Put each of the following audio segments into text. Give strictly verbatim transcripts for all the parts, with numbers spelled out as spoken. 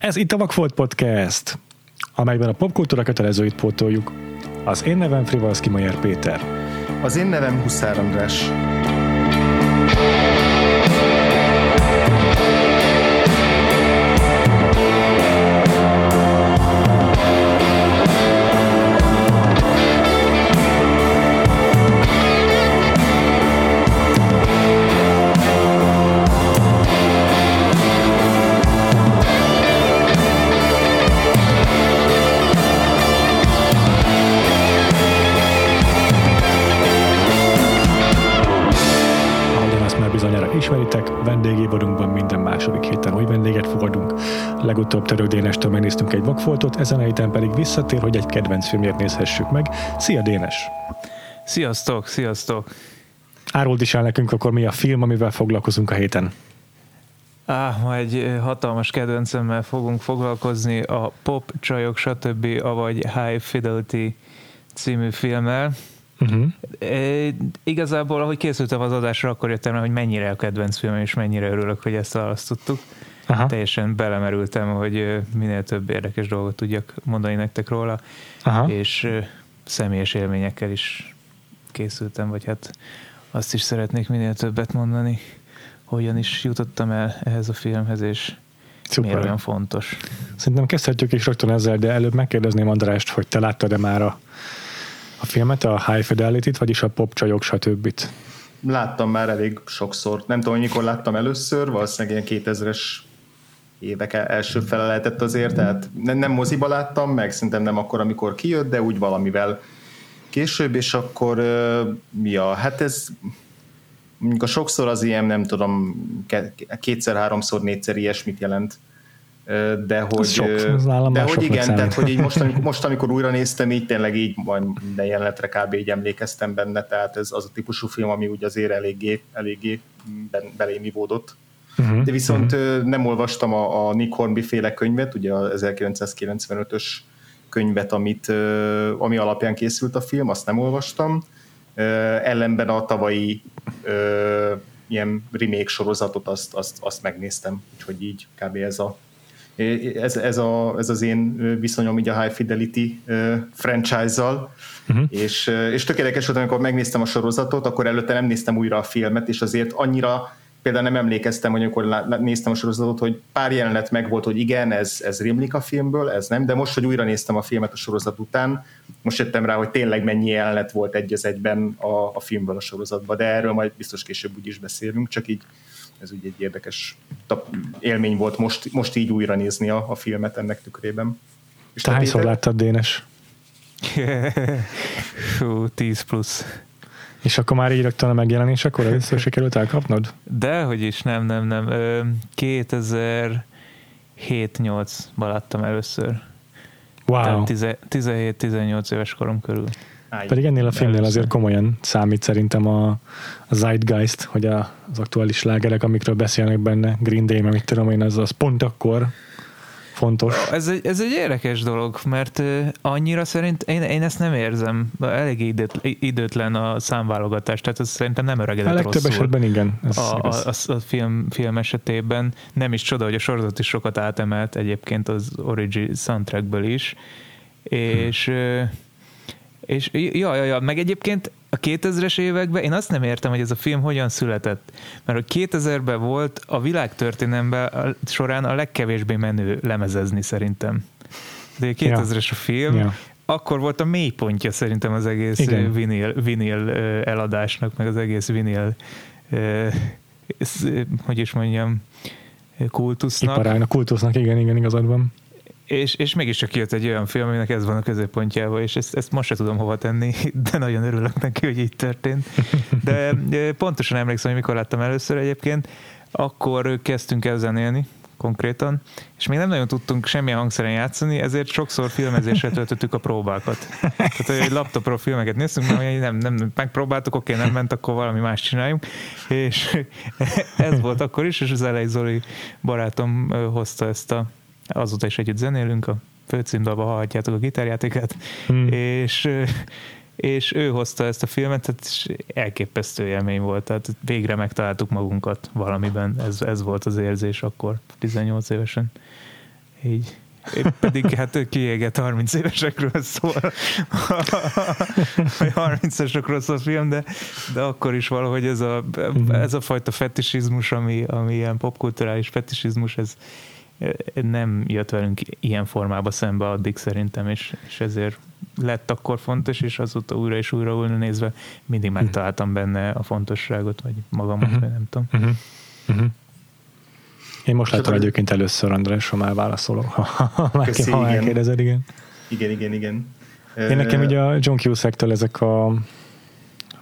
Ez itt a Vakfolt Podcast, amelyben a popkultúra kötelezőit pótoljuk. Az én nevem Frivaldszky-Mayer Péter. Az én nevem Huszár András. Legutóbb Török Dénestől megnéztünk egy vakfoltot, ezen a héten pedig visszatér, hogy egy kedvenc filmjét nézhessük meg. Szia, Dénes! Sziasztok, sziasztok! Áruld is el nekünk akkor mi a film, amivel foglalkozunk a héten. Á, ma egy hatalmas kedvencemmel fogunk foglalkozni, a Pop, Csajok, stb. Avagy High Fidelity című filmmel. Uh-huh. É, igazából, ahogy készültem az adásra, akkor jöttem rá, hogy mennyire a kedvenc film, és mennyire örülök, hogy ezt választottuk. Aha. Teljesen belemerültem, hogy minél több érdekes dolgot tudjak mondani nektek róla, aha, és személyes élményekkel is készültem, vagy hát azt is szeretnék minél többet mondani, hogyan is jutottam el ehhez a filmhez, és szuper, miért olyan fontos. Szerintem kezdhetjük is rögtön ezzel, de előbb megkérdezném Andrást, hogy te láttad-e már a, a filmet, a High Fidelity-t, vagyis a Pop, Csajok, stb.-t? Láttam már elég sokszor. Nem tudom, hogy mikor láttam először, valószínűleg ilyen kétezres évek első fele lehetett azért, tehát nem moziba láttam, meg szerintem nem akkor, amikor kijött, de úgy valamivel később, és akkor ja, hát ez mondjuk a sokszor az ilyen, nem tudom, kétszer, háromszor, négyszer ilyesmit jelent, de hogy, sok, de hogy igen, számít. Tehát hogy így most, amikor, most amikor újra néztem, így tényleg így majd minden jelenetre kb. Így emlékeztem benne, tehát ez az a típusú film, ami úgy azért eléggé, eléggé belém ivódott. Uh-huh, de viszont uh-huh. nem olvastam a, a Nick Hornby féle könyvet, ugye a ezerkilencszázkilencvenötös könyvet, amit, ami alapján készült a film, azt nem olvastam. Ellenben a tavalyi ilyen remake sorozatot azt, azt, azt megnéztem, úgyhogy így kb. ez a Ez, ez, a, ez az én viszonyom így a High Fidelity uh, franchise-zal, uh-huh. és, és tök érdekes volt, amikor megnéztem a sorozatot, akkor előtte nem néztem újra a filmet, és azért annyira például nem emlékeztem, hogy amikor lá, néztem a sorozatot, hogy pár jelenet megvolt, hogy igen, ez, ez rémlik a filmből, ez nem, de most, hogy újra néztem a filmet a sorozat után, most jöttem rá, hogy tényleg mennyi jelenet volt egy az egyben a, a filmből a sorozatban, de erről majd biztos később úgyis beszélünk, csak így ez ugye egy érdekes élmény volt most, most így újra nézni a, a filmet ennek tükrében. És te hányszor láttad, Dénes? Hú, tíz plusz. És akkor már így rögtön a megjelenésekor először sikerült elkapnod? Dehogy is, nem, nem, nem. kétezer-hét nyolc-ban láttam először. Wow. tizenhét-tizennyolc éves korom körül. Pedig ennél a filmnél azért komolyan számít szerintem a, a zeitgeist, hogy a, az aktuális slágerek, amikről beszélnek benne, Green Day, amit tudom én, az, az pont akkor fontos. Ez egy, ez egy érdekes dolog, mert annyira szerint, én, én ezt nem érzem, elég időt, időtlen a számválogatás, tehát ez szerintem nem öregedett rosszul. A legtöbb esetben igen. Ez a, a, a film, film esetében nem is csoda, hogy a sorozat is sokat átemelt egyébként az Origi soundtrackből is, és hmm. És jaj, jaj, jaj, meg egyébként a kétezres években én azt nem értem, hogy ez a film hogyan született. Mert a kétezerben volt a világtörténelemben során a legkevésbé menő lemezezni szerintem. De a kétezres a film, ja. Akkor volt a mélypontja szerintem az egész vinil, vinil eladásnak, meg az egész vinil, hogy is mondjam, kultusznak. Iparágnak, kultusznak, igen, igen, igazad van. És, és mégis csak jött egy olyan film, aminek ez van a középpontjában, és ezt, ezt most se tudom hova tenni, de nagyon örülök neki, hogy így történt. De pontosan emlékszem, hogy mikor láttam először egyébként, akkor kezdtünk el zenélni konkrétan, és még nem nagyon tudtunk semmilyen hangszeren játszani, ezért sokszor filmezésre töltöttük a próbákat. Tehát, hogy laptopról filmeket néztünk, mert nem, nem, megpróbáltuk, oké, nem ment, akkor valami más csináljunk, és ez volt akkor is, és az elejé Zoli barátom hozta ezt a azóta is együtt zenélünk, a főcímdalban hallhatjátok a gitárjátékát, hmm. és, és ő hozta ezt a filmet, tehát elképesztő élmény volt, tehát végre megtaláltuk magunkat valamiben, ez, ez volt az érzés akkor, tizennyolc évesen. így. Épp pedig hát kiégett harminc évesekről szól vagy harmincasokról szól a film, de, de akkor is valahogy ez a, ez a fajta fetisizmus, ami, ami ilyen popkulturális fetisizmus, ez nem jött velünk ilyen formába szembe addig szerintem, és, és ezért lett akkor fontos, és azóta újra és újra újra nézve mindig megtaláltam benne a fontosságot, vagy magamat, uh-huh. vagy nem tudom. Uh-huh. Uh-huh. Én most láttam egyébként először, András, ha már válaszolok, ha, ha már kérdezed, igen. Igen, igen, igen. Én nekem ugye a John Cusacktől ezek a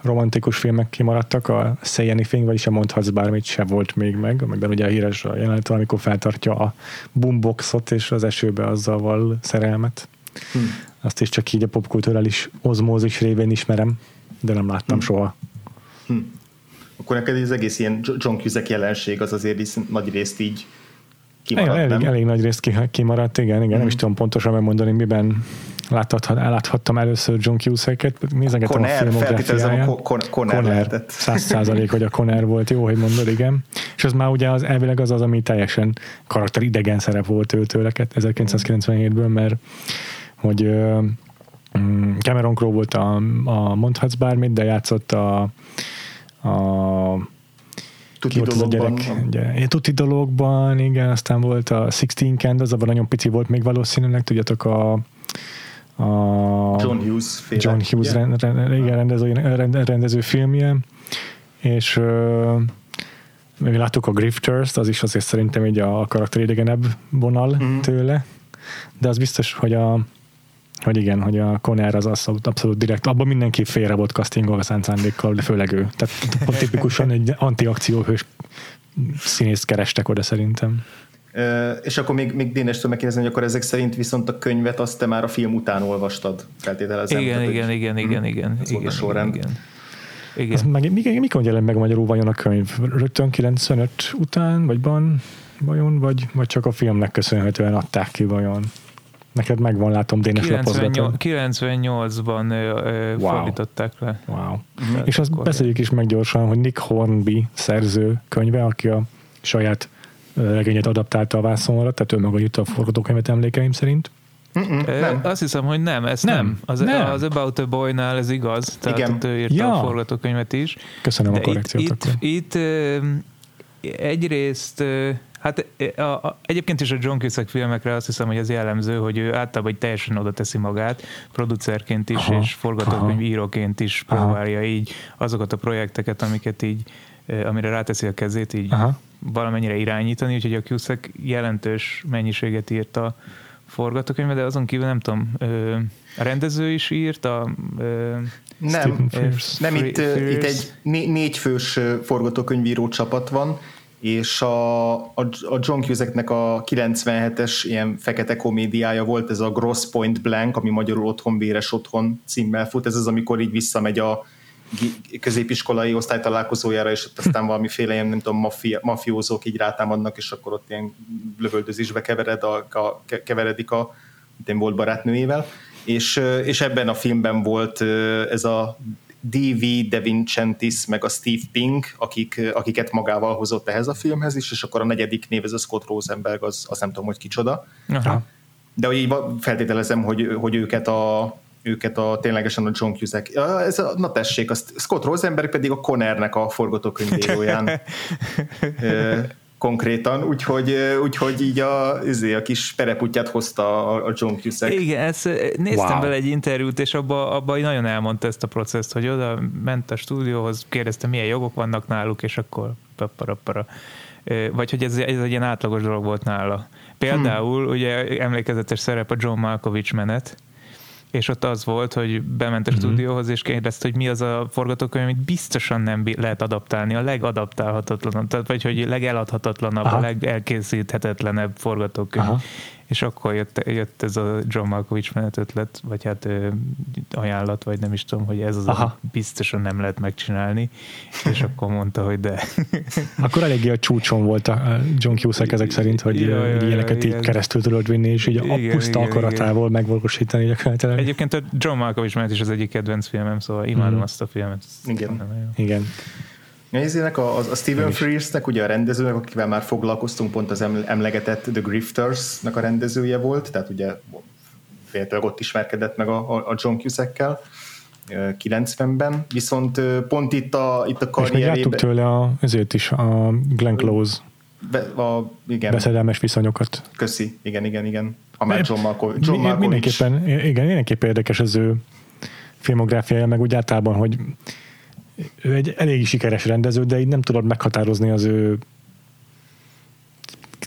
romantikus filmek kimaradtak, a Say Anything, vagyis a Mondhatsz Bármit se volt még meg, amikben ugye a híres jelenet, amikor feltartja a boomboxot és az esőbe azzal val szerelmet. Hm. Azt is csak így a popkulturális ozmózis révén ismerem, de nem láttam hm. soha. Hm. Akkor neked az egész ilyen John Cusack jelenség az azért nagy részt így kimaradt, elég, nem? Elég nagy részt kimaradt, igen, igen. Mm. Nem is tudom pontosan megmondani, miben láthattam először John Cusacket. Nézegettem a filmográfiáját. Connor lehetett. Száz százalék, hogy a Connor volt, jó, hogy mondod, igen. És az már ugye az, elvileg az az, ami teljesen karakteridegen szerep volt tőle ezerkilencszázkilencvenhétből, mert hogy Cameron Crowe volt a, a Mondhatsz Bármit, de játszott a a Tuti dologban, Tuti dologban, igen, aztán volt a Sixteen Candles, abban nagyon pici volt még valószínűleg, tudjátok, a, a John Hughes, John Hughes rend, rend, igen, rendező, rend, rendező filmje, és uh, még láttuk a Grifters, az is azért szerintem így a karakteridegenebb vonal mm. tőle, de az biztos, hogy a hogy igen, hogy a Connor az abszolút, abszolút direkt, abban mindenki félre volt castingolva szánt szándékkal, de főleg ő. Tehát tipikusan egy antiakcióhős színészt kerestek oda szerintem. Ö, és akkor még, még Dénestől megkérdezni, hogy akkor ezek szerint viszont a könyvet azt te már a film után olvastad, feltételezem. Igen, tehát, igen, igen, igen, igen. Ez volt a sorrend. Igen. igen. Meg, mikor jelent meg magyarul vajon a könyv? Rögtön kilencvenöt után, vagy ban, vajon, vagy, vagy csak a filmnek köszönhetően adták ki vajon? Neked megvan, látom, Dénes lapozgató. kilencvennyolcban wow. fordították le. Wow. Mm-hmm. És azt beszéljük is meg gyorsan, hogy Nick Hornby szerző könyve, aki a saját regényet adaptálta a vászonra, tehát ő maga írta a forgatókönyvet emlékeim szerint. Nem. Azt hiszem, hogy nem, ez nem. nem. Az, nem. az About a Boy-nál ez igaz, tehát ő írta ja. a forgatókönyvet is. Köszönöm De a korrekciót. Itt, itt, itt egyrészt... Hát a, a, egyébként is a John Cusack filmekre azt hiszem, hogy ez jellemző, hogy ő általában egy teljesen oda teszi magát, producerként is, aha, és forgatókönyvíróként is próbálja aha. így azokat a projekteket, amiket így, amire ráteszi a kezét, így aha. valamennyire irányítani, úgyhogy a Cusack jelentős mennyiséget írt a forgatókönyve, de azon kívül nem tudom, a rendező is írt, a... Nem, nem itt, itt egy né, négyfős forgatókönyvíró csapat van, és a, a, a John Cusacknek a kilencvenhetes ilyen fekete komédiája volt, ez a Grosse Pointe Blank, ami magyarul Otthon, Véres otthon címmel fut, ez az, amikor így visszamegy a középiskolai osztálytalálkozójára, és ott aztán valamiféle ilyen, nem tudom, mafia, mafiózók így rátámadnak, és akkor ott ilyen lövöldözésbe kevered a, a, keveredik a volt barátnőjével, és, és ebben a filmben volt ez a dé vé De Vincentis, meg a Steve Pink, akik, akiket magával hozott ehhez a filmhez is, és akkor a negyedik név, ez a Scott Rosenberg, az, az nem tudom, hogy kicsoda. Aha. De hogy így feltételezem, hogy, hogy őket a őket a ténylegesen a John Cusack. Ez a, na tessék, a Scott Rosenberg pedig a Connernek a forgatókönyvíróján konkrétan, úgyhogy, úgyhogy így a, a kis pereputyát hozta a John Cusack. Igen, ezt néztem wow. bele egy interjút, és abban abba nagyon elmondta ezt a processzt, hogy oda ment a stúdióhoz, kérdezte, milyen jogok vannak náluk, és akkor papparapara. Vagy hogy ez, ez egy ilyen átlagos dolog volt nála. Például hmm. ugye emlékezetes szerep a John Malkovich menet, és ott az volt, hogy bement a mm-hmm. stúdióhoz, és kérdezte, hogy mi az a forgatókönyv, amit biztosan nem lehet adaptálni, a legadaptálhatatlanabb, vagy hogy legeladhatatlanabb, aha. a legelkészíthetetlenebb forgatókönyv. Aha. És akkor jött, jött ez a John Malkovich menet ötlet, vagy hát ö, ajánlat, vagy nem is tudom, hogy ez az, aha. amit biztosan nem lehet megcsinálni, és akkor mondta, hogy de. Akkor eléggé a csúcson volt a John Cusack ezek szerint, hogy ja, ja, ilyeneket ja, így keresztül tudod vinni, és így igen, a puszta igen, akaratával megvalósítani gyakorlatilag. Egyébként a John Malkovich menet is az egyik kedvenc filmem, szóval imádom mm. azt a filmet. Igen. Igen. Nézzének, a, a Stephen Frearsnek, ugye a rendezőnek, akivel már foglalkoztunk, pont az emlegetett The Griftersnek a rendezője volt, tehát ugye féltől ott ismerkedett meg a, a John Cusack-kel kilencvenben, viszont pont itt a, itt a karrierében... És megjártuk tőle a, ezért is a Glenn Close be, a, igen. Beszedelmes viszonyokat. Köszi, igen, igen, igen. A már John Malkovich. Mindenképpen, igen, mindenképpen érdekes az ő filmográfiája, meg úgy általában, hogy ő egy elég sikeres rendező, de így nem tudod meghatározni az ő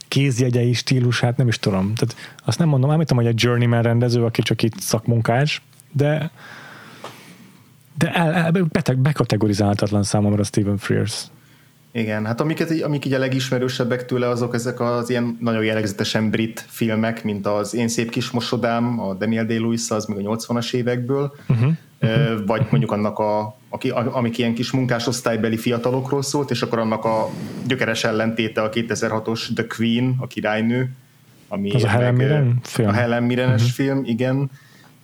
kézjegyei, stílusát, nem is tudom. Tehát azt nem mondom, állítom, hogy egy journeyman rendező, aki csak itt szakmunkás, de de el, el, beteg, bekategorizálhatatlan számomra a Stephen Frears. Igen, hát amiket, amik így a legismerősebbek tőle, azok ezek az ilyen nagyon jellegzetesen brit filmek, mint az Én szép kis mosodám, a Daniel Day-Lewis, az még a nyolcvanas évekből, uh-huh. Uh-huh. vagy mondjuk annak a, aki, amik ilyen kis munkásosztálybeli fiatalokról szólt, és akkor annak a gyökeres ellentéte a kétezer-hatos The Queen, a királynő, ami az a Helen Mirren film. A Helen Mirren-es uh-huh. film, igen.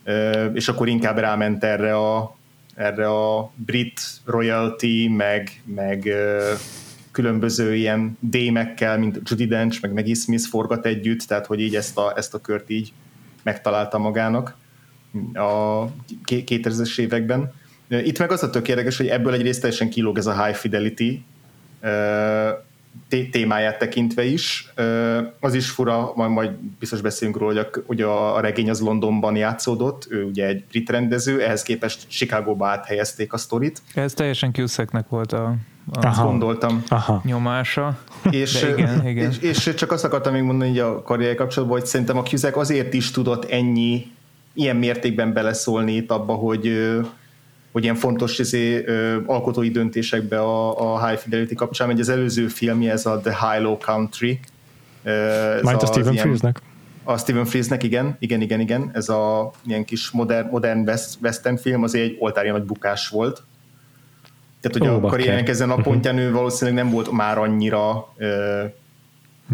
Uh, és akkor inkább ráment erre a erre a brit royalty, meg, meg ö, különböző ilyen démekkel, mint Judi Dench, meg Maggie Smith forgat együtt, tehát hogy így ezt a, ezt a kört így megtalálta magának a kétezres években. Itt meg az a tök érdekes, hogy ebből egyrészt teljesen kilóg ez a High Fidelity ö, témáját tekintve is. Ö, az is fura, majd, majd biztos beszélünk róla, hogy a, hogy a regény az Londonban játszódott, ő ugye egy brit rendező, ehhez képest Chicagóba áthelyezték a sztorit. Ez teljesen Cusacknek volt a, a Aha. gondoltam Aha. nyomása. És, igen, igen. És, és csak azt akartam még mondani a karrierje kapcsolatban, hogy szerintem a Cusack azért is tudott ennyi, ilyen mértékben beleszólni itt abba, hogy hogy ilyen fontos izé, ö, alkotói döntésekbe a, a High Fidelity kapcsán, hogy az előző filmje, ez a The High-Low Country. Majd a Stephen Frearsnek. A Stephen Frearsnek, igen, igen, igen, igen. Ez a ilyen kis modern, modern West, western film, azért egy oltári nagy bukás volt. Tehát, hogy oh, a karriernek ezen a pontján ő valószínűleg nem volt már annyira ö,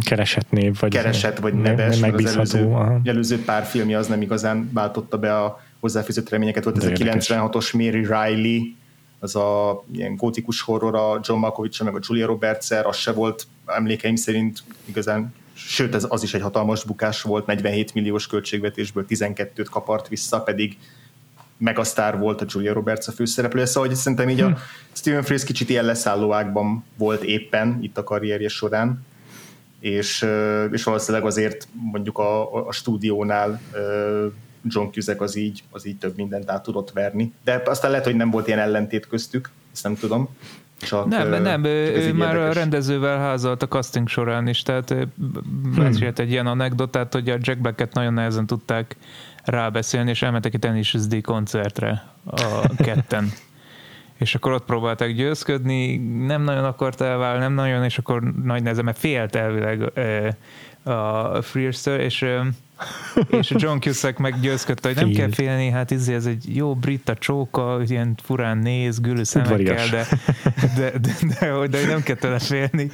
keresett név, vagy keresett, vagy neves, nem, nem az előző, előző pár filmje az nem igazán váltotta be a hozzáfűzött reményeket, volt. De ez érdekes. A kilencvenhatos Mary Riley, az a ilyen gótikus horror a John Malkovich-a meg a Julia Roberts-el, az se volt emlékeim szerint igazán, sőt ez, az is egy hatalmas bukás volt, negyvenhét milliós költségvetésből tizenkettőt kapart vissza, pedig megasztár volt a Julia Roberts a főszereplője, szóval szerintem így hm. a Stephen Frears kicsit ilyen leszálló ágban volt éppen itt a karrierje során, és, és valószínűleg azért mondjuk a, a stúdiónál John Cusack az így, az így több mindent át tudott verni. De aztán lehet, hogy nem volt ilyen ellentét köztük, ezt nem tudom. Csak, nem, nem, ő, ő már érdekes. A rendezővel házalt a casting során is, tehát beszélt hmm. egy ilyen anekdotát, hogy a Jack Blacket nagyon nehezen tudták rábeszélni, és elmentek egy Tenacious D koncertre a ketten. És akkor ott próbálták győzködni, nem nagyon akart elválni, nem nagyon, és akkor nagy nehezen, mert félt elvileg a Frears-től, és és John Cusack meggyőzködte, hogy nem Fél. kell félni, hát izé, ez egy jó brita csóka, ilyen furán néz, gülő szemekkel, de, de, de, de, de nem kell tőle félni,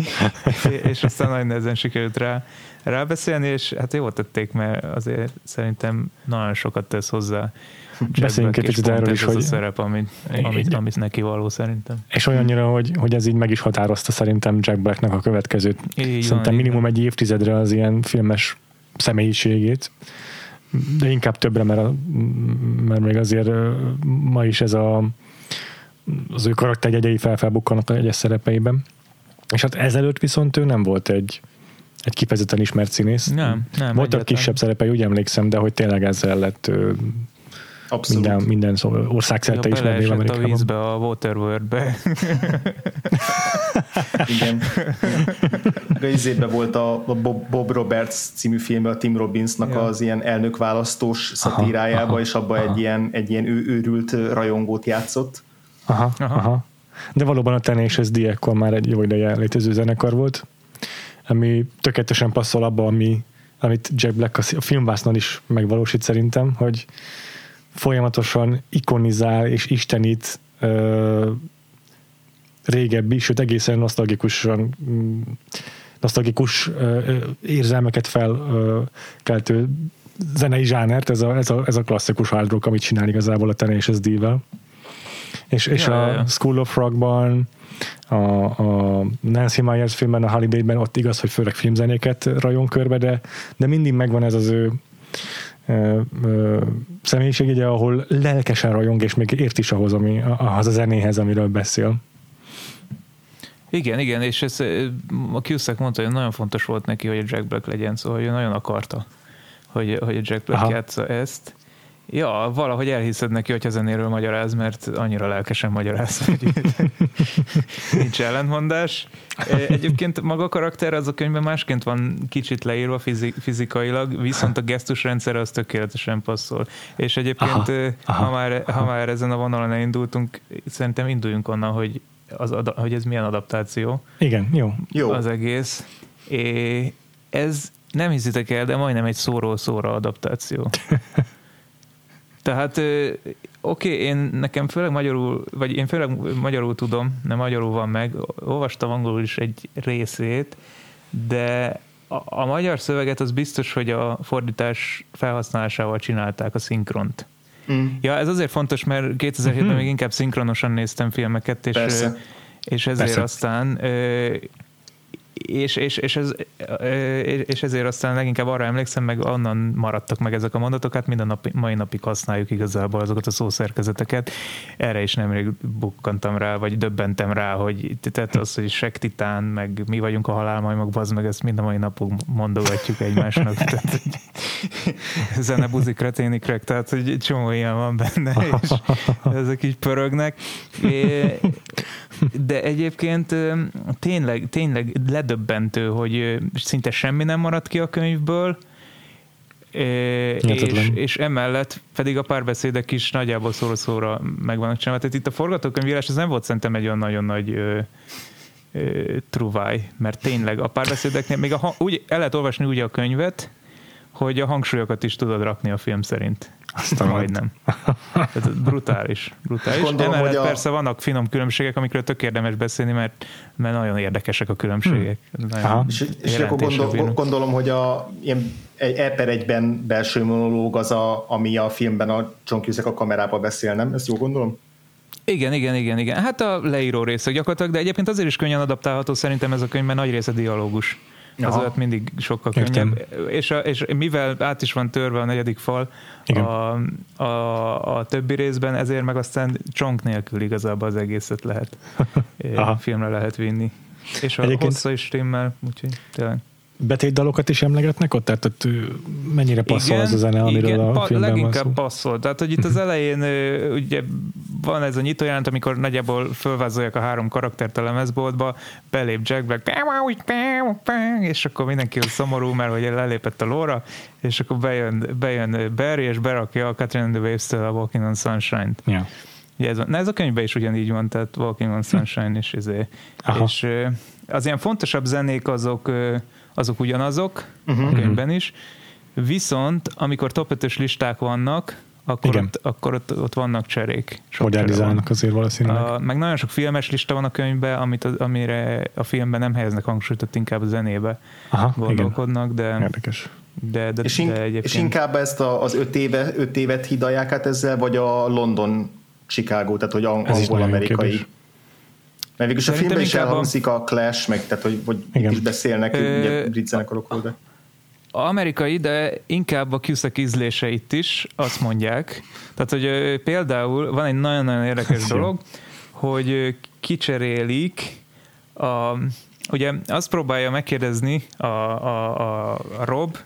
és aztán nagyon nehezen sikerült rá, rábeszélni, és hát jól tették, mert azért szerintem nagyon sokat tesz hozzá. Beszéljünk egy kicsit erről is, hogy ez a szerep, amit, amit, amit neki való szerintem. És olyannyira, hogy, hogy ez így meg is határozta szerintem Jack Blacknek a következőt. Így szerintem van, minimum van. Egy évtizedre az ilyen filmes személyiségét, de inkább többre, mert, a, mert még azért ma is ez a, az ő karakterjegyei felfelbukkannak egyes szerepeiben. És hát ezelőtt viszont ő nem volt egy, egy kifejezetten ismert színész. Nem, nem. Voltak kisebb szerepei, úgy emlékszem, de hogy tényleg ezzel lett minden, minden országszerte ismert. Beleesett a vízbe, a Waterworld-be. Igen. Izébe volt a Bob Roberts című filmben, a Tim Robbinsnak ja. az ilyen elnökválasztós szatírájába, aha, és abban aha. egy ilyen, egy ilyen ő, őrült rajongót játszott. Aha, aha. De valóban a Tenacious D ekkor már egy jó ideje létező zenekar volt, ami tökéletesen passzol abba, ami, amit Jack Black a filmvásznal is megvalósít szerintem, hogy folyamatosan ikonizál és istenít ö, régebbi, sőt egészen nosztalgikusan nosztalgikus uh, érzelmeket felkeltő uh, zenei zsánert, ez a, ez a, ez a klasszikus hard rock, amit csinál igazából a Tenacious D-vel. És, és ja, a ja. School of Rockban, a, a Nancy Myers filmben, a Holiday-ben ott igaz, hogy főleg filmzenéket rajon körbe, de, de mindig megvan ez az ő ö, ö, személyiség, ugye, ahol lelkesen rajong, és még ért is ahhoz, ami, ahhoz a zenéhez, amiről beszél. Igen, igen, és ez, a Cusack mondta, hogy nagyon fontos volt neki, hogy a Jack Black legyen, szóval ő nagyon akarta, hogy, hogy a Jack Black Aha. játsza ezt. Ja, valahogy elhiszed neki, hogyha zenéről magyaráz, mert annyira lelkesen magyaráz, hogy nincs ellentmondás. Egyébként maga a karakter az a könyvben másként van kicsit leírva fizi- fizikailag, viszont a gesztusrendszer az tökéletesen passzol. És egyébként, aha, aha, ha, már, ha már ezen a vonalon elindultunk, szerintem induljunk onnan, hogy, az ad- hogy ez milyen adaptáció. Igen, jó. jó. Az egész. É, ez nem hiszitek el, de majdnem egy szóról szóra adaptáció. Tehát oké, okay, én nekem főleg magyarul, vagy én főleg magyarul tudom, nem magyarul van meg, olvastam angolul is egy részét, de a, a magyar szöveget az biztos, hogy a fordítás felhasználásával csinálták a szinkront. Mm. Ja, ez azért fontos, mert kétezer-hétben mm-hmm. még inkább szinkronosan néztem filmeket, és, és ezért Persze. aztán... És, és, és, ez, és ezért aztán leginkább arra emlékszem, meg onnan maradtak meg ezek a mondatok, hát mind a napi, mai napig használjuk igazából azokat a szószerkezeteket. Erre is nemrég bukkantam rá, vagy döbbentem rá, hogy tehát az, hogy sektitán, meg mi vagyunk a halálmajmok, bazd meg, ezt mind a mai napig mondogatjuk egymásnak. Tehát, zene buzik kreténikrek, tehát egy csomó ilyen van benne, és ezek így pörögnek. De egyébként tényleg, tényleg ledöbbentő, hogy szinte semmi nem maradt ki a könyvből, és, és emellett pedig a párbeszédek is nagyjából szóra-szóra megvannak csinálva. Tehát itt a forgatókönyvírás, ez nem volt szerintem egy olyan nagyon nagy ö, ö, truváj, mert tényleg a párbeszédeknél, még a, úgy, el lehet olvasni úgy a könyvet, hogy a hangsúlyokat is tudod rakni a film szerint. Aztán majdnem. Ez brutális. brutális. Gondolom, emellett a... persze vannak finom különbségek, amikről tök érdemes beszélni, mert, mert nagyon érdekesek a különbségek. Mm. És, és akkor gondol, gondolom, hogy a ilyen E per egyben belső monológ az, a, ami a filmben a John Cusack a kamerába beszél, nem? Ezt jó gondolom? Igen, igen, igen, igen. Hát a leíró része gyakorlatilag, de egyébként azért is könnyen adaptálható szerintem ez a könyv, mert nagy része dialógus. Az olyat mindig sokkal könnyebb. És, a, és mivel át is van törve a negyedik fal a, a, a többi részben, ezért meg aztán csonk nélkül igazából az egészet lehet filmre lehet vinni. És a egyébként hossza is stimmel, úgyhogy tényleg. Betét dalokat is emlegetnek ott? Tehát, tehát mennyire passzol igen, az a zene, amiről igen, a pa, filmben leginkább van passzol. Tehát, hogy itt az elején ugye van ez a nyitójelent, amikor nagyjából fölvázolják a három karaktert a lemezboltba, belép Jack Black, és akkor mindenki szomorú, mert hogy lelépett a lóra, és akkor bejön, bejön Barry, és berakja a Catherine and the Waves-től a Walking on Sunshine-t. Yeah. Ugye ez, van. Na, ez a könyvben is ugyanígy van, tehát Walking on Sunshine is. Izé. És az ilyen fontosabb zenék azok azok ugyanazok, uh-huh. a könyvben is. Viszont, amikor top ötös listák vannak, akkor, ott, akkor ott, ott vannak cserék. Modernizálnak azért valószínűleg. A, meg nagyon sok filmes lista van a könyvben, amit, amire a filmben nem helyeznek hangsúlyt, ott inkább a zenébe Aha, gondolkodnak, de, érdekes. De, de, és, de in, egyébként... és inkább ezt a, az öt, éve, öt évet hidalják át ezzel, vagy a London, Chicago, tehát hogy angol-amerikai. Mert végülis a filmben is elhangzik a Clash, meg, tehát hogy, hogy itt is beszélnek, ugye brit zenekarokról, de... Amerikai, de inkább a Cusack ízlése itt is, azt mondják. Tehát, hogy például van egy nagyon-nagyon érdekes dolog, hogy kicserélik a... Ugye azt próbálja megkérdezni a, a, a Rob,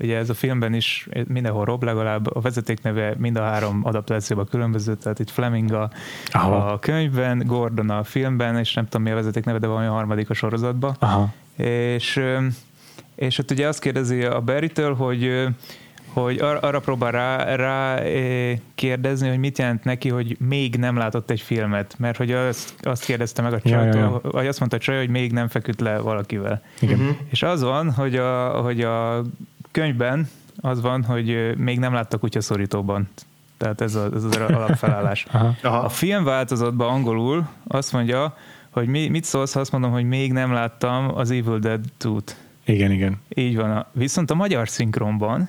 ugye ez a filmben is mindenhol Rob, legalább a vezetékneve mind a három adaptációban különböző, tehát itt Fleming a, a könyvben, Gordon a filmben, és nem tudom mi a vezetékneve, de valami a harmadik a sorozatban. Aha. És, és ott ugye azt kérdezi a Barry-től, hogy, hogy ar- arra próbál rá, rá kérdezni, hogy mit jelent neki, hogy még nem látott egy filmet, mert hogy azt, azt kérdezte meg a csajtól, vagy azt mondta a csaj, hogy még nem feküdt le valakivel. Igen. És az van, hogy a, hogy a könyvben az van, hogy még nem láttak kutyaszorítóban. Tehát ez, a, ez az alapfelállás. Aha. Aha. A film változatban angolul azt mondja, hogy mi, mit szólsz, ha azt mondom, hogy még nem láttam az Evil Dead kettőt. Igen, igen. Így van. Viszont a magyar szinkronban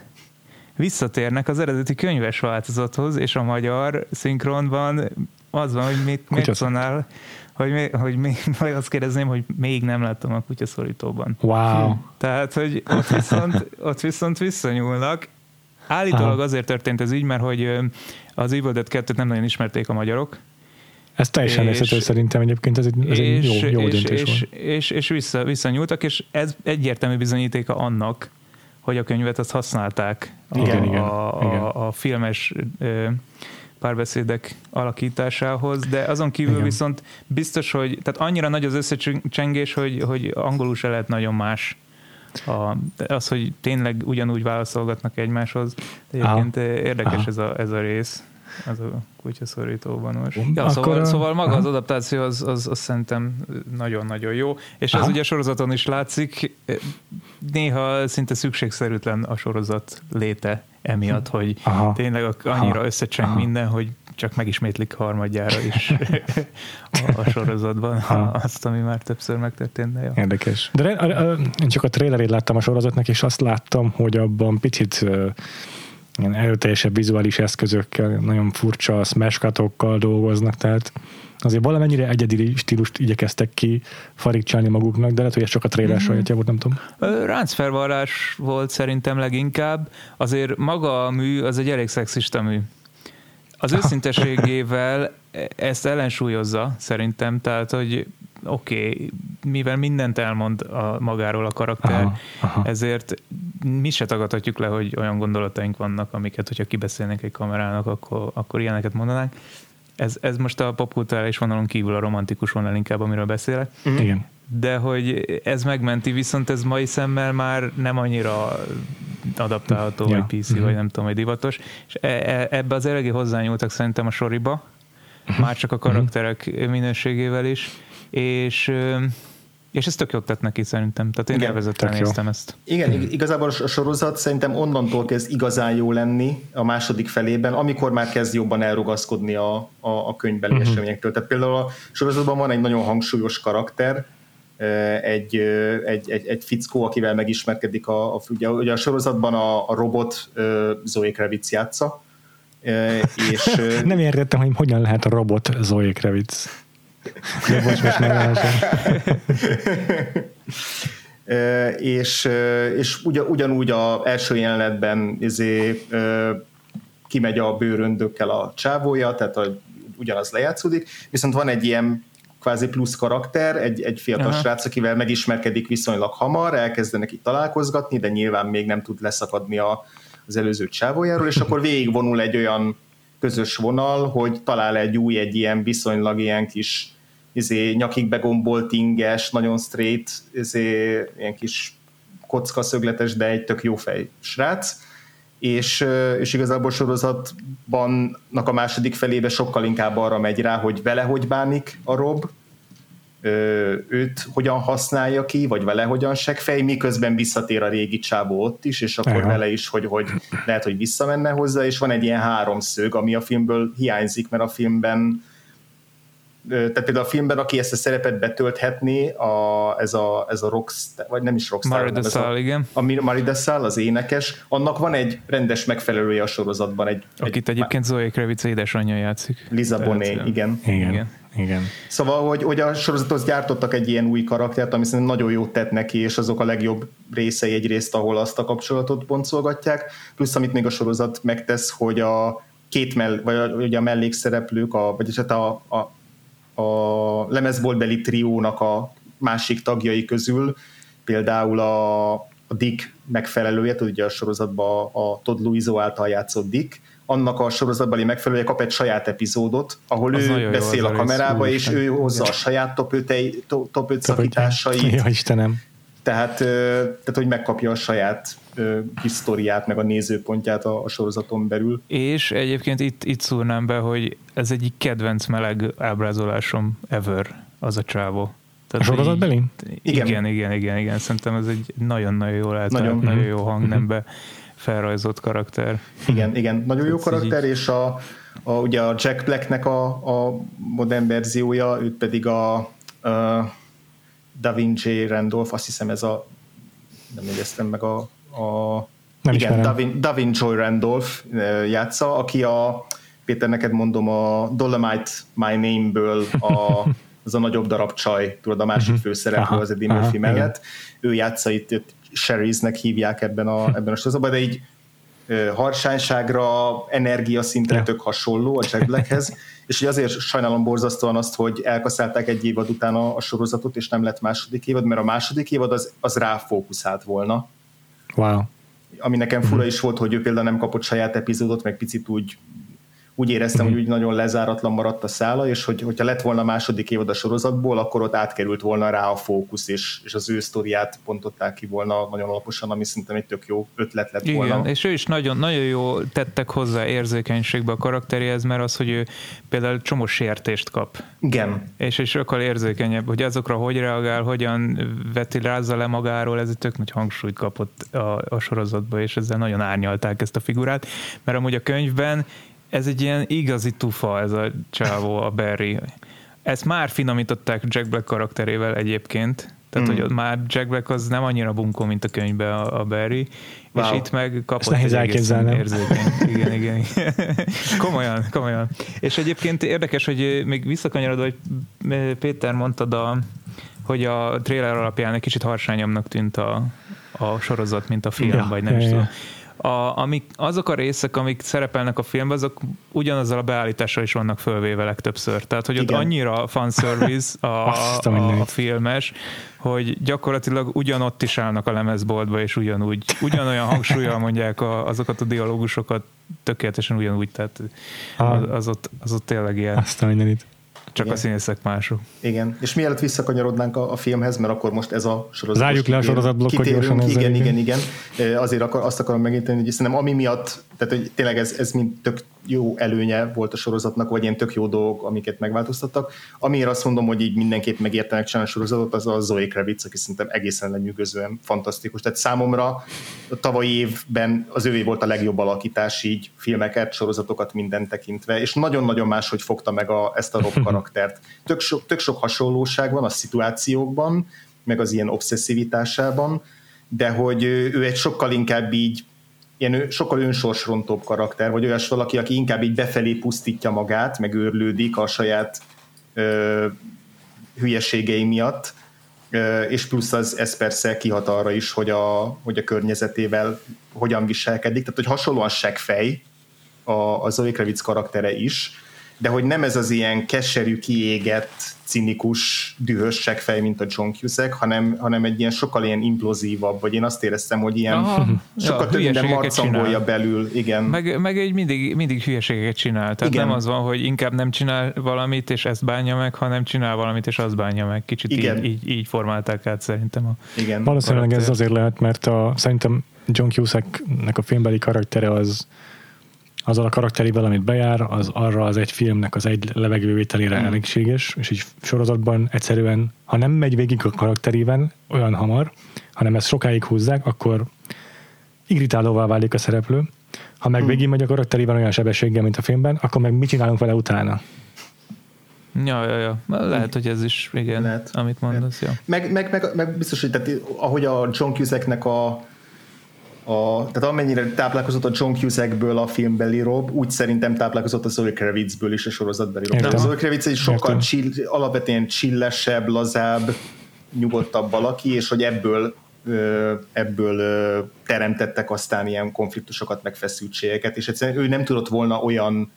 visszatérnek az eredeti könyves változathoz, és a magyar szinkronban az van, hogy mit megszonál, hogy, hogy még, majd azt kérdezném, hogy még nem láttam a kutyaszorítóban. Wow. Tehát, hogy ott viszont, ott viszont visszanyúlnak. Állítólag Aha. azért történt ez így, mert hogy az Evil Dead kettőt nem nagyon ismerték a magyarok. Ez teljesen érthető szerintem egyébként, ez, ez és, egy jó, jó és, döntés és, volt. És, és vissza, visszanyúltak, és ez egyértelmű bizonyítéka annak, hogy a könyvet azt használták igen, a, igen, a, igen. a, a filmes párbeszédek alakításához, de azon kívül igen. viszont biztos, hogy tehát annyira nagy az összecsengés, hogy, hogy angolul se lehet nagyon más. A, az, hogy tényleg ugyanúgy válaszolgatnak egymáshoz. Egyébként Aha. érdekes Aha. ez, a, ez a rész. Az a kutyaszorítóban most. Ja, szóval, szóval maga az adaptáció az, az, az szerintem nagyon-nagyon jó, és ez ugye a sorozaton is látszik, néha szinte szükségszerűtlen a sorozat léte emiatt, hogy Aha. tényleg annyira Aha. összecseng minden, hogy csak megismétlik harmadjára is a, a sorozatban ha. azt, ami már többször megtörtént. De érdekes. De én csak a trailerét láttam a sorozatnak, és azt láttam, hogy abban picit ilyen erőteljesebb vizuális eszközökkel, nagyon furcsa smash cutokkal dolgoznak, tehát azért valamennyire egyedi stílust igyekeztek ki farigcsálni maguknak, de lehet, hogy ez csak a trailer mm-hmm. sajátja volt, nem tudom. Ráncfervarrás volt szerintem leginkább, azért maga a mű az egy elég szexista mű. Az őszinteségével ezt ellensúlyozza szerintem, tehát, hogy oké, okay, mivel mindent elmond a magáról a karakter, aha, aha. ezért mi se tagadhatjuk le, hogy olyan gondolataink vannak, amiket, hogyha kibeszélnénk egy kamerának, akkor, akkor ilyeneket mondanánk. Ez, ez most a popkulturális vonalon kívül a romantikus vonal inkább, amiről beszélek. Mm. Igen. De hogy ez megmenti, viszont ez mai szemmel már nem annyira adaptálható, ja. vagy pé cé, mm-hmm. vagy nem tudom, vagy divatos. És ebbe az eléggé hozzányúltak szerintem a soriba, már csak a karakterek mm-hmm. minőségével is. És, és ez tök jót tett neki szerintem. Tehát én igen, elvezettel néztem jó. ezt. Igen, igazából a sorozat szerintem onnantól kezd igazán jó lenni a második felében, amikor már kezd jobban elrugaszkodni a, a, a könyvbeli uh-huh. eseményektől. Tehát például a sorozatban van egy nagyon hangsúlyos karakter, egy, egy, egy, egy fickó, akivel megismerkedik a, a, ugye, ugye a sorozatban a, a robot Zoe Kravitz játsza. És, nem értettem, hogy hogyan lehet a robot Zoe Kravitz. De most most e, és, és ugyan, ugyanúgy a első jelenetben izé, e, kimegy a bőröndökkel a csávója, tehát a, ugyanaz lejátszódik, viszont van egy ilyen kvázi plusz karakter, egy, egy fiatal Aha. srác, akivel megismerkedik viszonylag hamar, elkezdenek itt találkozgatni, de nyilván még nem tud leszakadni a, az előző csávójáról, és akkor végigvonul egy olyan közös vonal, hogy talál egy új, egy ilyen viszonylag ilyen kis izé, nyakig begombolt inges, nagyon straight, izé, ilyen kis kockaszögletes, de egy tök jó fej srác, és, és igazából sorozatban a második felébe sokkal inkább arra megy rá, hogy vele hogy bánik a Rob, őt hogyan használja ki, vagy vele hogyan seggfej, miközben visszatér a régi csábó ott is, és akkor Aha. vele is, hogy, hogy lehet, hogy visszamenne hozzá, és van egy ilyen háromszög, ami a filmből hiányzik, mert a filmben, tehát például a filmben, aki ezt a szerepet betölthetné, a, ez, a, ez a rockstar, vagy nem is rockstar, Mari de Salle, igen. A Mari de Salle, az énekes, annak van egy rendes megfelelője a sorozatban. Egy, Akit egy, egyébként Zoe Kravitz édesanyja játszik. Lisa Bonet, igen. Igen. igen. Igen. Szóval, hogy, hogy a sorozathoz gyártottak egy ilyen új karaktert, ami szerintem nagyon jót tett neki, és azok a legjobb részei egyrészt, ahol azt a kapcsolatot boncolgatják, plusz amit még a sorozat megtesz, hogy a két mell- vagy a, ugye a mellékszereplők, a, vagyis hát a, a, a lemezboltbeli triónak a másik tagjai közül, például a, a Dick megfelelője, ugye a sorozatban a Todd Luiso által játszott Dick, annak a sorozatbeli megfelelője kap egy saját epizódot, ahol az ő beszél a kamerába, és ő hozza a saját top öt szakításait. Ja, Istenem. Tehát, tehát, hogy megkapja a saját kis sztoriát, meg a nézőpontját a, a sorozaton belül. És egyébként itt, itt szúrnám be, hogy ez egyik kedvenc meleg ábrázolásom ever, az a csávó. Tehát a sorozatbeli? Igen. igen, igen, igen, igen. Szerintem ez egy nagyon-nagyon jól által, nagyon, nagyon jó hangnembe felrajzott karakter. Igen, igen, nagyon jó karakter, és a, a, ugye a Jack Blacknek a, a modern verziója, őt pedig a, a Da'Vine Randolph, azt hiszem ez a, nem jegyeztem meg a, a Nem igen, Da'Vine, Da'Vine Randolph játsza, aki a, Péter, neked mondom, a Dolomite My Name-ből a, az a nagyobb darab csaj, tudod, a másik főszereplő az Eddie Murphy mellett. Igen. Ő játsza, itt, itt Sherry's-nek hívják ebben a, ebben a sorozatban, de így harsányságra, energiaszintre ja. tök hasonló a Jack Blackhez, és így azért sajnálom borzasztóan azt, hogy elkaszálták egy évad után a, a sorozatot, és nem lett második évad, mert a második évad az, az ráfókuszált volna. Wow. Ami nekem fura is volt, hogy ő például nem kapott saját epizódot, meg picit úgy, úgy éreztem, hogy úgy nagyon lezáratlan maradt a szála, és hogy, hogyha lett volna második évad a sorozatból, akkor ott átkerült volna rá a fókusz, és, és az ő sztoriát pontották ki volna nagyon alaposan, ami szerintem egy tök jó ötlet lett volna. Igen, és ő is nagyon, nagyon jó tettek hozzá érzékenységbe a karakteréhez, mert az, hogy ő például csomó sértést kap. Igen. És, és akkor érzékenyebb, hogy azokra hogy reagál, hogyan veti, rázza le magáról, ez egy tök nagy hangsúlyt kapott a, a sorozatba, és ezzel nagyon árnyalták ezt a figurát, mert amúgy a könyvben ez egy ilyen igazi tufa, ez a csávó, a Barry. Ezt már finomították Jack Black karakterével egyébként, tehát mm. hogy már Jack Black az nem annyira bunkó, mint a könyvben a, a Barry, wow. és itt meg kapott egy egész érzékeny. Igen, igen, igen. Komolyan, komolyan. És egyébként érdekes, hogy még visszakanyarodva, hogy Péter mondtad, a, hogy a trailer alapján egy kicsit harsányabbnak tűnt a, a sorozat, mint a film, ja, vagy nem ja, is tudom. Ja. A, amik, azok a részek, amik szerepelnek a filmben, azok ugyanazzal a beállítással is vannak fölvéve legtöbbször. Tehát, hogy igen. ott annyira fanservice a, a, a filmes, hogy gyakorlatilag ugyanott is állnak a lemezboltba, és ugyanúgy, ugyanolyan hangsúllyal mondják a, azokat a dialógusokat, tökéletesen ugyanúgy, tehát az, az, ott, az ott tényleg ilyen. Azt a mindenit. Csak igen. a színészek mások. Igen, és mielőtt visszakanyarodnánk a, a filmhez, mert akkor most ez a sorozat. Zárjuk le a sorozatblokkot gyorsan. Igen, igen, igen, igen. Azért akar, azt akarom megérteni, hogy szerintem ami miatt, tehát hogy tényleg ez, ez mind tök jó előnye volt a sorozatnak, vagy ilyen tök jó dolgok, amiket megváltoztattak. Amiért azt mondom, hogy így mindenképp megértenek csinálni a sorozatot, az a Zoe Kravitz, aki szerintem egészen lenyűgözően fantasztikus. Tehát számomra a tavalyi évben az ővé volt a legjobb alakítás, így filmeket, sorozatokat mindent tekintve, és nagyon-nagyon máshogy fogta meg a, ezt a Rob karaktert. Tök sok, tök sok hasonlóság van a szituációkban, meg az ilyen obszesszivitásában, de hogy ő egy sokkal inkább így ilyen sokkal önsorsrontóbb karakter, vagy olyas valaki, aki inkább így befelé pusztítja magát, meg őrlődik a saját ö, hülyeségei miatt, ö, és plusz az, ez persze kihat arra is, hogy a, hogy a környezetével hogyan viselkedik, tehát hogy hasonlóan seggfej a, a Zoe Kravitz karaktere is, de hogy nem ez az ilyen keserű, kiégett, cinikus, dühös seggfej, mint a John Cusack, hanem, hanem egy ilyen sokkal ilyen implozívabb, vagy én azt éreztem, hogy ilyen aha, sokkal ja, több minden marcangolja belül. Igen. Meg, meg egy mindig, mindig hülyeségeket csinál. Tehát igen. nem az van, hogy inkább nem csinál valamit, és ezt bánja meg, hanem csinál valamit, és azt bánja meg. Kicsit így, így, így formálták át szerintem. A igen. Valószínűleg karakter. Ez azért lehet, mert a, szerintem John Cusacknek a filmbeli karaktere az azzal a karakterével, amit bejár, az arra az egy filmnek az egy levegővételére mm. elégséges, és így sorozatban egyszerűen, ha nem megy végig a karakterében olyan hamar, hanem ezt sokáig húzzák, akkor irritálóvá válik a szereplő. Ha meg mm. végig megy a karakterében olyan sebességgel, mint a filmben, akkor meg mit csinálunk vele utána? Ja, ja, ja. Lehet, hogy ez is, igen, lehet. Amit mondasz. Ja. Meg, meg, meg, meg biztos, hogy tehát, ahogy a John Cusacknek a A, tehát amennyire táplálkozott a John Cusackből a filmbeli Rob, úgy szerintem táplálkozott a Zoe Kravitzből is a sorozatbeli Rob. Tehát a Zoe Kravitz egy sokkal chill, alapvetően chillesebb, lazább, nyugodtabb valaki, és hogy ebből, ebből teremtettek aztán ilyen konfliktusokat, meg feszültségeket, és egyszerűen ő nem tudott volna olyan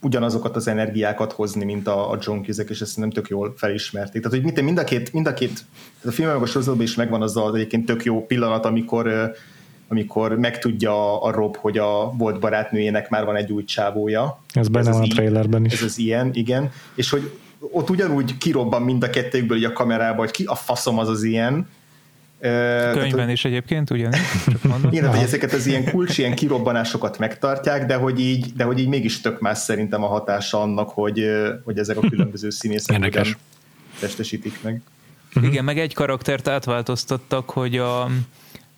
ugyanazokat az energiákat hozni, mint a, a John Cusack, és ezt nem tök jól felismerték. Tehát, hogy mind a két, mind a két a filmben meg a sorozatban is megvan az az egyébként tök jó pillanat, amikor, amikor megtudja a Rob, hogy a volt barátnőjének már van egy új csávója. Ez benne van a trailerben is. Ez az ilyen, igen. És hogy ott ugyanúgy kirobban mind a kettőkből így a kamerába, hogy ki a faszom az az ilyen. Könyvben tehát, is egyébként, ugyanis? Én, hogy ezeket az ilyen kulcs, ilyen kirobbanásokat megtartják, de hogy így, de hogy így mégis tök más szerintem a hatása annak, hogy, hogy ezek a különböző színészek testesítik meg. Igen, meg egy karaktert átváltoztattak, hogy a,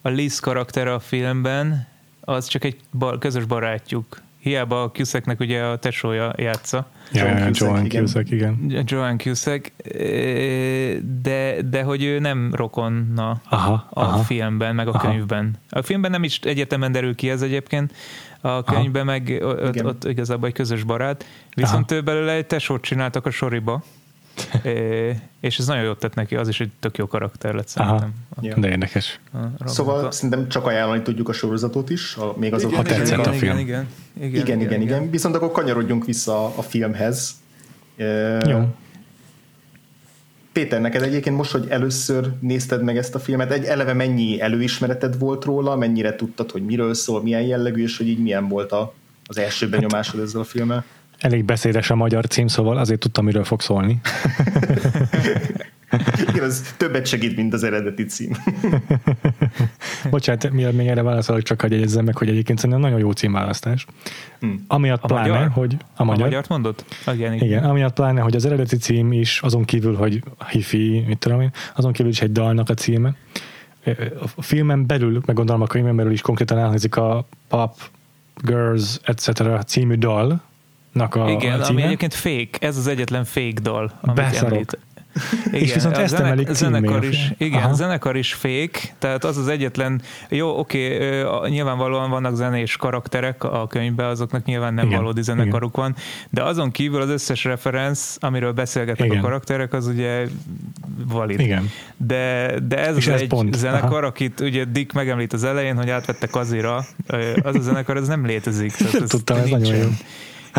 a Liz karakter a filmben, az csak egy bar, közös barátjuk hiába a Cusacknek ugye a tesója játsza. Ja, John Cusack, igen. John Cusack, de, de hogy ő nem rokonna aha, a aha. filmben, meg a aha. könyvben. A filmben nem is egyetemen derül ki ez egyébként, a könyvben aha. meg ott, ott igazából egy közös barát, viszont aha. ő belőle egy tesót csináltak a soriba, és ez nagyon jót tett neki, az is egy tök jó karakter lett szerintem. Ja. De érdekes. Szóval a... szerintem csak ajánlani tudjuk a sorozatot is, a, még azok, ha tetszett igen, a film. Igen igen igen, igen, igen, igen, igen. Viszont akkor kanyarodjunk vissza a filmhez. Jó. Péter, neked egyébként most, hogy először nézted meg ezt a filmet, egy eleve mennyi előismereted volt róla, mennyire tudtad, hogy miről szól, milyen jellegű, és hogy így milyen volt a, az első benyomásod ezzel a filmmel? Elég beszédes a magyar cím, szóval azért tudtam, miről fog szólni. Igen, az többet segít, mint az eredeti cím. Bocsánat, miért még erre válaszolok, csak hogy jegyezzem meg, hogy egyébként szerintem nagyon jó címválasztás. Hmm. Amiatt a pláne, magyar? hogy... A, magyar, a magyart mondod? Igen, igen. igen, amiatt pláne, hogy az eredeti cím is, azon kívül, hogy hifi, mit tudom én, azon kívül is egy dalnak a címe. A filmen belül, meg gondolom a könyvben belül is konkrétan elhangzik a Pop, Girls, et cetera című dal, A, igen, a ami egyébként fake, ez az egyetlen fake dal, amit Beszarok. említ. Igen, és viszont ezt emelik címmel. Igen, a zenekar is fake, tehát az az egyetlen, jó, oké, okay, nyilvánvalóan vannak zenés karakterek a könyvben, azoknak nyilván nem igen, valódi zenekaruk igen. van, de azon kívül az összes referenc, amiről beszélgetnek igen. a karakterek, az ugye valid. Igen. De, de ez és az ez egy pont. zenekar, aha. akit ugye Dick megemlít az elején, hogy átvette Kazira, az a zenekar, ez nem létezik. Tehát tudtam, ez nagyon jó.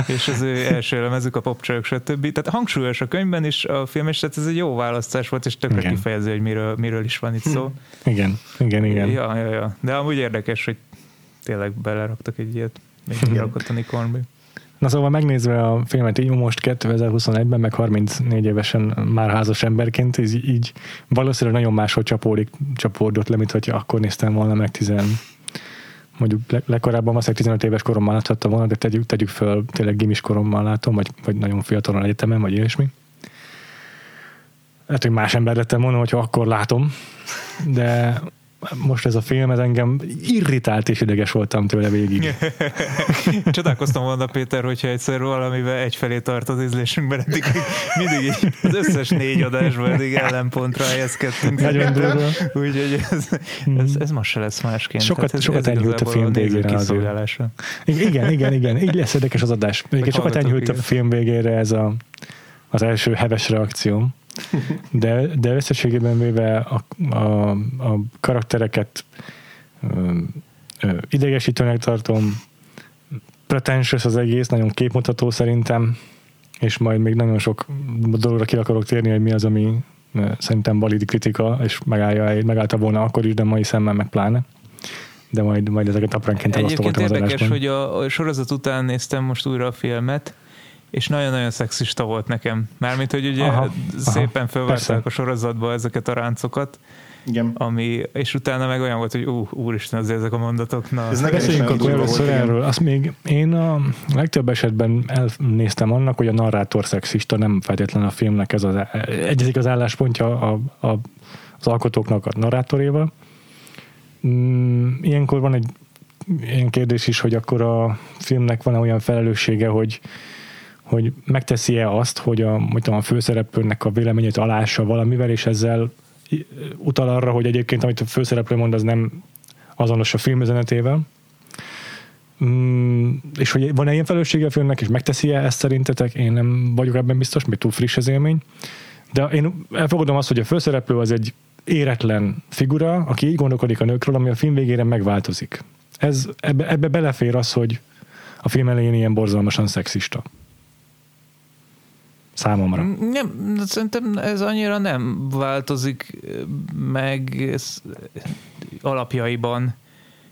és az ő első lemezük, a popcsajok, stb. Tehát hangsúlyos a könyvben is, a film is, tehát ez egy jó választás volt, és tökre igen. kifejező, hogy miről, miről is van itt szó. Igen, igen, igen. Ja, ja, ja. De amúgy érdekes, hogy tényleg beleraktak egy ilyet, még kirakott a Nick Hornby. Na szóval megnézve a filmet így most kétezer-huszonegyben, meg harmincnégy évesen már házas emberként, így, így valószínűleg nagyon máshogy csapódik, csapódott le, mint hogy akkor néztem volna meg tizen mondjuk legkorábban azt tizenöt éves korommal láthatta volna, de tegyük, tegyük föl, tényleg gimis korommal látom, vagy, vagy nagyon fiatalon egyetemen, vagy ilyesmi. Lehet, hogy más ember lettem volna, hogyha akkor látom, de most ez a film, ez engem irritált és ideges voltam tőle végig. Csodálkoztam volna, Péter, hogyha egyszer valamivel egyfelé tart az ízlésünkben, eddig mindig az összes négy adásban eddig ellenpontra helyezkedtünk. Nagyon durva. Úgyhogy ez, ez, ez most se lesz másként. Sokat, ez, sokat ez enyhült a film végére az ő. Igen, igen, igen. Így lesz érdekes az adás. Egyébként sokat enyhült a film végére ez a, az első heves reakcióm. De, de összességében véve a, a, a karaktereket ö, ö, idegesítőnek tartom, pretentious az egész, nagyon képmutató szerintem, és majd még nagyon sok dologra ki akarok térni, hogy mi az, ami ö, szerintem valid kritika, és megállja, megállta volna akkor is, de mai szemmel meg pláne. De majd, majd ezeket apránként elosztogatom az adásban. Egyébként érdekes, hogy a, a sorozat után néztem most újra a filmet, és nagyon-nagyon szexista volt nekem. Mármint, hogy ugye aha, szépen felvárták a sorozatba ezeket a ráncokat, igen. Ami, és utána meg olyan volt, hogy ú, úristen, azért ezek a mondatok. Na. Ez beszéljünk akkor először erről. Azt még én a legtöbb esetben elnéztem annak, hogy a narrátor szexista, nem feltétlen a filmnek ez az, egyezik az álláspontja a, a, az alkotóknak a narrátoréval. Ilyenkor van egy ilyen kérdés is, hogy akkor a filmnek van olyan felelőssége, hogy hogy megteszi-e azt, hogy a, tudom, a főszereplőnek a véleményét alássa valamivel, és ezzel utal arra, hogy egyébként amit a főszereplő mond, az nem azonos a filmüzenetével. Mm, és hogy van-e ilyen felelőssége a filmnek, és megteszi-e ezt szerintetek? Én nem vagyok ebben biztos, még túl friss az élmény. De én elfogadom azt, hogy a főszereplő az egy éretlen figura, aki így gondolkodik a nőkről, ami a film végére megváltozik. Ez, ebbe, ebbe belefér az, hogy a film elején ilyen borzalmasan szexista. Számomra. Nem, szerintem ez annyira nem változik meg ez alapjaiban.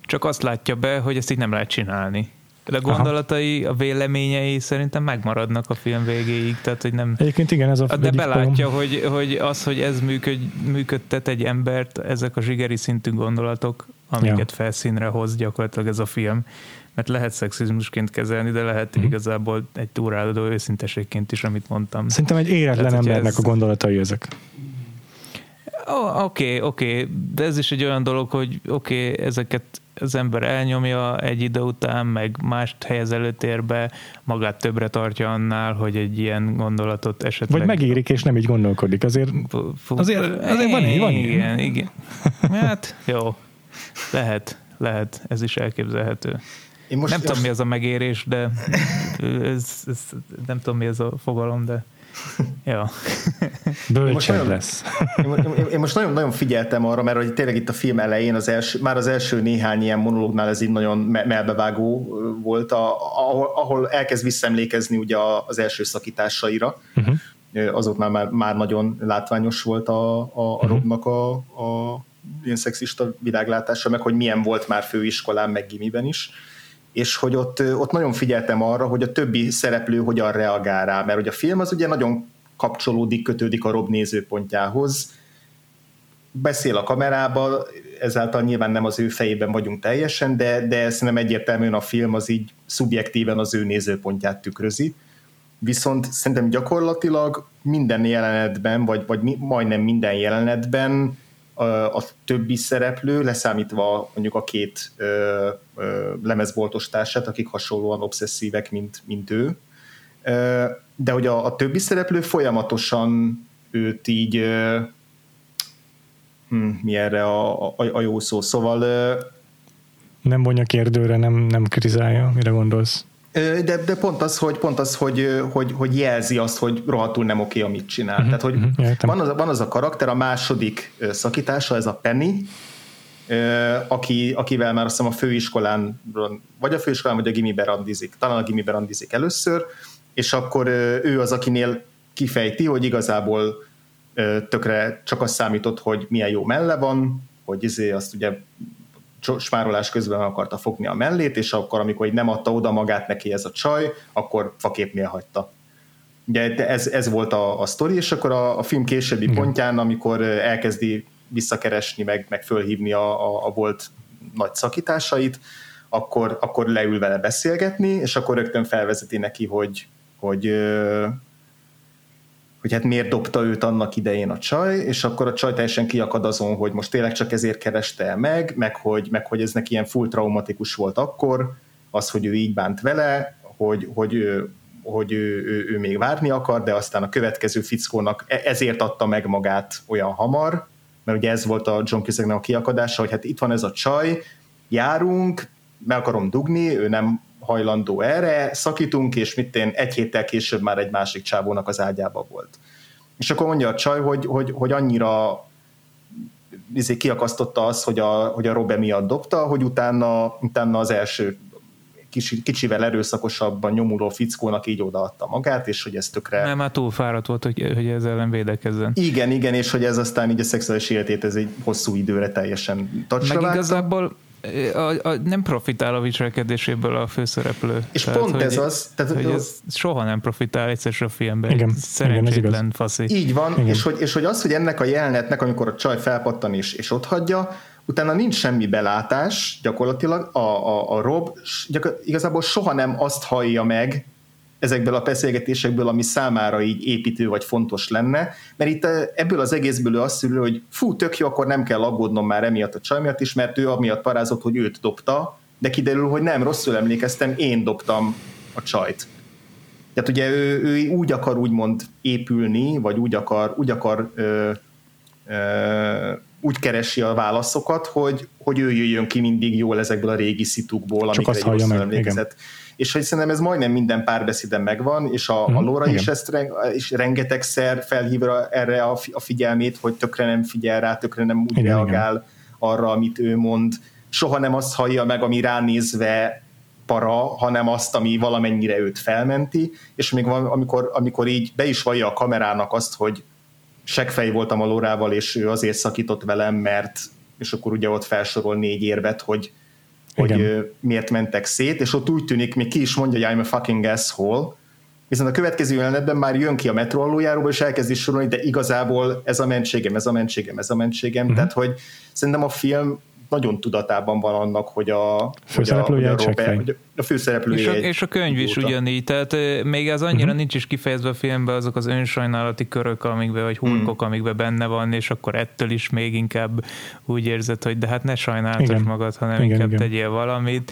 Csak azt látja be, hogy ezt így nem lehet csinálni. De a gondolatai, aha. a véleményei szerintem megmaradnak a film végéig. Tehát, hogy nem... Egyébként igen, ez a... De belátja, hogy, hogy az, hogy ez működ, működtet egy embert, ezek a zsigeri szintű gondolatok, amiket ja. felszínre hoz gyakorlatilag ez a film. Mert lehet szexizmusként kezelni, de lehet mm. igazából egy túlráladó őszinteségként is, amit mondtam. Szerintem egy éretlen embernek ez... a gondolatai ezek. Oké, oh, oké, okay, okay. De ez is egy olyan dolog, hogy oké, okay, ezeket az ember elnyomja egy idő után, meg mást helyez előtérbe, magát többre tartja annál, hogy egy ilyen gondolatot esetleg... Vagy megérik, és nem így gondolkodik. Azért, azért, azért van így, van így. Igen, igen. Hát, jó. Lehet, lehet. Ez is elképzelhető. Most, nem most... tudom, mi az a megérés, de ez, ez, nem tudom, mi az a fogalom, de ja. Bölcsebb lesz. Én, én most nagyon-nagyon figyeltem arra, mert hogy tényleg itt a film elején az első, már az első néhány ilyen monológnál ez így nagyon melbevágó volt, a, ahol, ahol elkezd visszaemlékezni ugye az első szakításaira. Uh-huh. Azoknál már, már nagyon látványos volt a, a, a Robnak a, a ilyen szexista világlátása, meg hogy milyen volt már főiskolán, meg gimiben is. És hogy ott, ott nagyon figyeltem arra, hogy a többi szereplő hogyan reagál rá, mert hogy a film az ugye nagyon kapcsolódik, kötődik a Rob nézőpontjához, beszél a kamerába, ezáltal nyilván nem az ő fejében vagyunk teljesen, de, de szerintem egyértelműen a film az így szubjektíven az ő nézőpontját tükrözi, viszont szerintem gyakorlatilag minden jelenetben, vagy, vagy mi, majdnem minden jelenetben a többi szereplő, leszámítva mondjuk a két ö, ö, lemezboltos társát, akik hasonlóan obszesszívek, mint, mint ő. Ö, de hogy a, a többi szereplő folyamatosan őt így ö, hm, mi erre a, a, a jó szó, szóval ö, nem vonja kérdőre, nem, nem kritizálja, mire gondolsz? Ö, de, de pont az, hogy, pont az hogy, hogy, hogy jelzi azt, hogy rohadtul nem oké, amit csinál. Uh-huh, Tehát, hogy uh-huh, van, az, van az a karakter, a második szakítása, ez a Penny, ö, aki, akivel már azt hiszem a főiskolán, vagy a főiskolán, vagy a gimiben randizik, talán a gimiben randizik először, és akkor ö, ő az, akinél kifejti, hogy igazából ö, tökre csak azt számított, hogy milyen jó melle van, hogy izé azt ugye smárolás közben akarta fogni a mellét, és akkor, amikor nem adta oda magát neki ez a csaj, akkor faképnél hagyta. Ugye ez, ez volt a, a sztori, és akkor a, a film későbbi igen. pontján, amikor elkezdi visszakeresni, meg, meg fölhívni a, a, a volt nagy szakításait, akkor, akkor leül vele beszélgetni, és akkor rögtön felvezeti neki, hogy, hogy, hogy, hogy hát miért dobta őt annak idején a csaj, és akkor a csaj teljesen kiakad azon, hogy most tényleg csak ezért kereste el meg, meg hogy, meg hogy ez neki ilyen full traumatikus volt akkor, az, hogy ő így bánt vele, hogy, hogy, ő, hogy ő, ő, ő még várni akar, de aztán a következő fickónak ezért adta meg magát olyan hamar, mert ugye ez volt a John Cusacknek a kiakadása, hogy hát itt van ez a csaj, járunk, meg akarom dugni, ő nem hajlandó erre, szakítunk, és mit én egy héttel később már egy másik csávónak az ágyába volt. És akkor mondja a csaj, hogy, hogy, hogy annyira kiakasztotta az, hogy a, hogy a Robe miatt dobta, hogy utána, utána az első kicsi, kicsivel erőszakosabban nyomuló fickónak így odaadta magát, és hogy ez tökre... Mert már túl fáradt volt, hogy, hogy ez ellen védekezzen. Igen, igen, és hogy ez aztán így a szexuális életét ez egy hosszú időre teljesen tacsra vágta. Igazából A, a, nem profitál a viselkedéséből a főszereplő. És tehát, pont hogy, ez az. Tehát, hogy az... Ez soha nem profitál egyszer a filmben. Igen, szerencsétlen igen, faszi. Így van, és hogy, és hogy az, hogy ennek a jelenetnek, amikor a csaj felpattan és, és otthagyja, utána nincs semmi belátás, gyakorlatilag a, a, a Rob gyakor- igazából soha nem azt hallja meg ezekből a beszélgetésekből, ami számára így építő vagy fontos lenne, mert itt ebből az egészből ő azt szülő, hogy fú, tök jó, akkor nem kell aggódnom már emiatt a csaj miatt is, mert ő amiatt parázott, hogy őt dobta, de kiderül, hogy nem, rosszul emlékeztem, én dobtam a csajt. Tehát ugye ő, ő úgy akar úgymond épülni, vagy úgy akar, úgy akar ö, ö, úgy keresi a válaszokat, hogy, hogy ő jöjjön ki mindig jól ezekből a régi szitukból, amikre egy rosszul meg, emlékezett. Igen. És hogy szerintem ez majdnem minden párbeszéden megvan, és a, a Laura is, ezt, is rengetegszer felhívja erre a, fi, a figyelmét, hogy tökre nem figyel rá, tökre nem úgy igen, reagál igen. arra, amit ő mond. Soha nem azt hallja meg, ami ránézve para, hanem azt, ami valamennyire őt felmenti, és még van, amikor, amikor így be is vallja a kamerának azt, hogy seggfej voltam a Laurával, és ő azért szakított velem, mert, és akkor ugye ott felsorol négy érvet, hogy hogy ő, miért mentek szét, és ott úgy tűnik, még ki is mondja, hogy I'm a fucking asshole, viszont a következő jelenetben már jön ki a metró aluljáróba, és elkezdi sorolni, de igazából ez a mentségem, ez a mentségem, ez a mentségem, mm-hmm. tehát hogy szerintem a film nagyon tudatában van annak, hogy a főszereplője egy seggfej. És a, és a könyv is óta. Ugyanígy, tehát még az annyira uh-huh. nincs is kifejezve a filmben azok az önsajnálati körök, amikben, vagy hulkok, uh-huh. amikben benne van, és akkor ettől is még inkább úgy érzed, hogy de hát ne sajnáltass magad, hanem igen, inkább igen. tegyél valamit.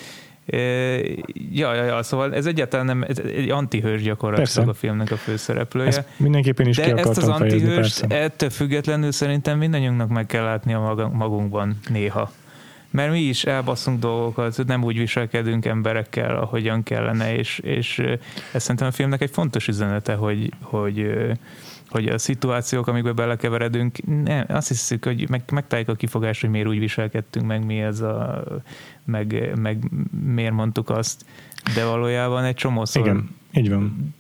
Ja, ja, ja, szóval ez egyáltalán nem, ez egy antihős gyakorlatilag a filmnek a főszereplője. Ezt mindenképpen is de ki ezt az antihőst ettől függetlenül szerintem mindannyiunknak meg kell látni a magunkban néha. Mert mi is elbasszunk dolgokat, nem úgy viselkedünk emberekkel, ahogyan kellene, és, és ez szerintem a filmnek egy fontos üzenete, hogy, hogy, hogy a szituációk, amikbe belekeveredünk, nem, azt hiszük, hogy meg, megtaláljuk a kifogást, hogy miért úgy viselkedtünk, meg mi ez a... Meg, meg miért mondtuk azt, de valójában egy csomószor... Igen, így van.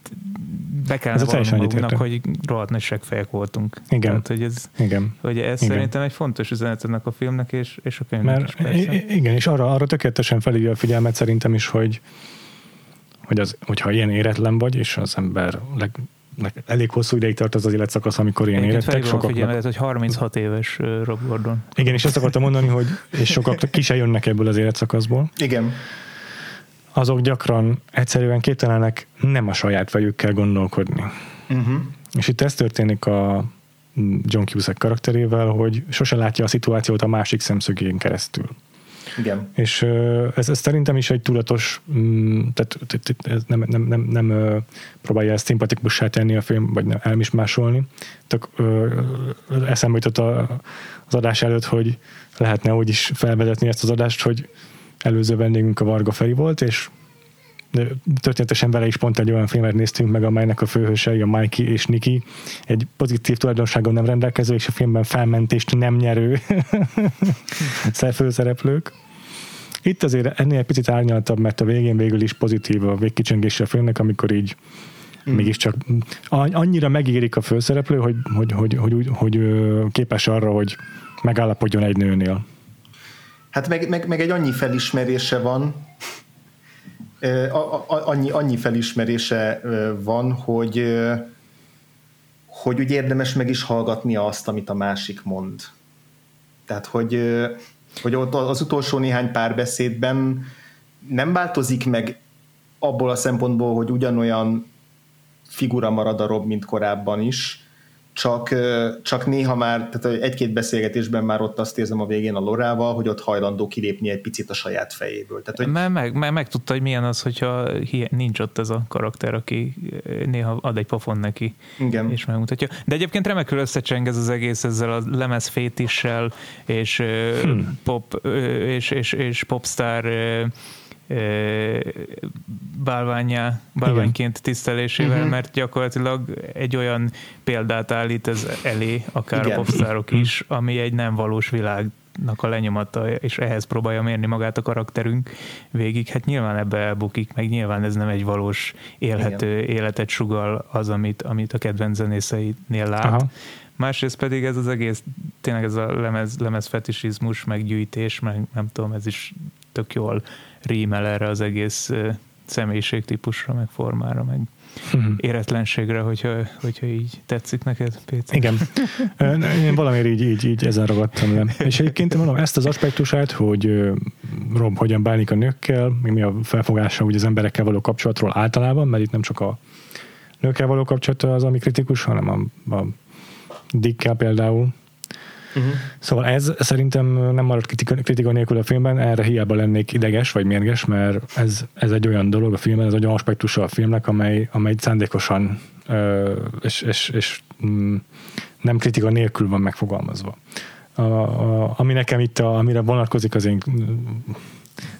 Be kellene valami magunknak, hogy rohadt nagy seggfejek voltunk. Igen. Tehát, hogy ez, igen. Hogy ez igen. szerintem egy fontos üzenet ennek a filmnek, és, és a könyvnek is persze. Igen, és arra, arra tökéletesen felhívja a figyelmet szerintem is, hogy, hogy az, hogyha ilyen éretlen vagy, és az ember leg, leg, elég hosszú ideig tart az az életszakasz, amikor ilyen érettek. Felhívom sokaknak... a figyelmet, hogy harminchat éves Rob Gordon. Igen, és ezt akartam mondani, hogy és sokak ki se jönnek ebből az életszakaszból. Igen. Azok gyakran egyszerűen képtelenek nem a saját fejükkel gondolkodni. Uh-huh. És itt ez történik a John Cusack karakterével, hogy sose látja a szituációt a másik szemszögén keresztül. Igen. És ez, ez szerintem is egy tudatos, tehát ez nem, nem, nem, nem próbálja ezt szimpatikussá tenni a film, vagy nem, elmismásolni. Tehát eszembe jutott az adás előtt, hogy lehetne úgy is felvezetni ezt az adást, hogy előző vendégünk a Varga Feri volt, és történetesen vele is pont egy olyan filmet néztünk meg, amelynek a főhősei, a Mikey és Nikki egy pozitív tulajdonságon nem rendelkező, és a filmben felmentést nem nyerő főszereplők. Itt azért ennél egy picit árnyaltabb, mert a végén végül is pozitív a végkicsengése a filmnek, amikor így mm. mégiscsak annyira megérik a főszereplő, hogy, hogy, hogy, hogy, hogy képes arra, hogy megállapodjon egy nőnél. Hát meg, meg, meg egy annyi felismerése van, annyi, annyi felismerése van, hogy, hogy úgy érdemes meg is hallgatnia azt, amit a másik mond. Tehát, hogy, hogy ott az utolsó néhány párbeszédben nem változik meg abból a szempontból, hogy ugyanolyan figura marad a Rob, mint korábban is, Csak, csak néha már, tehát egy-két beszélgetésben már ott azt érzem a végén a Lorával, hogy ott hajlandó kilépni egy picit a saját fejéből. Tehát, hogy... Mert meg, meg, meg tudta, hogy milyen az, hogyha nincs ott ez a karakter, aki néha ad egy pofon neki. Igen. És megmutatja. De egyébként remekül összecseng ez az egész ezzel a lemez fétissel, és, hmm. pop, és, és, és popstar bálványá, bálványként tisztelésével, igen. mert gyakorlatilag egy olyan példát állít ez elé, akár igen. a popsztárok is, ami egy nem valós világnak a lenyomata, és ehhez próbálja mérni magát a karakterünk végig. Hát nyilván ebbe elbukik, meg nyilván ez nem egy valós élhető igen. életet sugall az, amit, amit a kedvenc zenészeinél lát. Aha. Másrészt pedig ez az egész, tényleg ez a lemez, lemez fetisizmus, meg gyűjtés, meg nem tudom, ez is tök jól rímel erre az egész személyiségtípusra, meg formára, meg uh-huh. éretlenségre, hogyha, hogyha így tetszik neked, Péter. Igen. Én valamiért így, így, így ezen ragadtam le. És egyébként mondom ezt az aspektusát, hogy Rob hogyan bánik a nőkkel, mi a felfogása ugye az emberekkel való kapcsolatról általában, mert itt nem csak a nőkkel való kapcsolat az, ami kritikus, hanem a, a Dickkel például. Uh-huh. Szóval ez szerintem nem maradt kritika, kritika nélkül a filmben, erre hiába lennék ideges vagy mérges, mert ez, ez egy olyan dolog a filmben, ez egy olyan aspektusa a filmnek, amely, amely szándékosan ö, és, és, és nem kritika nélkül van megfogalmazva. A, a, ami nekem itt, a, amire vonatkozik az én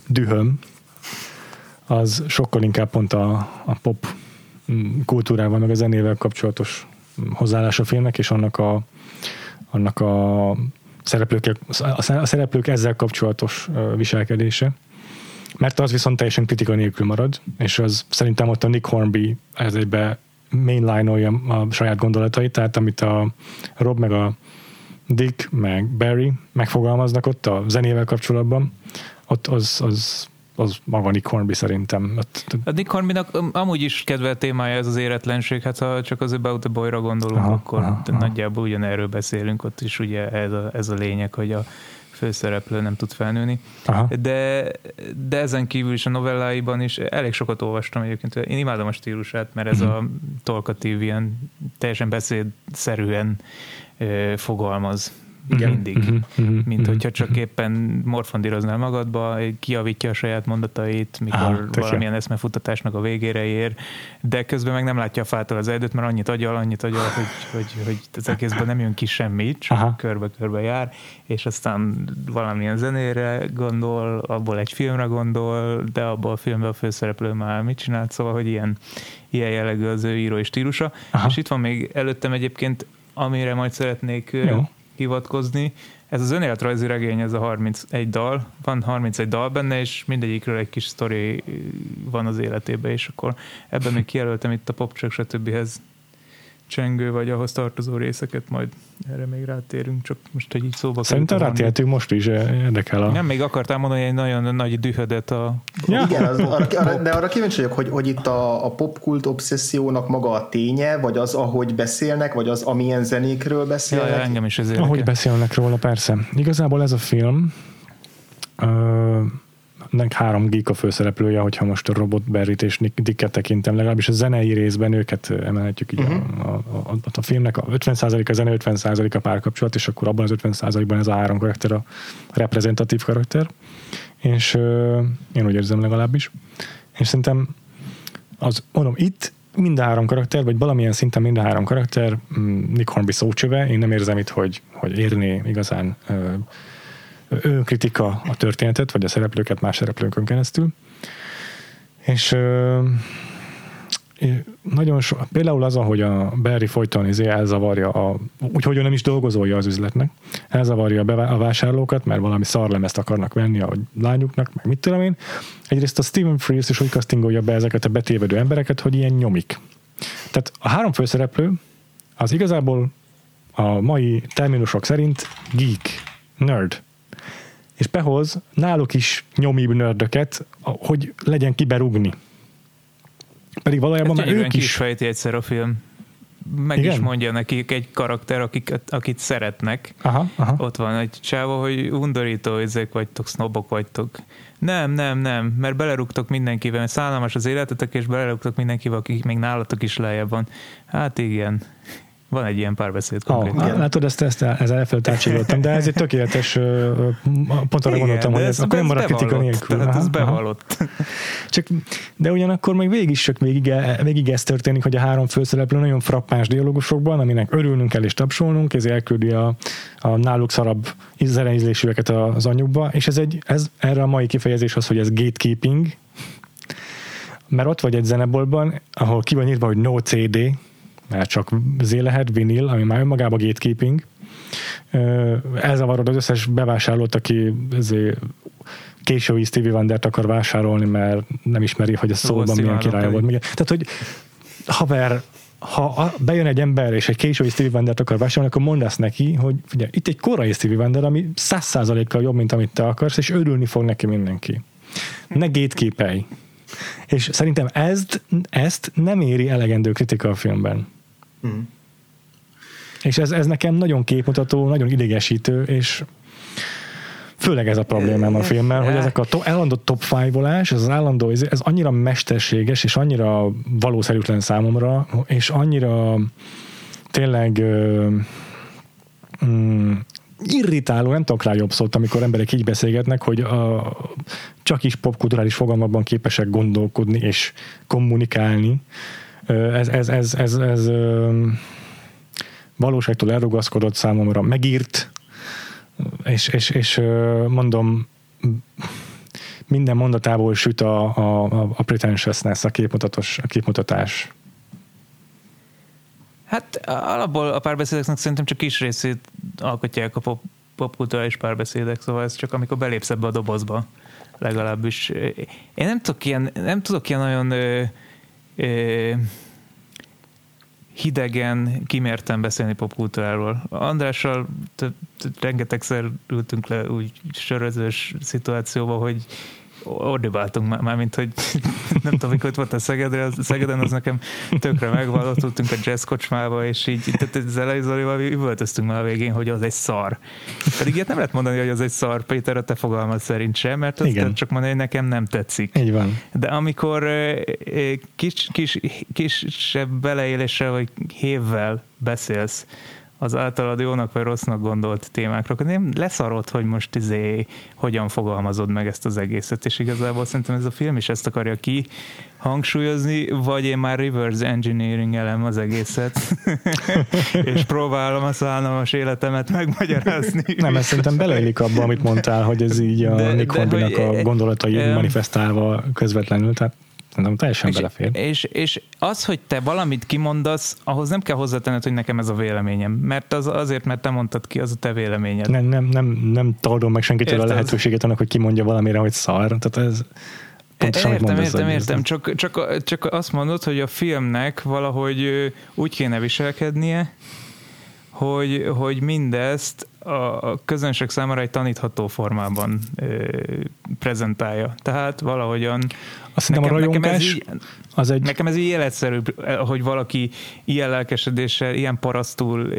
dühöm, az sokkal inkább pont a, a pop kultúrával, meg a zenével kapcsolatos hozzáállás a filmnek, és annak a annak a szereplők, a szereplők ezzel kapcsolatos viselkedése. Mert az viszont teljesen kritika nélkül marad, és az szerintem ott a Nick Hornby ez egybe mainline-olja a saját gondolatait, tehát amit a Rob, meg a Dick, meg Barry megfogalmaznak ott a zenével kapcsolatban, ott az, az az maga Nick Hornby szerintem. A Nick Hornbynak amúgy is kedvelt témája ez az éretlenség, hát ha csak az About a Boy-ra gondolunk, aha, akkor aha, aha. nagyjából ugyanerről beszélünk, ott is ugye ez a, ez a lényeg, hogy a főszereplő nem tud felnőni. Aha. De, de ezen kívül is a novelláiban is elég sokat olvastam egyébként. Én imádom a stílusát, mert ez a talkatív, ilyen teljesen beszédszerűen fogalmaz. Igen. Mindig. Uh-huh, uh-huh, mint uh-huh, hogyha csak uh-huh. éppen morfondíroznál magadba, kijavítja a saját mondatait, mikor ah, valamilyen eszmefuttatásnak a végére ér, de közben meg nem látja a fától az erdőt, mert annyit agyal, annyit agyal, hogy, hogy, hogy az egészben nem jön ki semmi, csak aha. körbe-körbe jár, és aztán valamilyen zenére gondol, abból egy filmre gondol, de abból a filmben a főszereplő már mit csinált, szóval, hogy ilyen, ilyen jellegű az ő írói stílusa. Aha. És itt van még előttem egyébként, amire majd szeretnék... Jó. hivatkozni. Ez az önéletrajzi regény, ez a harmincegy dal. Van harmincegy dal benne, és mindegyikről egy kis sztori van az életében, és akkor ebben még kijelöltem itt a popcsok stb.-hez csengő, vagy ahhoz tartozó részeket, majd erre még rátérünk, csak most, hogy így szóba... Szerintem rátértünk most is, érdekel a... Nem, még akartál mondani egy nagyon nagy dühödet a... Ja. Igen, az, arra, de arra kíváncsi vagyok, hogy, hogy itt a, a popkult obszessziónak maga a ténye, vagy az, ahogy beszélnek, vagy az, amilyen zenékről beszélnek? Ja, engem is ez érdekel. Ahogy beszélnek róla, persze. Igazából ez a film... Ö... nek három geek a főszereplője, hogyha most a Robot Berryt és Dicket tekintem, legalábbis a zenei részben őket emelhetjük így uh-huh. a, a, a, a filmnek, a ötven százalék a zene, ötven százalék a párkapcsolat, és akkor abban az ötven százalékban ez a három karakter a reprezentatív karakter, és euh, én úgy érzem legalábbis, és szerintem az, mondom, itt mind a három karakter, vagy valamilyen szinten mind a három karakter Nick Hornby szócsöve, én nem érzem itt, hogy, hogy érné igazán euh, önkritika a történetet, vagy a szereplőket más szereplőkön keresztül. És ö, nagyon so, például az, ahogy a Barry folyton elzavarja, a, úgyhogy ő nem is dolgozolja az üzletnek, elzavarja a vásárlókat, mert valami szarlemezt akarnak venni a lányuknak, meg mit tudom én. Egyrészt a Stephen Frears is úgy castingolja be ezeket a betévedő embereket, hogy ilyen nyomik. Tehát a három főszereplő az igazából a mai terminusok szerint geek, nerd, és behoz náluk is nyomibb nördöket, hogy legyen kiberugni. Pedig valójában hát, ők is fejti egyszer a film. Meg igen? is mondja nekik egy karakter, akik, akit szeretnek. Aha, aha. Ott van egy csávó, hogy undorító ezek vagytok, sznobok vagytok. Nem, nem, nem, mert belerúgtok mindenkivel, mert szánalmas az életetek, és belerúgtok mindenkivel, akik még nálatok is lejjebb van. Hát igen. Van egy ilyen párbeszéd konkrétan. Oh, látod, ezt, ezt, ezt elfelőtt átségoltam, de ez egy tökéletes, pont arra gondoltam, hogy ez akkor nem marad kritika nélkül. Tehát ez bevallott. Csak, de ugyanakkor meg végig is csak végig, végig ez történik, hogy a három főszereplő nagyon frappáns dialógusokban, aminek örülnünk kell és tapsolnunk, ezért elküldi a, a náluk szarabb zeneízlésűeket az anyjukba, és ez, egy, ez erre a mai kifejezés az, hogy ez gatekeeping, mert ott vagy egy zeneboltban, ahol ki van nyitva, hogy no cé dé, mert csak zé lehet, vinil, ami már önmagában gatekeeping. Elzavarod az összes bevásárlót, aki késői Stevie Wondert akar vásárolni, mert nem ismeri, hogy a szóban milyen királya volt. Tehát, hogy haver, ha bejön egy ember, és egy késői Stevie Wondert akar vásárolni, akkor mondd azt neki, hogy ugye, itt egy korai Stevie Wonder, ami száz százalékkal jobb, mint amit te akarsz, és örülni fog neki mindenki. Ne gatekeepelj! És szerintem ezt, ezt nem éri elegendő kritika a filmben. Mm. És ez, ez nekem nagyon képmutató, nagyon idegesítő, és főleg ez a problémám a filmmel, hogy ezek a to, állandó top five-olás, ez az állandó, ez annyira mesterséges, és annyira valószerűtlen számomra, és annyira tényleg mm, irritáló, nem tudok rá jobb szót, amikor emberek így beszélgetnek, hogy a, csak is popkulturális fogalmakban képesek gondolkodni és kommunikálni. Ez, ez, ez, ez, ez valóságtól elrugaszkodott számomra, megírt, és, és, és mondom, minden mondatából süt a, a, a pretentiousness, a, a képmutatás. Hát alapból a párbeszédeknek szerintem csak kis részét alkotják a pop, popkulturális párbeszédek, szóval ez csak amikor belépsz ebbe a dobozba, legalábbis. Én nem tudok ilyen, nem tudok ilyen nagyon ö, ö, hidegen, kimérten beszélni popkultúráról. Andrással rengetegszer ültünk le úgy sörözős szituációba, hogy ordibáltunk már, mint hogy nem tudom, mikor volt a Szegedre, az, Szegeden az nekem tökre megvallott, tudtunk a jazz kocsmába, és így, tehát az Elei Zolival üvöltöztünk már a végén, hogy az egy szar. Pedig ilyet nem lehet mondani, hogy az egy szar, Péter, a te fogalmad szerint sem, mert azt csak mondani, hogy nekem nem tetszik. Így van. De amikor kis, kis, kisebb beleéléssel, vagy hévvel beszélsz az általad jónak vagy rossznak gondolt témákra, akkor nem leszarod, hogy most izé, hogyan fogalmazod meg ezt az egészet, és igazából szerintem ez a film is ezt akarja kihangsúlyozni, vagy én már reverse engineering-elem az egészet, és próbálom a szánalmas életemet megmagyarázni. Nem, mert szerintem beleillik abba, amit mondtál, hogy ez így a de, Nick Hornbynak a gondolatai um, manifestálva közvetlenül, tehát nem teljesen belefér. És, és az, hogy te valamit kimondasz, ahhoz nem kell hozzátenned, hogy nekem ez a véleményem. Mert az azért, mert te mondtad ki, az a te véleményed. Nem, nem, nem, nem tagadom meg senkitől a lehetőséget annak, hogy kimondja valamire, hogy szar. Tehát ez pontosan, értem, mondasz, értem, értem. Csak, csak, csak azt mondod, hogy a filmnek valahogy úgy kéne viselkednie, hogy, hogy mindezt a közönség számára egy tanítható formában ö, prezentálja. Tehát valahogyan... Azt nekem, a nekem, ez így, az egy... nekem ez így életszerűbb, hogy valaki ilyen lelkesedéssel, ilyen parasztul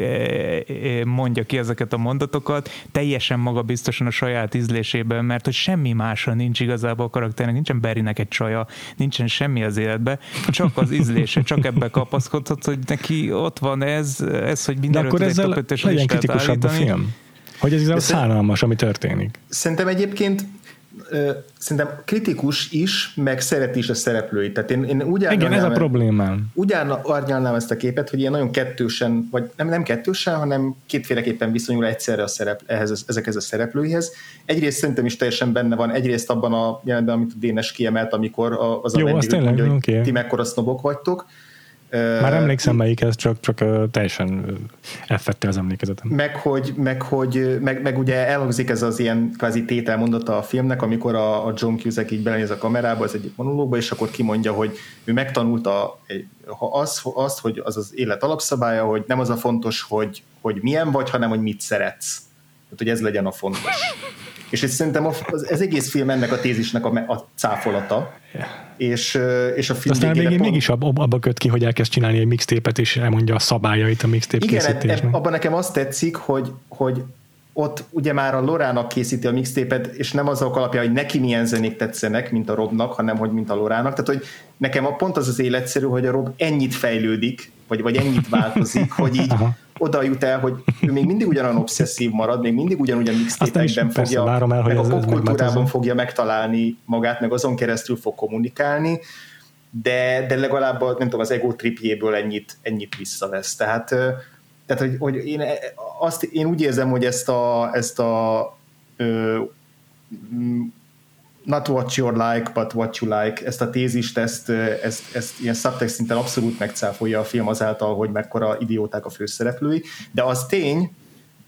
mondja ki ezeket a mondatokat, teljesen magabiztosan a saját ízlésében, mert hogy semmi másra nincs igazából a karakternek, nincsen Barrynek egy csaja, nincsen semmi az életben, csak az ízlése, csak ebbe kapaszkodhat, hogy neki ott van ez, ez hogy mindenről tud egy többötös listát állítani. A film. Hogy ez igazából szánalmas, ami történik. Szerintem egyébként szerintem kritikus is, meg szereti is a szereplőit. Tehát én, én úgy Igen, ez a problémám. Úgy árnyalnám ezt a képet, hogy ilyen nagyon kettősen, vagy nem, nem kettősen, hanem kétféleképpen viszonyul egyszerre a szerep, ehhez, ezekhez a szereplőihez. Egyrészt szerintem is teljesen benne van, egyrészt abban a jelenben, amit a Dénes kiemelt, amikor a, az Jó, a vendég mondja, hogy okay. ti mekkora sznobok vagytok. Már emlékszem melyik ez, csak, csak teljesen elfette az emlékezetem. Meg, hogy, meg, hogy, meg, meg ugye elhangzik ez az ilyen kvázi tételmondata a filmnek, amikor a, a John Cusack így belenéz a kamerába az egyik monológba, és akkor kimondja, hogy ő megtanulta azt, az, hogy az az élet alapszabálya, hogy nem az a fontos, hogy, hogy milyen vagy, hanem hogy mit szeretsz. Hát, hogy ez legyen a fontos. És szerintem ez egész film ennek a tézisnek a, a cáfolata. Yeah. És, és a film aztán végén pont... mégis abba köt ki, hogy elkezd csinálni egy mixtépet, és elmondja a szabályait a mixtép készítésnek. Igen, abban nekem azt tetszik, hogy, hogy ott ugye már a Lorának készíti a mixtépet, és nem azok alapján, hogy neki milyen zenék tetszenek, mint a Robnak, hanem hogy mint a Lorának. Tehát, hogy nekem a pont az az életszerű, hogy a Rob ennyit fejlődik, vagy, vagy ennyit változik, hogy így Aha. oda jut el, hogy ő még mindig ugyanolyan obszesszív marad, még mindig ugyanúgyan mixtépekben fogja, el, meg a popkultúrában fogja megtalálni magát, meg azon keresztül fog kommunikálni, de, de legalább nem tudom, az ego tripjéből ennyit, ennyit visszavesz. Tehát, tehát hogy, hogy én, azt, én úgy érzem, hogy ezt a, ezt a ö, not what you like, but what you like, ezt a tézist, ezt, ezt, ezt ilyen subtext szinten abszolút megcáfolja a film azáltal, hogy mekkora idióták a főszereplői, de az tény,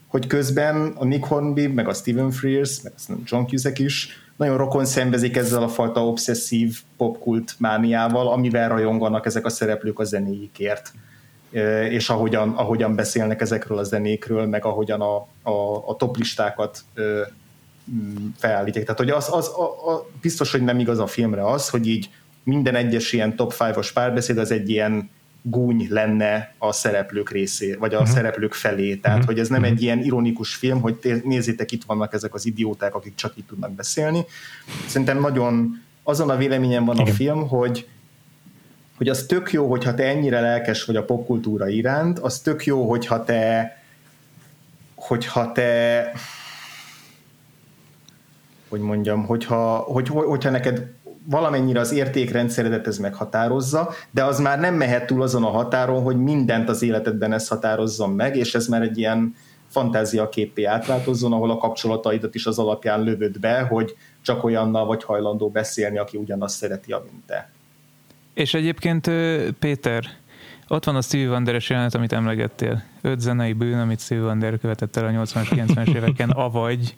hogy közben a Nick Hornby, meg a Stephen Frears, meg a John Cusack is nagyon rokon szembezik ezzel a fajta obszesszív popkult mániával, amivel rajonganak ezek a szereplők a zenéikért, és ahogyan, ahogyan beszélnek ezekről a zenékről, meg ahogyan a, a, a toplistákat felállítják. Tehát, hogy az, az a, a, biztos, hogy nem igaz a filmre az, hogy így minden egyes ilyen top ötös párbeszéd az egy ilyen gúny lenne a szereplők részé, vagy a uh-huh. szereplők felé. Tehát, uh-huh. hogy ez nem egy ilyen ironikus film, hogy té- nézzétek, itt vannak ezek az idióták, akik csak így tudnak beszélni. Szerintem nagyon azon a véleményen van Igen. a film, hogy hogy az tök jó, hogyha te ennyire lelkes vagy a popkultúra iránt, az tök jó, hogyha te hogyha te hogy mondjam, hogyha, hogy, hogyha neked valamennyire az értékrendszeredet ez meghatározza, de az már nem mehet túl azon a határon, hogy mindent az életedben ez határozzon meg, és ez már egy ilyen fantáziaképpé átváltozzon, ahol a kapcsolataidat is az alapján lövöd be, hogy csak olyannal vagy hajlandó beszélni, aki ugyanazt szereti, amint te. És egyébként, Péter, ott van a Stevie Wonder-es jelenet, amit emlegettél. Öt zenei bűn, amit Stevie Wonder követett el a nyolcvanas, kilencvenes éveken, avagy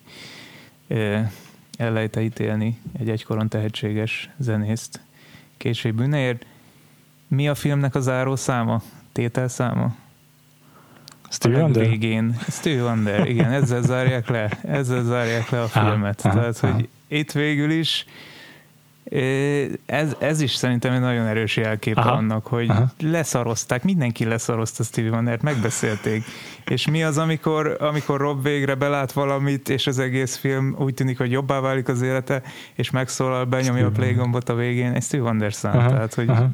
el lehet ítélni egy egykoron tehetséges zenészt később bűneért. Mi a filmnek a záró száma? Tétel száma? Stevie Wonder? Végén. Stevie Wonder, igen, ezzel zárják le. Ezzel zárják le a filmet. Ah, Tehát, ah, hogy ah. itt végül is Ez, ez is szerintem egy nagyon erős jelképe aha, annak, hogy aha. leszarozták, mindenki leszarozta Stevie Wondert, megbeszélték. És mi az, amikor, amikor Rob végre belát valamit, és az egész film úgy tűnik, hogy jobbá válik az élete, és megszólal, benyomja a playgombot a végén, egy Stevie Wonder szám. Aha, tehát, hogy aha.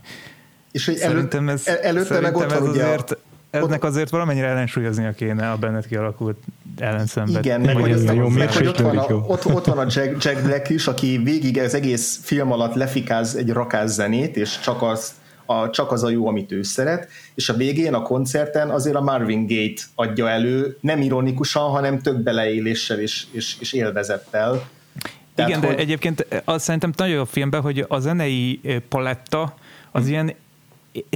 És hogy szerintem ez, előtte szerintem meg ott ez azért... Ennek azért valamennyire ellensúlyoznia kéne a benned kialakult ellenszemben. Igen, meg hogy, jó, meg, hogy ott, van a, ott, ott van a Jack, Jack Black is, aki végig az egész film alatt lefikáz egy rakás zenét, és csak az a, csak az a jó, amit ő szeret, és a végén a koncerten azért a Marvin Gaye-t adja elő, nem ironikusan, hanem több beleéléssel és, és, és élvezettel. Tehát, igen, hogy... de egyébként azt szerintem nagyon jó a filmben, hogy a zenei paletta az hmm. ilyen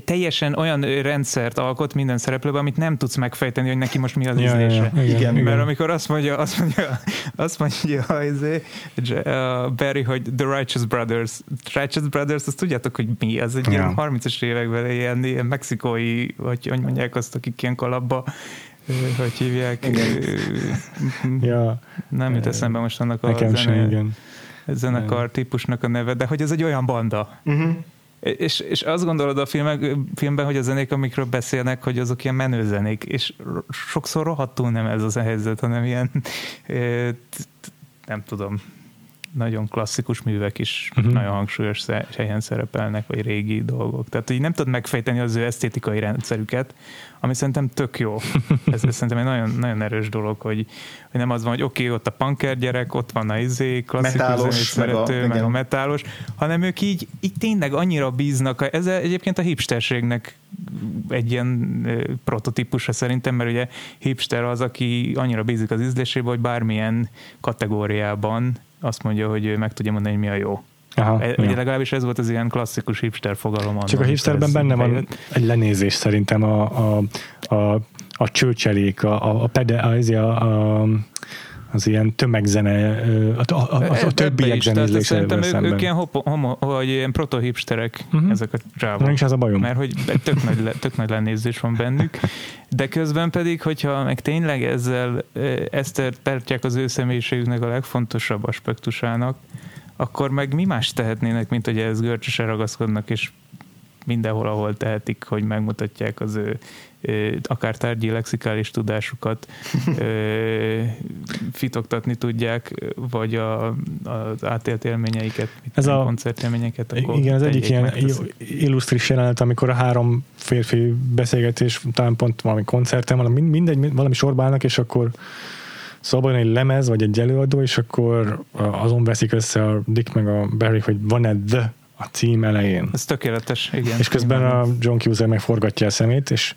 teljesen olyan rendszert alkot minden szereplőben, amit nem tudsz megfejteni, hogy neki most mi az ja, ízlése. Ja, igen, igen, mert igen. amikor azt mondja, azt mondja, azt mondja uh, Barry, hogy The Righteous Brothers. The Righteous Brothers, azt tudjátok, hogy mi? Az egy ja. harmincas években ilyen, ilyen mexikói, vagy hogy mondják azt, akik ilyen kalapba, hogy hívják. Ja. Nem jut eszembe most annak a zene, zenekar típusnak a neve, de hogy ez egy olyan banda. Uh-huh. És, és azt gondolod a filmek, filmben, hogy a zenék, amikről beszélnek, hogy azok ilyen menő zenék, és sokszor rohadtul nem ez az a helyzet, hanem ilyen, nem tudom, nagyon klasszikus művek is uh-huh. nagyon hangsúlyos helyen szerepelnek, vagy régi dolgok. Tehát így nem tudod megfejteni az ő esztétikai rendszerüket, ami szerintem tök jó. Ez, ez szerintem egy nagyon, nagyon erős dolog, hogy, hogy nem az van, hogy oké, okay, ott a punker gyerek, ott van a izé, klasszikus zenét szerető, meg, a, meg a metálos, hanem ők így, így tényleg annyira bíznak. Ez egyébként a hipsterségnek egy ilyen prototípusa szerintem, mert ugye hipster az, aki annyira bízik az ízlésébe, hogy bármilyen kategóriában azt mondja, hogy meg tudja mondani, hogy mi a jó. Aha, e, ugye legalábbis ez volt az ilyen klasszikus hipster fogalom. Csak a hipsterben benne van egy lenézés szerintem a, a, a, a csőcselék, a, a, pede, a, a az ilyen tömegzene, a, a, a, a, a többiek zenézésével szemben. Ők ilyen, hopo, homo, vagy ilyen proto-hipsterek uh-huh. ezek a csávok. Nem is ez a bajom. Mert hogy tök nagy, le, tök nagy lenézés van bennük. De közben pedig, hogyha meg tényleg ezzel ezt tartják az ő személyiségüknek a legfontosabb aspektusának, akkor meg mi más tehetnének, mint hogy ehhez görcsösen ragaszkodnak, és mindenhol, ahol tehetik, hogy megmutatják az ő akár tárgyi lexikális tudásukat fitoktatni tudják, vagy a, az átélt élményeiket, ez a, a koncertélményeket. Igen, az egyik ilyen illusztris jelenet, amikor a három férfi beszélgetés, talán pont valami koncerten, valami, mindegy, valami sorba állnak, és akkor szóval van egy lemez, vagy egy előadó, és akkor azon veszik össze a Dick meg a Barry, hogy van-e The a cím elején. Ez tökéletes, igen. És közben a John Cusack megforgatja a szemét, és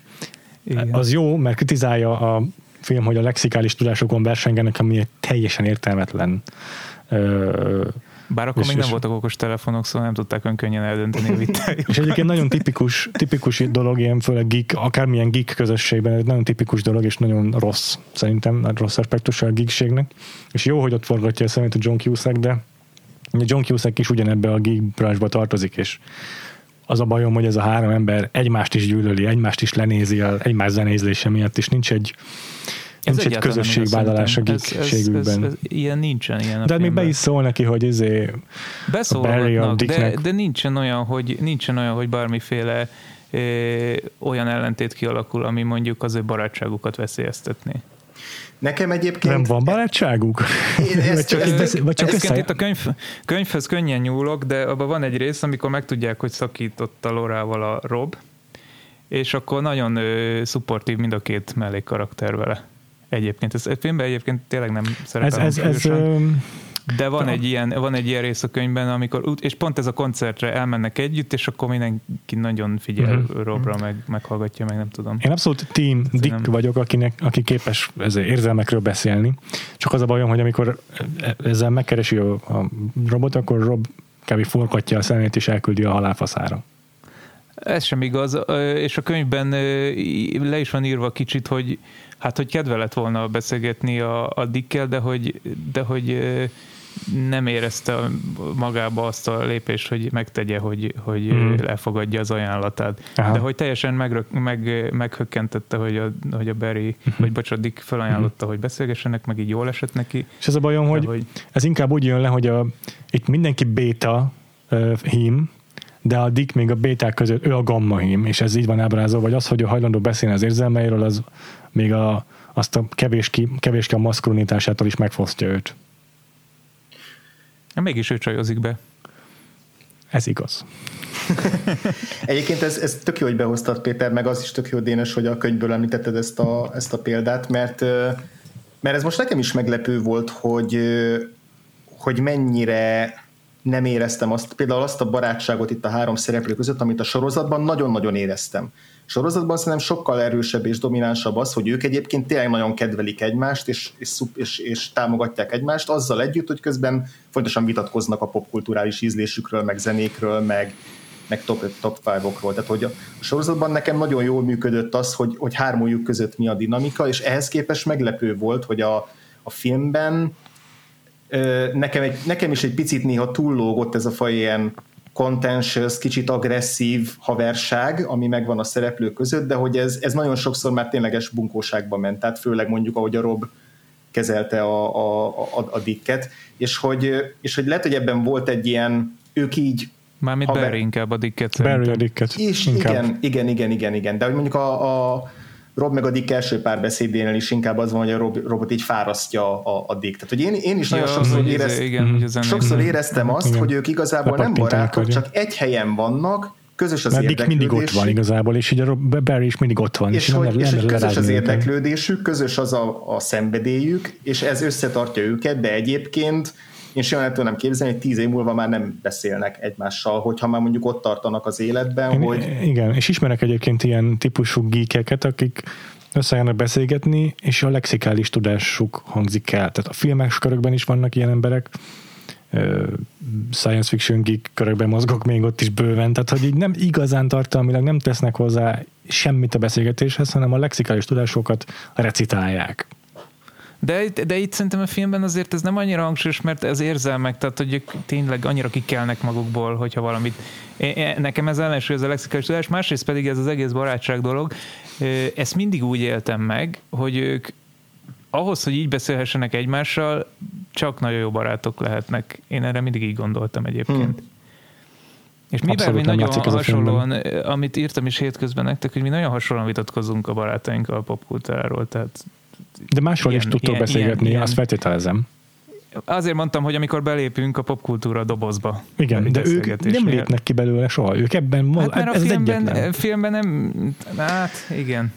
igen. az jó, mert kritizálja a film, hogy a lexikális tudásokon versengenek, ami egy teljesen értelmetlen. Bár akkor és, még nem voltak okos telefonok, szóval nem tudták önkönnyen eldönteni a vitájukat. És egyébként nagyon tipikus, tipikus dolog, ilyen főleg geek, akármilyen geek közösségben, ez nagyon tipikus dolog, és nagyon rossz, szerintem rossz aspektusa a geekségnek. És jó, hogy ott forgatja a szemét a John Cusack, de John Cusack is ugyanebbe a geek branchba tartozik, és az a bajom, hogy ez a három ember egymást is gyűlöli, egymást is lenézi, egymás zenézlése miatt, és nincs egy, nincs egy közösségvállalás a geekségükben. Ilyen nincsen. Ilyen de még be is szól neki, hogy izé beszólhatnak, de, de nincsen olyan, hogy, nincsen olyan, hogy bármiféle ö, olyan ellentét kialakul, ami mondjuk az ő barátságukat veszélyeztetné. Nekem egyébként... Nem van barátságuk? Ezt, csak ezt, ezt, ezt, ezt itt a könyv, könyvhöz könnyen nyúlok, de abban van egy rész, amikor megtudják, hogy szakított a Lorával a Rob, és akkor nagyon uh, szupportív mind a két mellékkarakter vele. Egyébként. Ez a filmben egyébként tényleg nem szerepel. Ez, ez, ez, de van, de egy ilyen, van egy ilyen rész a könyvben, amikor, és pont ez a koncertre elmennek együtt, és akkor mindenki nagyon figyel mm-hmm. Robra, meg, meghallgatja, meg nem tudom. Én abszolút team ez Dick nem... vagyok, akinek, aki képes érzelmekről beszélni. Csak az a bajom, hogy amikor ezzel megkeresi a, a Robot, akkor Rob kb. Forgatja a szemét, és elküldi a halálfaszára. Ez sem igaz, és a könyvben le is van írva kicsit, hogy hát, hogy kedve lett volna beszélgetni a, a Dickkel, de hogy, de hogy nem érezte magába azt a lépést, hogy megtegye, hogy, hogy mm. elfogadja az ajánlatát. Aha. De hogy teljesen megrök, meg, meghökkentette, hogy a, hogy a Barry, vagy bocsánat, Dick felajánlotta, hogy beszélgessenek, meg így jól esett neki. És ez a bajom, hogy, hogy ez inkább úgy jön le, hogy a, itt mindenki béta, uh, hím, de a Dick még a béták között, ő a gamma hím, és ez így van ábrázolva, vagy az, hogy ő hajlandó beszélni az érzelmeiről, az még a, azt a kevéske kevés a maszkulinitásától is megfosztja őt. Ja, mégis ő csajozik be. Ez igaz. Egyébként ez, ez tök jó, hogy behoztad, Péter, meg az is tök jó, Dénes, hogy a könyvből említetted ezt a, ezt a példát, mert, mert ez most nekem is meglepő volt, hogy, hogy mennyire nem éreztem azt, például azt a barátságot itt a három szereplő között, amit a sorozatban nagyon-nagyon éreztem. Sorozatban szerintem sokkal erősebb és dominánsabb az, hogy ők egyébként tényleg nagyon kedvelik egymást, és, és, és, és támogatják egymást, azzal együtt, hogy közben fontosan vitatkoznak a popkulturális ízlésükről, meg zenékről, meg, meg top five-okról. Tehát, hogy a sorozatban nekem nagyon jól működött az, hogy, hogy hármójuk között mi a dinamika, és ehhez képest meglepő volt, hogy a, a filmben nekem, egy, nekem is egy picit néha túllógott ez a faj ilyen contentious, kicsit agresszív haverság, ami megvan a szereplők között, de hogy ez, ez nagyon sokszor már tényleges bunkóságba ment, tehát főleg mondjuk, ahogy a Rob kezelte a, a, a, a Dicket, és hogy, és hogy lehet, hogy ebben volt egy ilyen, ők így... Mármint haver... Barry inkább a Dicket. Barry a Dicket. És igen, igen, igen, igen, igen, de hogy mondjuk a, a Rob meg a Dick első párbeszédénél is inkább az van, hogy a Rob, Robot így fárasztja a, a Dick. Tehát, hogy én, én is nagyon ja, sokszor, érezt, igen, sokszor éreztem azt, igen, hogy ők igazából nem barátok, csak egy helyen vannak, közös az érdeklődés. Dick mindig ott van igazából, és így a Rob, Barry is mindig ott van. És, és, hogy, nem, és nem hogy közös az érdeklődésük, közös az a, a szenvedélyük, és ez összetartja őket, de egyébként én sem el tudom képzelni, hogy tíz év múlva már nem beszélnek egymással, hogyha már mondjuk ott tartanak az életben, én, hogy... Igen, és ismerek egyébként ilyen típusú geekeket, akik összejárnak beszélgetni, és a lexikális tudásuk hangzik el. Tehát a filmes körökben is vannak ilyen emberek, science fiction geek körökben mozgok még ott is bőven, tehát hogy így nem igazán tartalmilag nem tesznek hozzá semmit a beszélgetéshez, hanem a lexikális tudásokat recitálják. De, de itt szerintem a filmben azért ez nem annyira hangsúlyos, mert ez érzelmek, tehát hogy tényleg annyira kikelnek magukból, hogyha valamit... Nekem ez ellensúly, ez a lexikális tudás, másrészt pedig ez az egész barátság dolog. Ezt mindig úgy éltem meg, hogy ők ahhoz, hogy így beszélhessenek egymással, csak nagyon jó barátok lehetnek. Én erre mindig így gondoltam egyébként. Hmm. És mi bár mi nagyon hasonlóan, amit írtam is hétközben nektek, hogy mi nagyon hasonlóan vitatkozunk a barátainkkal a popkultúráról, tehát... De másról ilyen, is tudtok ilyen, beszélgetni, ilyen, azt feltételezem. Azért mondtam, hogy amikor belépünk a popkultúra dobozba. Igen, de ők nem lépnek ki belőle soha. Ők ebben... Hát mert ez a filmben, filmben nem... Hát igen.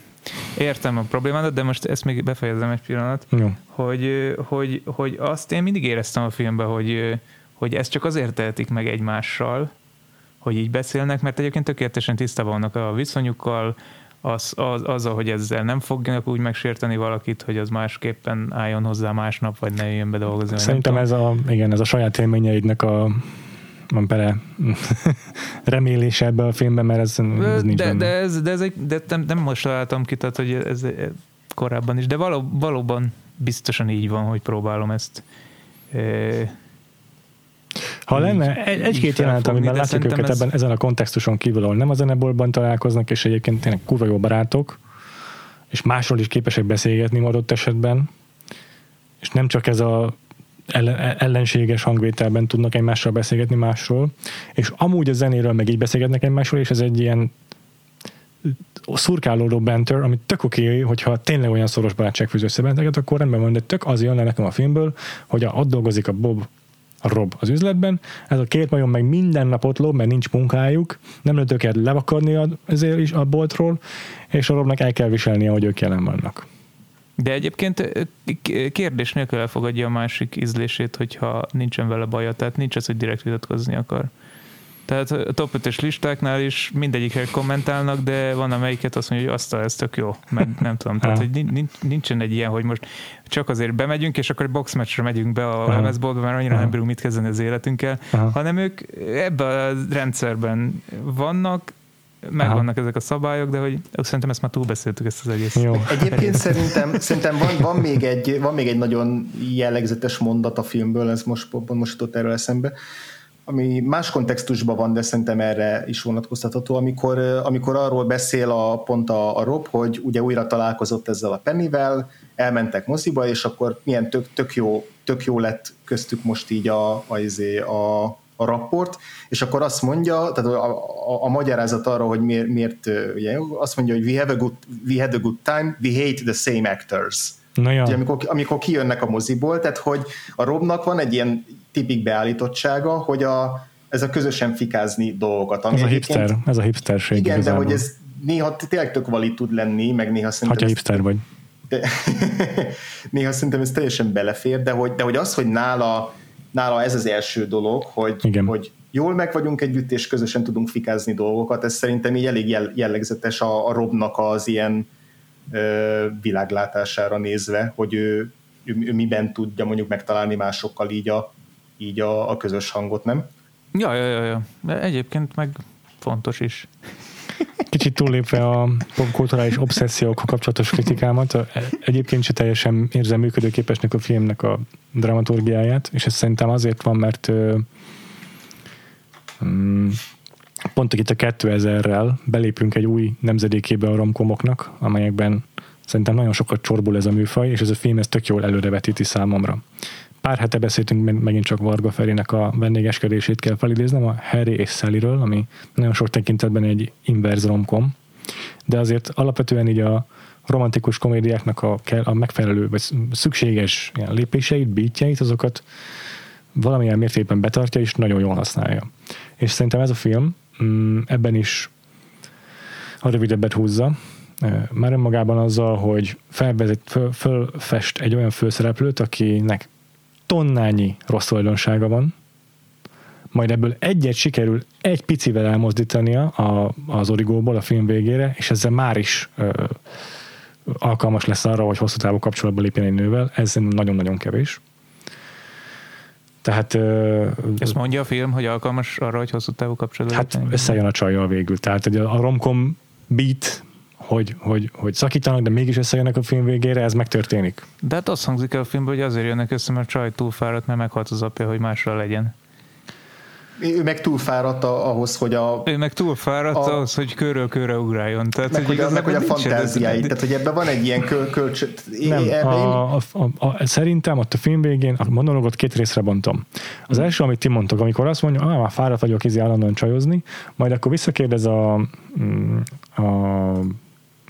Értem a problémádat, de most ezt még befejezem egy pillanat. Hogy, hogy, hogy azt én mindig éreztem a filmben, hogy, hogy ezt csak azért tehetik meg egymással, hogy így beszélnek, mert egyébként tökéletesen tisztában vannak a viszonyukkal, Az, az, az, hogy ezzel nem fognak úgy megsérteni valakit, hogy az másképpen álljon hozzá másnap, vagy ne jöjjön be dolgozni. Szerintem ez a, igen, ez a saját élményeidnek a van bele remélése ebbe a filmben, mert ez, ez nincs de, benne. De, ez, de, ez egy, de nem most találtam ki, tehát, hogy ez korábban is, de való, valóban biztosan így van, hogy próbálom ezt e- Ha így, lenne egy-két jelenet, amiben látjuk őket ez... ebben, ezen a kontextuson kívül, ahol nem a zeneboltban találkoznak, és egyébként tényleg kurva jó barátok, és másról is képesek beszélgetni adott esetben, és nem csak ez a ellenséges hangvételben tudnak egymással beszélgetni másról, és amúgy a zenéről meg így beszélgetnek egymásról, és ez egy ilyen szurkálódó banter, amit tök oké, hogyha tényleg olyan szoros barátság fűz össze benneteket, akkor rendben van, de tök az jön le nekem a filmből, hogy ott dolgozik a Bob a Rob az üzletben, ez a két majom meg minden nap ott lóg, mert nincs munkájuk, nem lehet őket levakarni azért is a boltról, és a Robnak el kell viselnie, hogy ők jelen vannak. De egyébként kérdés nélkül elfogadja a másik ízlését, hogyha nincsen vele baja, tehát nincs az, hogy direkt vitatkozni akar. Tehát a top ötös listáknál is mindegyikkel kommentálnak, de van amelyiket azt mondja, hogy asztal, ez tök jó, meg nem tudom. Tehát, hogy nincsen egy ilyen, hogy most csak azért bemegyünk, és akkor egy boxmatchra megyünk be a lemezboltba, mert annyira nem bírunk mit kezdeni az életünkkel, hanem ők ebben a rendszerben vannak, megvannak ezek a szabályok, de hogy szerintem ezt már túlbeszéltük, ezt az egész. Jó. Egyébként szerintem, szerintem van, van, még egy, van még egy nagyon jellegzetes mondat a filmből, ez most, most jutott erről eszembe, ami más kontextusban van, de szerintem erre is vonatkoztatható, amikor, amikor arról beszél a, pont a, a Rob, hogy ugye újra találkozott ezzel a Pennyvel, elmentek moziba, és akkor milyen tök, tök, jó, tök jó lett köztük most így a, a, a, a rapport, és akkor azt mondja, tehát a, a, a magyarázat arra, hogy miért, miért ugye, azt mondja, hogy we have a good, we had a good time, we hate the same actors. Ugye, amikor, amikor kijönnek a moziból, tehát hogy a Robnak van egy ilyen tipik beállítottsága, hogy a, ez a közösen fikázni dolgokat. Ami ez a hipster, ez a hipsterség. Igen, igazából. De hogy ez néha tényleg tök valid tud lenni, meg néha szerintem... Hogyha hipster vagy. De, néha szerintem ez teljesen belefér, de hogy, de hogy az, hogy nála, nála ez az első dolog, hogy, hogy jól meg vagyunk együtt, és közösen tudunk fikázni dolgokat, ez szerintem így elég jellegzetes a, a Robnak az ilyen ö, világlátására nézve, hogy ő, ő, ő miben tudja mondjuk megtalálni másokkal így a, így a, a közös hangot, nem? Ja, ja, ja, ja. De egyébként meg fontos is. Kicsit túllépve a popkulturális obszessziókkal kapcsolatos kritikámat, egyébként se teljesen érzem működőképesnek a filmnek a dramaturgiáját, és ez szerintem azért van, mert um, pont itt a kétezerrel belépünk egy új nemzedékébe a romkomoknak, amelyekben szerintem nagyon sokat csorbul ez a műfaj, és ez a film ez tök jól előrevetíti számomra. Pár hete beszéltünk megint csak Varga Ferinek a vendégeskedését kell felidéznem, a Harry és Sallyről, ami nagyon sok tekintetben egy inverz romkom, de azért alapvetően így a romantikus komédiáknak a, a megfelelő, vagy szükséges ilyen lépéseit, bítjeit, azokat valamilyen mértékben betartja, és nagyon jól használja. És szerintem ez a film ebben is a rövidebbet húzza, már önmagában azzal, hogy felvezet, föl, fölfest egy olyan főszereplőt, akinek tonnányi rossz tulajdonsága van, majd ebből egyet sikerül egy picivel elmozdítania a, az origóból a film végére, és ezzel már is ö, alkalmas lesz arra, hogy hosszú távú kapcsolatba lépjen egy nővel. Ez nagyon-nagyon kevés. Tehát... Ö, Ezt mondja a film, hogy alkalmas arra, hogy hosszú távú kapcsolatba hát lépjen? Hát összejön a csajjal végül. Tehát a romcom beat, Hogy, hogy, hogy szakítanak, de mégis összejönnek a film végére, ez megtörténik. De hát azt hangzik el a filmben, hogy azért jönnek össze, mert csaj túlfáradt, mert meghalt az apja, hogy másra legyen. Ő meg túlfáradt ahhoz, hogy a... Ő meg túlfáradt a, ahhoz, hogy körről-körre ugráljon. Tehát, meg, hogy, hogy, meg, hogy a fantáziáit. Tehát, hogy ebben van egy ilyen köl, kölcs... Nem, a, a, a, a, szerintem ott a film végén a monológot két részre bontom. Az első, amit ti mondtok, amikor azt mondja, ah, már fáradt vagyok ízi állandóan csajozni, majd akkor visszakérdez a... a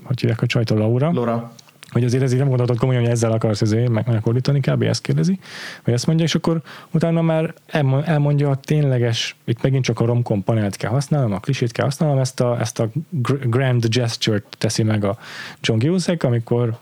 hogy hívják a csajtól, Laura, Laura, hogy azért ez így nem gondoltad komolyan, hogy ezzel akarsz azért megfordítani, kb. Ezt kérdezi, vagy ezt mondja, és akkor utána már elmondja a tényleges, itt megint csak a romkom panelt kell használnom, a klisét kell használnom, ezt a, ezt a grand gesture-t teszi meg a John Cusack, amikor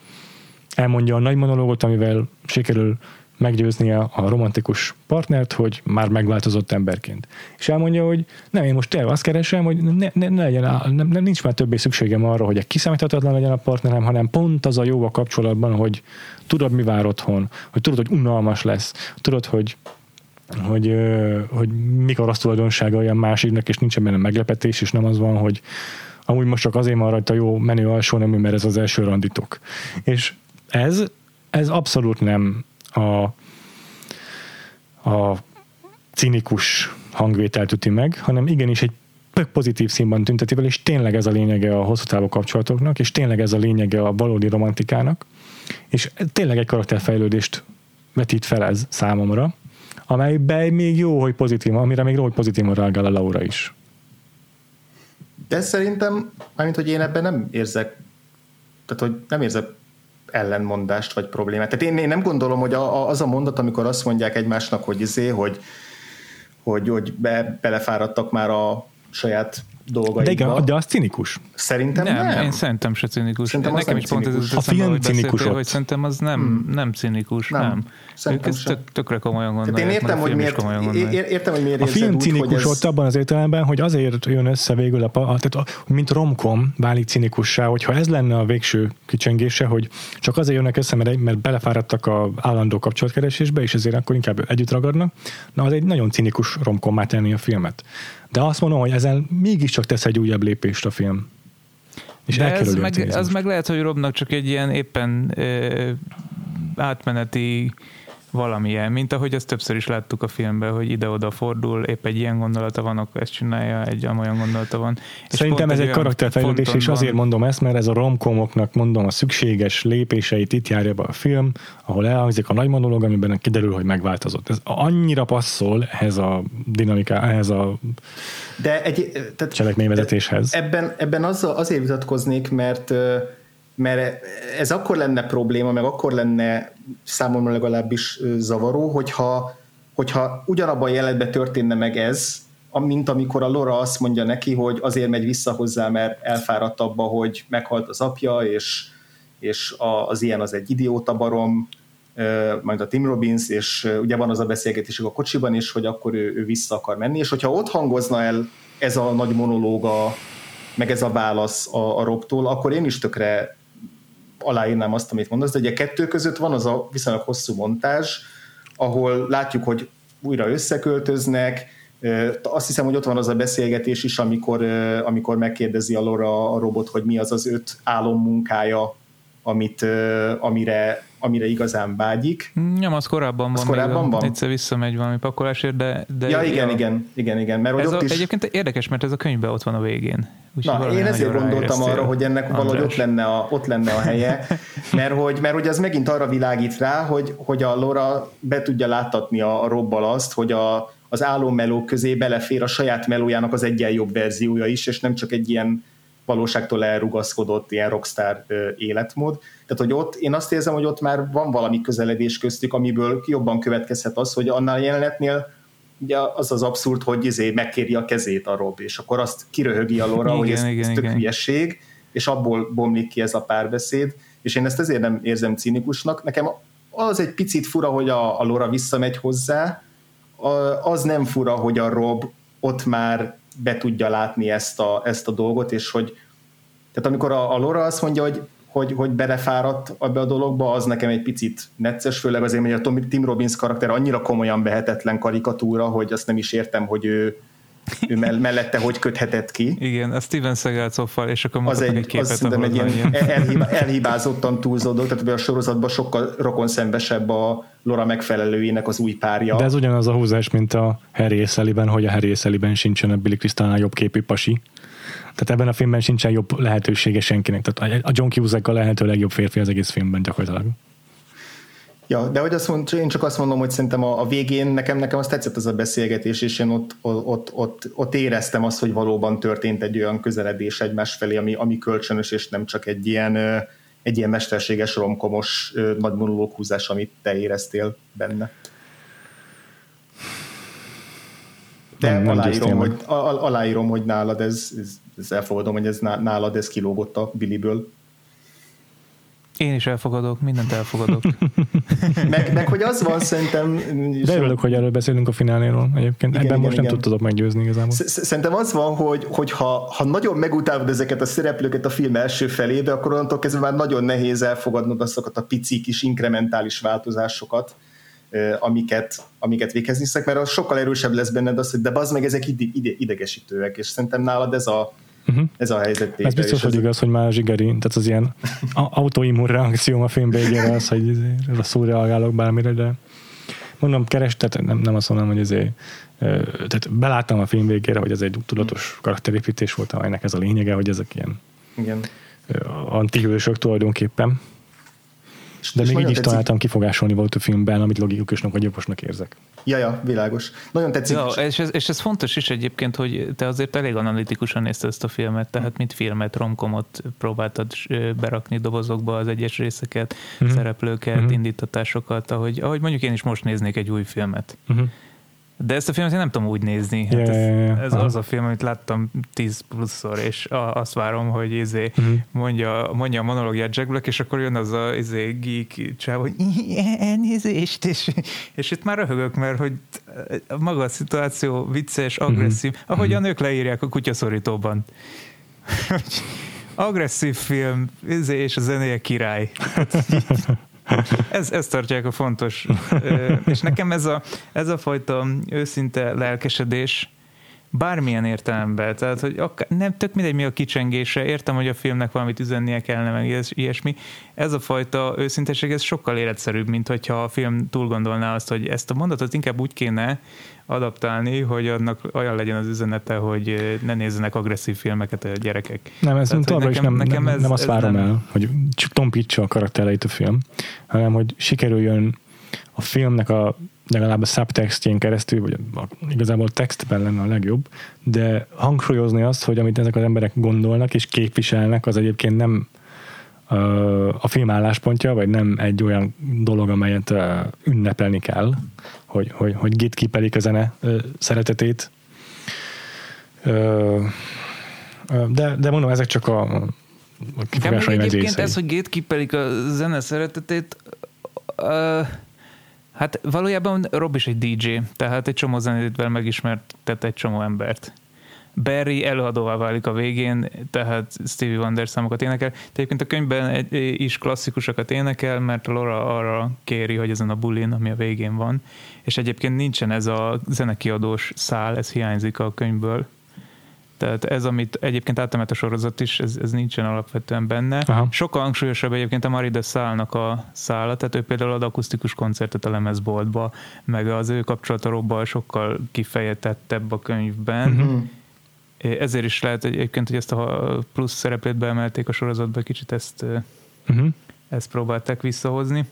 elmondja a nagy monológot, amivel sikerül meggyőznie a romantikus partnert, hogy már megváltozott emberként. És elmondja, hogy nem, én most azt keresem, hogy ne, ne, ne legyen, nem, nem, nincs már többé szükségem arra, hogy egy kiszámíthatatlan legyen a partnerem, hanem pont az a jó a kapcsolatban, hogy tudod, mi vár otthon, hogy tudod, hogy unalmas lesz, tudod, hogy hogy, hogy, hogy mik a rossz tulajdonságai a másiknak, és nincsen benne meglepetés, és nem az van, hogy amúgy most csak azért van rajta jó menő alsó nemű, mert ez az első randitok. És ez, ez abszolút nem A, a cinikus hangvételt üti meg, hanem igenis egy pozitív színban tünteti fel, és tényleg ez a lényege a hosszú távú kapcsolatoknak, és tényleg ez a lényege a valódi romantikának, és tényleg egy karakterfejlődést vetít fel ez számomra, amelyben még jó, hogy pozitív, amire még jó, hogy pozitívan reagál a Laura is. De szerintem, mármint, hogy én ebben nem érzek, tehát, hogy nem érzek ellenmondást vagy problémát. Tehát én, én nem gondolom, hogy a, a, az a mondat, amikor azt mondják egymásnak, hogy izé, hogy, hogy, hogy be, belefáradtak már a saját dolgaikba. De igen, de az cinikus. Szerintem nem. nem. Én szerintem se cinikus. Szerintem nekem is pont ez a film cinikus, hogy szerintem az nem, hmm. nem cinikus. Nem. nem. Szerintem sem. Tök, tökre komolyan gondolják. Tehát én értem, hogy miért, ér, értem, hogy miért a film úgy, cinikus ott ez... abban az értelemben, hogy azért jön össze végül, a, a, tehát a, mint romkom válik cinikussá, hogyha ez lenne a végső kicsengése, hogy csak azért jönnek össze, mert, mert belefáradtak a állandó kapcsolatkeresésbe, és ezért akkor inkább együtt ragadnak. Na, az egy nagyon cinikus romkommá tenni a filmet. De azt mondom, hogy ezen mégiscsak tesz egy újabb lépést a film. És de ez meg, az meg lehet, hogy Robnak csak egy ilyen éppen ö, átmeneti valamilyen, mint ahogy ezt többször is láttuk a filmben, hogy ide-oda fordul, épp egy ilyen gondolata van, akkor ezt csinálja, egy amolyan gondolata van. Szerintem ez egy karakterfejlődés, és azért mondom ezt, mert ez a romkomoknak mondom a szükséges lépéseit itt járja be a film, ahol elhangzik a nagy monológ, amiben kiderül, hogy megváltozott. Ez annyira passzol ehhez a dinamikához, ehhez a de egy, tehát cselekményvezetéshez. Ebben, ebben azzal azért vitatkoznék, mert mert ez akkor lenne probléma, meg akkor lenne számomra legalábbis zavaró, hogyha, hogyha ugyanabban a jelenetben történne meg ez, mint amikor a Laura azt mondja neki, hogy azért megy vissza hozzá, mert elfáradt abba, hogy meghalt az apja, és, és az ilyen az egy idióta barom, majd a Tim Robbins, és ugye van az a beszélgetésük a kocsiban is, hogy akkor ő, ő vissza akar menni, és hogyha ott hangozna el ez a nagy monológa, meg ez a válasz a, a Robtól, akkor én is tökre aláírnám azt, amit mondasz, de ugye kettő között van az a viszonylag hosszú montázs, ahol látjuk, hogy újra összeköltöznek, azt hiszem, hogy ott van az a beszélgetés is, amikor, amikor megkérdezi a Laura a Robot, hogy mi az az öt álommunkája, amit, amire, amire igazán vágyik. Nem, az korábban az van. Korábban van? Egyszer visszamegy valami pakolásért, de... de ja, igen, ja. igen, igen, igen. Mert ez a, is... Egyébként érdekes, mert ez a könyvben ott van a végén. Úgy na, én ezért gondoltam arra, hogy ennek András. Valahogy ott lenne a, ott lenne a helye, mert hogy, mert hogy az megint arra világít rá, hogy, hogy a Laura be tudja láttatni a, a Robbal azt, hogy a, az álommelók közé belefér a saját melójának az egyen jobb verziója is, és nem csak egy ilyen valóságtól elrugaszkodott ilyen rockstar életmód. Tehát, hogy ott, én azt érzem, hogy ott már van valami közeledés köztük, amiből jobban következhet az, hogy annál a jelenetnél ugye az az abszurd, hogy izé megkéri a kezét a Rob, és akkor azt kiröhögi a Laura, hogy ez, igen, ez tök igen. hülyeség, és abból bomlik ki ez a párbeszéd, és én ezt ezért nem érzem cinikusnak. Nekem az egy picit fura, hogy a, a Laura visszamegy hozzá, a, az nem fura, hogy a Rob ott már be tudja látni ezt a, ezt a dolgot, és hogy tehát amikor a, a Laura azt mondja, hogy, hogy, hogy belefáradt ebbe a dologba, az nekem egy picit necces, főleg azért, hogy a Tim Robbins karakter annyira komolyan vehetetlen karikatúra, hogy azt nem is értem, hogy ő, ő mellette hogy köthetett ki. Igen, a Steven Seagal coffal, és akkor az egy, egy képet, az ahol egy ilyen elhibá, elhibázottan túlzódó, tehát a sorozatban sokkal rokonszembesebb a Laura megfelelőjének az új párja. De ez ugyanaz a húzás, mint a Harry és Sally-ben, hogy a Harry és Sally-ben sincsen a Billy Crystalnál jobb képű pasi. Tehát ebben a filmben sincsen jobb lehetősége senkinek. Tehát a John Cusack a lehető legjobb férfi az egész filmben gyakorlatilag. Ja, de hogy azt mond, én csak azt mondom, hogy szerintem a, a végén nekem, nekem azt tetszett az a beszélgetés, és én ott, ott, ott, ott éreztem azt, hogy valóban történt egy olyan közeledés egymás felé, ami, ami kölcsönös, és nem csak egy ilyen, egy ilyen mesterséges, romkomos, nagy monológhúzás, amit te éreztél benne. De nem, aláírom, nem hogy, al, aláírom, hogy nálad ez, ez, ez elfogadom, hogy ez nálad ez kilógott a Billyből. Én is elfogadok, mindent elfogadok. meg, meg, hogy az van, szerintem... De örülök, hogy erről beszélünk a fináléról egyébként. Igen, Ebben igen, most igen. nem tudtadok meggyőzni igazából. Szerintem az van, hogy, hogy ha, ha nagyon megutálod ezeket a szereplőket a film első felébe, akkor onnantól kezdve már nagyon nehéz elfogadnod azokat a pici kis inkrementális változásokat, amiket, amiket végezniszek, mert az sokkal erősebb lesz benned az, hogy de bazd meg, ezek ide, ide, idegesítőek, és szerintem nálad ez a Uh-huh. Ez a helyzet. Ez biztos, hogy igaz, hogy már zsigeri, tehát az ilyen autoimmun reakcióm a film végére az, hogy rosszul reagálok bármire, de mondom, kerestet, nem, nem azt mondom, hogy ezért, tehát beláttam a film végére, hogy ez egy tudatos karakterépítés volt, amelynek ez a lényege, hogy ezek ilyen igen. antihősök tulajdonképpen. De és még így is találtam kifogásolni volt a filmben, amit logikusnak vagy jogosnak érzek. Jaja, világos. Nagyon tetszik. Ja, és, ez, és ez fontos is egyébként, hogy te azért elég analitikusan nézted ezt a filmet, tehát mint filmet, romkomot próbáltad berakni dobozokba az egyes részeket, mm-hmm. szereplőket, mm-hmm. indítatásokat, ahogy, ahogy mondjuk én is most néznék egy új filmet. Mm-hmm. De ezt a filmet én nem tudom úgy nézni. Hát yeah, ez yeah, yeah. ez az a film, amit láttam tíz pluszszor, és a, azt várom, hogy izé mm-hmm. mondja, mondja a monológiát Jack Black, és akkor jön az a izé geek csáv, hogy elnézést, és, és itt már röhögök, mert hogy maga a szituáció vicces, agresszív, mm-hmm. ahogy mm-hmm. a nők leírják a kutyaszorítóban. Agresszív film, izé, és a zenéje király. Ez, ezt tartják a fontos. És nekem ez a, ez a fajta őszinte lelkesedés, Bármilyen értelemben, tehát hogy akár, nem, tök mindegy mi a kicsengése, értem, hogy a filmnek valamit üzennie kellene, meg ilyesmi. Ez a fajta őszinteség, ez sokkal életszerűbb, mint hogyha a film túlgondolná azt, hogy ezt a mondatot inkább úgy kéne adaptálni, hogy annak olyan legyen az üzenete, hogy ne nézzenek agresszív filmeket a gyerekek. Nem, ez tehát, továbbra nekem, is nem, nekem nem, ez, nem azt várom nem... el, hogy csak tompítsa a karaktereit a film, hanem hogy sikerüljön a filmnek a legalább a subtextjén keresztül, vagy a, igazából textben lenne a legjobb, de hangsúlyozni azt, hogy amit ezek az emberek gondolnak és képviselnek, az egyébként nem uh, a film álláspontja, vagy nem egy olyan dolog, amelyet uh, ünnepelni kell, hogy, hogy, hogy gatekeepelik a zene uh, szeretetét. Uh, de, de mondom, ezek csak a, a kifogásai meg egyébként ez, hogy gatekeepelik a zene szeretetét, uh, hát valójában Rob is egy dé dzsé, tehát egy csomó zenével megismertett egy csomó embert. Barry előadóvá válik a végén, tehát Stevie Wonder számokat énekel. Tehát egyébként a könyvben is klasszikusokat énekel, mert Laura arra kéri, hogy ezen a bulin, ami a végén van. És egyébként nincsen ez a zenekiadós szál, ez hiányzik a könyvből. Tehát ez, amit egyébként átemet a sorozat is, ez, ez nincsen alapvetően benne. Aha. Sokkal hangsúlyosabb egyébként a Marida szálnak a szála, tehát ő például ad akusztikus koncertet a lemezboltba, meg az ő kapcsolata Robbal sokkal kifejezettebb a könyvben. Uh-huh. Ezért is lehet egyébként, hogy ezt a plusz szereplét beemelték a sorozatba, kicsit ezt, uh-huh. ezt próbálták visszahozni.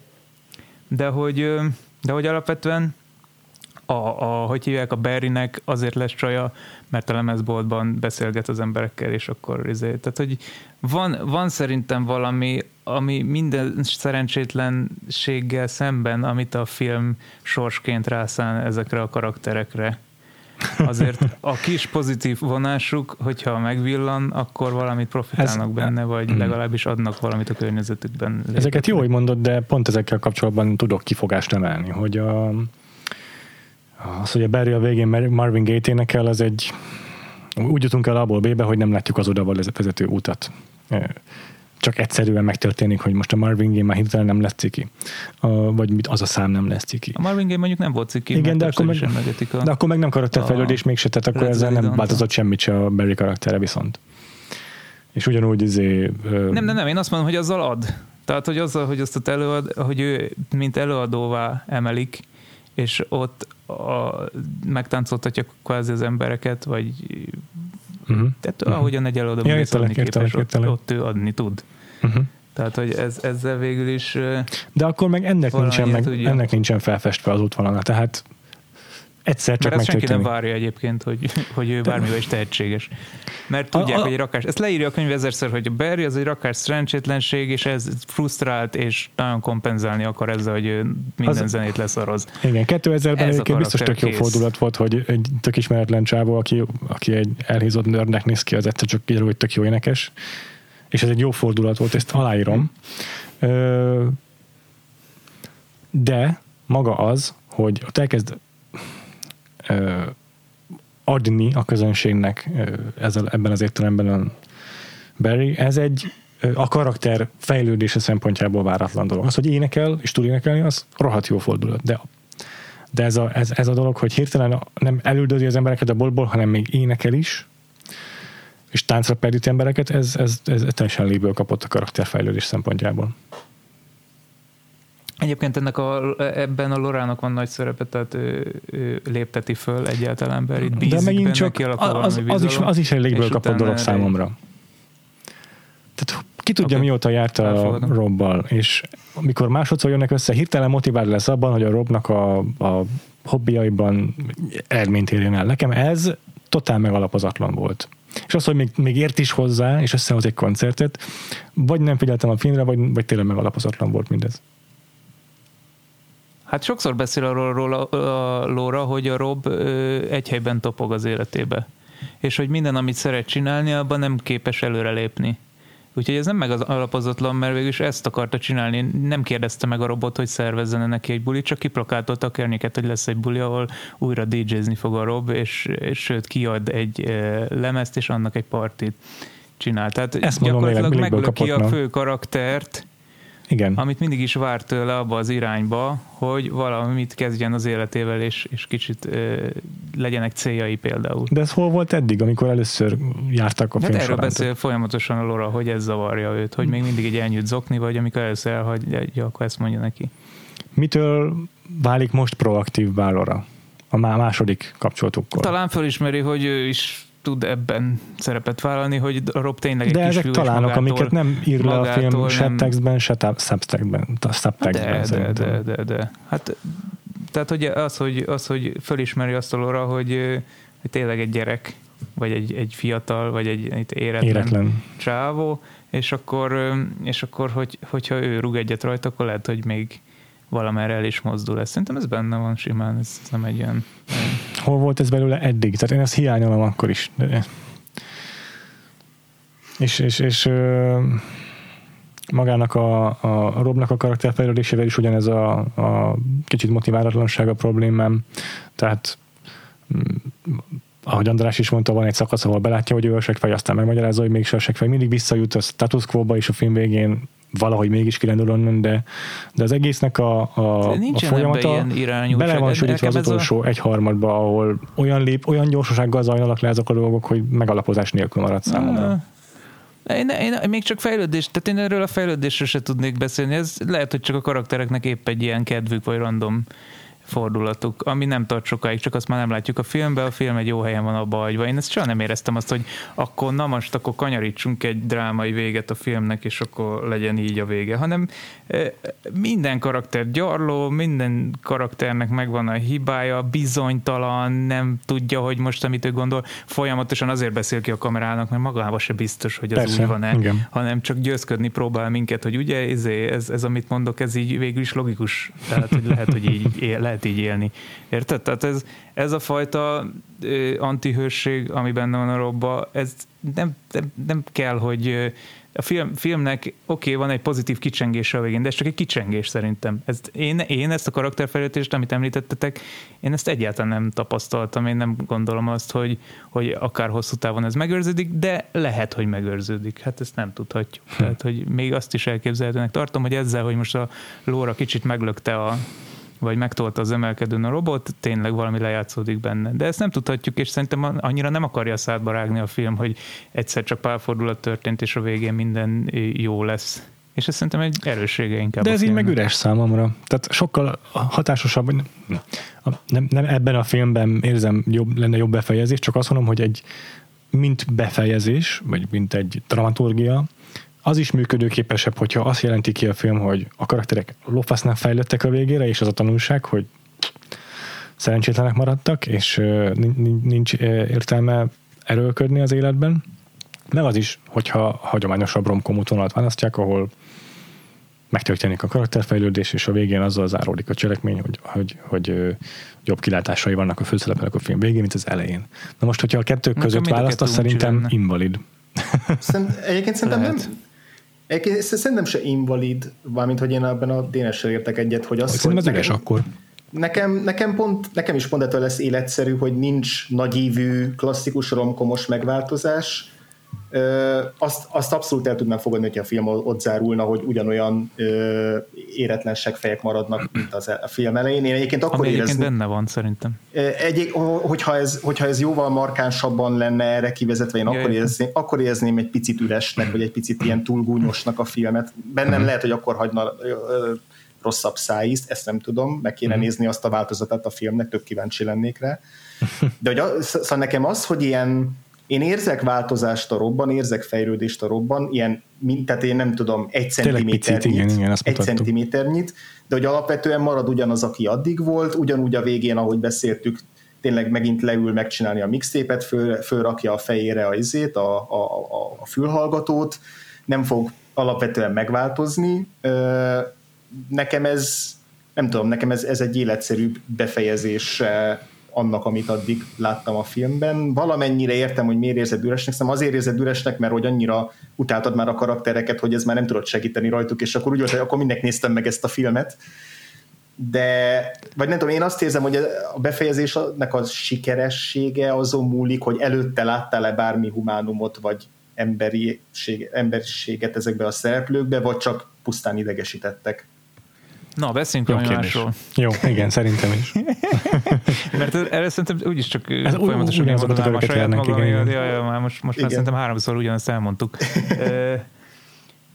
De hogy, de hogy alapvetően A, a, hogy hívják, a Barrynek azért lesz csaja, mert a lemezboltban beszélget az emberekkel, és akkor ezért. Tehát, hogy van, van szerintem valami, ami minden szerencsétlenséggel szemben, amit a film sorsként rászán ezekre a karakterekre. Azért a kis pozitív vonásuk, hogyha megvillan, akkor valamit profitálnak ez, benne, vagy mm. legalábbis adnak valamit a környezetükben. Ezeket jó, hogy mondod, de pont ezekkel kapcsolatban tudok kifogást emelni, hogy a az, hogy a Barry a végén Marvin Gaye-t énekel, az egy... Úgy jutunk el A-ból B-be, hogy nem látjuk az odavezető utat. Csak egyszerűen megtörténik, hogy most a Marvin Gaye már hirtelen nem lesz ciki. Vagy az a szám nem lesz ciki. A Marvin Gaye mondjuk nem volt ciki. Igen, de akkor, meg, a, de akkor meg nem karakterfejlődés mégse, tehát akkor ezzel nem változott semmit se a Barry karaktere viszont. És ugyanúgy izé... Nem, nem, nem, én azt mondom, hogy azzal ad. Tehát, hogy azzal, hogy azt ott előad, hogy ő mint előadóvá emelik, és ott a, megtáncoltatja kvázi az embereket, vagy uh-huh. tehát uh-huh. ahogyan egy előadóban ja, adni képes, ott, ott ő adni tud. Uh-huh. Tehát, hogy ez, ezzel végül is... De akkor meg ennek, nincsen, meg ennek nincsen felfestve az útvonala, tehát egyszer csak megtörténik. Senki nem várja egyébként, hogy, hogy ő bármivel is tehetséges. Mert tudják, a, a, hogy egy rakás... Ezt leírja a könyv ezerszer, hogy a Barry az egy rakás szerencsétlenség, és ez frusztrált, és nagyon kompenzálni akar ezzel, hogy ő minden az, zenét leszaroz. Igen, kétezerben egyébként biztos tök jó fordulat volt, hogy egy tök ismeretlen csávó, aki, aki egy elhízott nerdnek néz ki, az egyszer csak kiderül, hogy tök jó énekes. És ez egy jó fordulat volt, ezt aláírom. De maga az, hogy ott elkezd adni a közönségnek ezzel, ebben az értelemben a Barry, ez egy a karakter fejlődése szempontjából váratlan dolog. Az, hogy énekel és tud énekelni, az rohadt jó fordulat. De, de ez, a, ez, ez a dolog, hogy hirtelen nem elüldözi az embereket a boltból, hanem még énekel is, és táncra perdít embereket, ez, ez, ez teljesen légből kapott a karakter fejlődés szempontjából. Egyébként ennek a, ebben a Lorának van nagy szerepe, tehát ő, ő lépteti föl egyáltalán Barryt, bízik de megint benne, csak az, az, is, az is egy légből kapott dolog elég. Számomra. Tehát ki tudja, okay. mióta járt a Robbal, és mikor másodszor jönnek össze, hirtelen motivált lesz abban, hogy a Robnak a, a hobbiaiban eredményt érjen el. Nekem ez totál megalapozatlan volt. És az, hogy még, még ért is hozzá, és összehoz egy koncertet, vagy nem figyeltem a filmre, vagy, vagy tényleg megalapozatlan volt mindez. Hát sokszor beszél arról róla, a Laura, hogy a Rob ö, egy helyben topog az életébe. És hogy minden, amit szeret csinálni, abban nem képes előrelépni. Úgyhogy ez nem megalapozatlan, mert végülis ezt akarta csinálni. Nem kérdezte meg a Robot, hogy szervezzene neki egy bulit, csak kiplakátolta a környéket, hogy lesz egy buli, ahol újra dé dzsézni fog a Rob, és, és sőt kiad egy e, lemezt, és annak egy partit csinál. Tehát ezt gyakorlatilag megöl ki a fő karaktert, Igen. Amit mindig is várt tőle abba az irányba, hogy valamit kezdjen az életével, és, és kicsit ö, legyenek céljai például. De ez hol volt eddig, amikor először jártak a filmsorán? De erről beszél folyamatosan a Laura, hogy ez zavarja őt, hogy még mindig egy elnyújt zokni, vagy amikor először elhagyja, akkor ezt mondja neki. Mitől válik most proaktívvá Laura a második kapcsolatukkor? Talán felismeri, hogy ő is tud ebben szerepet vállalni, hogy Rob tényleg egy de kis ezek találok, amiket nem ír le a film se textben, se subtextben. De, de, de, de, de. Hát, tehát hogy az, hogy, az, hogy fölismeri azt a Laura, hogy, hogy tényleg egy gyerek, vagy egy, egy fiatal, vagy egy, egy éretlen, éretlen csávó, és akkor, és akkor hogy, hogyha ő rúg egyet rajta, akkor lehet, hogy még valamerre el is mozdul. Ez. Szerintem ez benne van simán, ez nem egy ilyen... Hol volt ez belőle eddig? Tehát én ezt hiányolom akkor is. És, és, és magának a, a Robnak a karakterfejlődésével is ugyanez a, a kicsit motiválatlanság a problémám. Tehát ahogy András is mondta, van egy szakasz, ahol belátja, hogy ő a segfej, aztán megmagyarázza, hogy mégis a segfej. Mindig visszajut a status quo-ba, és a film végén valahogy mégis kirendül onnan, de, de az egésznek a, a, a folyamata bele van sűrítve az utolsó a... egyharmadba, ahol olyan lép, olyan gyorsasággal zajlanak le ezek a dolgok, hogy megalapozás nélkül maradt számomra. Én, én, én még csak fejlődés, tehát én erről a fejlődésről se tudnék beszélni. Ez lehet, hogy csak a karaktereknek épp egy ilyen kedvük, vagy random fordulatuk, ami nem tart sokáig, csak azt már nem látjuk a filmben, a film egy jó helyen van abba hagyva. Én ezt soha nem éreztem azt, hogy akkor na most, akkor kanyarítsunk egy drámai véget a filmnek, és akkor legyen így a vége, hanem minden karakter gyarló, minden karakternek megvan a hibája, bizonytalan, nem tudja, hogy most amit ő gondol, folyamatosan azért beszél ki a kamerának, mert magában se biztos, hogy az persze, úgy van-e, igen. Hanem csak győzködni próbál minket, hogy ugye ez, ez, ez amit mondok, ez így végül is logikus, tehát hogy lehet, hogy így lehet így élni. Érted? Tehát ez, ez a fajta ö, antihősség, ami benne van a Robba, ez nem, nem, nem kell, hogy ö, a film, filmnek oké, okay, van egy pozitív kicsengés a végén, de ez csak egy kicsengés szerintem. Ez, én, én ezt a karakterfejlődést, amit említettetek, én ezt egyáltalán nem tapasztaltam, én nem gondolom azt, hogy, hogy akár hosszú távon ez megőrződik, de lehet, hogy megőrződik. Hát ezt nem tudhatjuk. Tehát, hogy még azt is elképzelhetőnek tartom, hogy ezzel, hogy most a Laura kicsit meglökte a vagy megtolta az emelkedőn a robot, tényleg valami lejátszódik benne. De ezt nem tudhatjuk, és szerintem annyira nem akarja szádba rágni a film, hogy egyszer csak pálfordulat történt, és a végén minden jó lesz. És ez szerintem egy erőssége inkább. De ez így meg üres számomra. Tehát sokkal hatásosabb, nem, nem ebben a filmben érzem, jobb, lenne jobb befejezés, csak azt mondom, hogy egy mint befejezés, vagy mint egy dramaturgia, az is működőképesebb, hogyha azt jelenti ki a film, hogy a karakterek lopasznál fejlődtek a végére, és az a tanulság, hogy szerencsétlenek maradtak, és nincs értelme erőlködni az életben. Meg az is, hogyha hagyományosabb romkom útvonalat választják, ahol megtörténik a karakterfejlődés, és a végén azzal záródik a cselekmény, hogy, hogy, hogy jobb kilátásai vannak a főszereplőnek a film végén, mint az elején. Na most, hogyha a kettők között választasz, szerintem invalid. Szerint, egyébként szerintem nem... Egyébként szerintem se invalid, valamint, hogy én ebben a Dénessel értek egyet, hogy az, hogy... Nekem, akkor. Nekem, nekem, pont, nekem is pont ettől lesz életszerű, hogy nincs nagyívű, klasszikus, romkomos megváltozás. Ö, azt, azt abszolút el tudnám fogadni, hogyha a film ott zárulna, hogy ugyanolyan ö, éretlen segfejek maradnak, mint az a film elején. Én egyébként akkor ami érezni, egyébként benne van, szerintem. Egy, hogyha, ez, hogyha ez jóval markánsabban lenne erre kivezetve, én akkor érezném, akkor érezném egy picit üresnek, vagy egy picit ilyen túlgúnyosnak a filmet. Bennem lehet, hogy akkor hagyna ö, ö, rosszabb szájízt, ezt nem tudom, meg kéne nézni azt a változatát a filmnek, tök kíváncsi lennék rá. De hogy a, szóval nekem az, hogy ilyen én érzek változást a Robban, érzek fejlődést a Robban, ilyen, tehát én nem tudom, egy centiméternyit, egy centiméternyit, de hogy alapvetően marad ugyanaz, aki addig volt, ugyanúgy a végén, ahogy beszéltük, tényleg megint leül megcsinálni a mixtépet, föl, fölrakja a fejére a izét, a, a, a, a fülhallgatót, nem fog alapvetően megváltozni. Nekem ez, nem tudom, nekem ez, ez egy életszerűbb befejezés annak, amit addig láttam a filmben. Valamennyire értem, hogy miért érzed üresnek, szóval azért érzed üresnek, mert hogy annyira utáltad már a karaktereket, hogy ez már nem tudott segíteni rajtuk, és akkor úgy volt, hogy akkor mindenki néztem meg ezt a filmet. De, vagy nem tudom, én azt érzem, hogy a befejezésnek a sikeressége azon múlik, hogy előtte láttál-e bármi humánumot, vagy emberiség, emberiséget ezekbe a szereplőkbe, vagy csak pusztán idegesítettek? Na, beszéljünk valami másról. Jó, igen, szerintem is. Mert erre szerintem úgyis csak ez folyamatosan ugyan mondom, már saját magam, jaj, most, most már szerintem háromszor ugyanazt elmondtuk.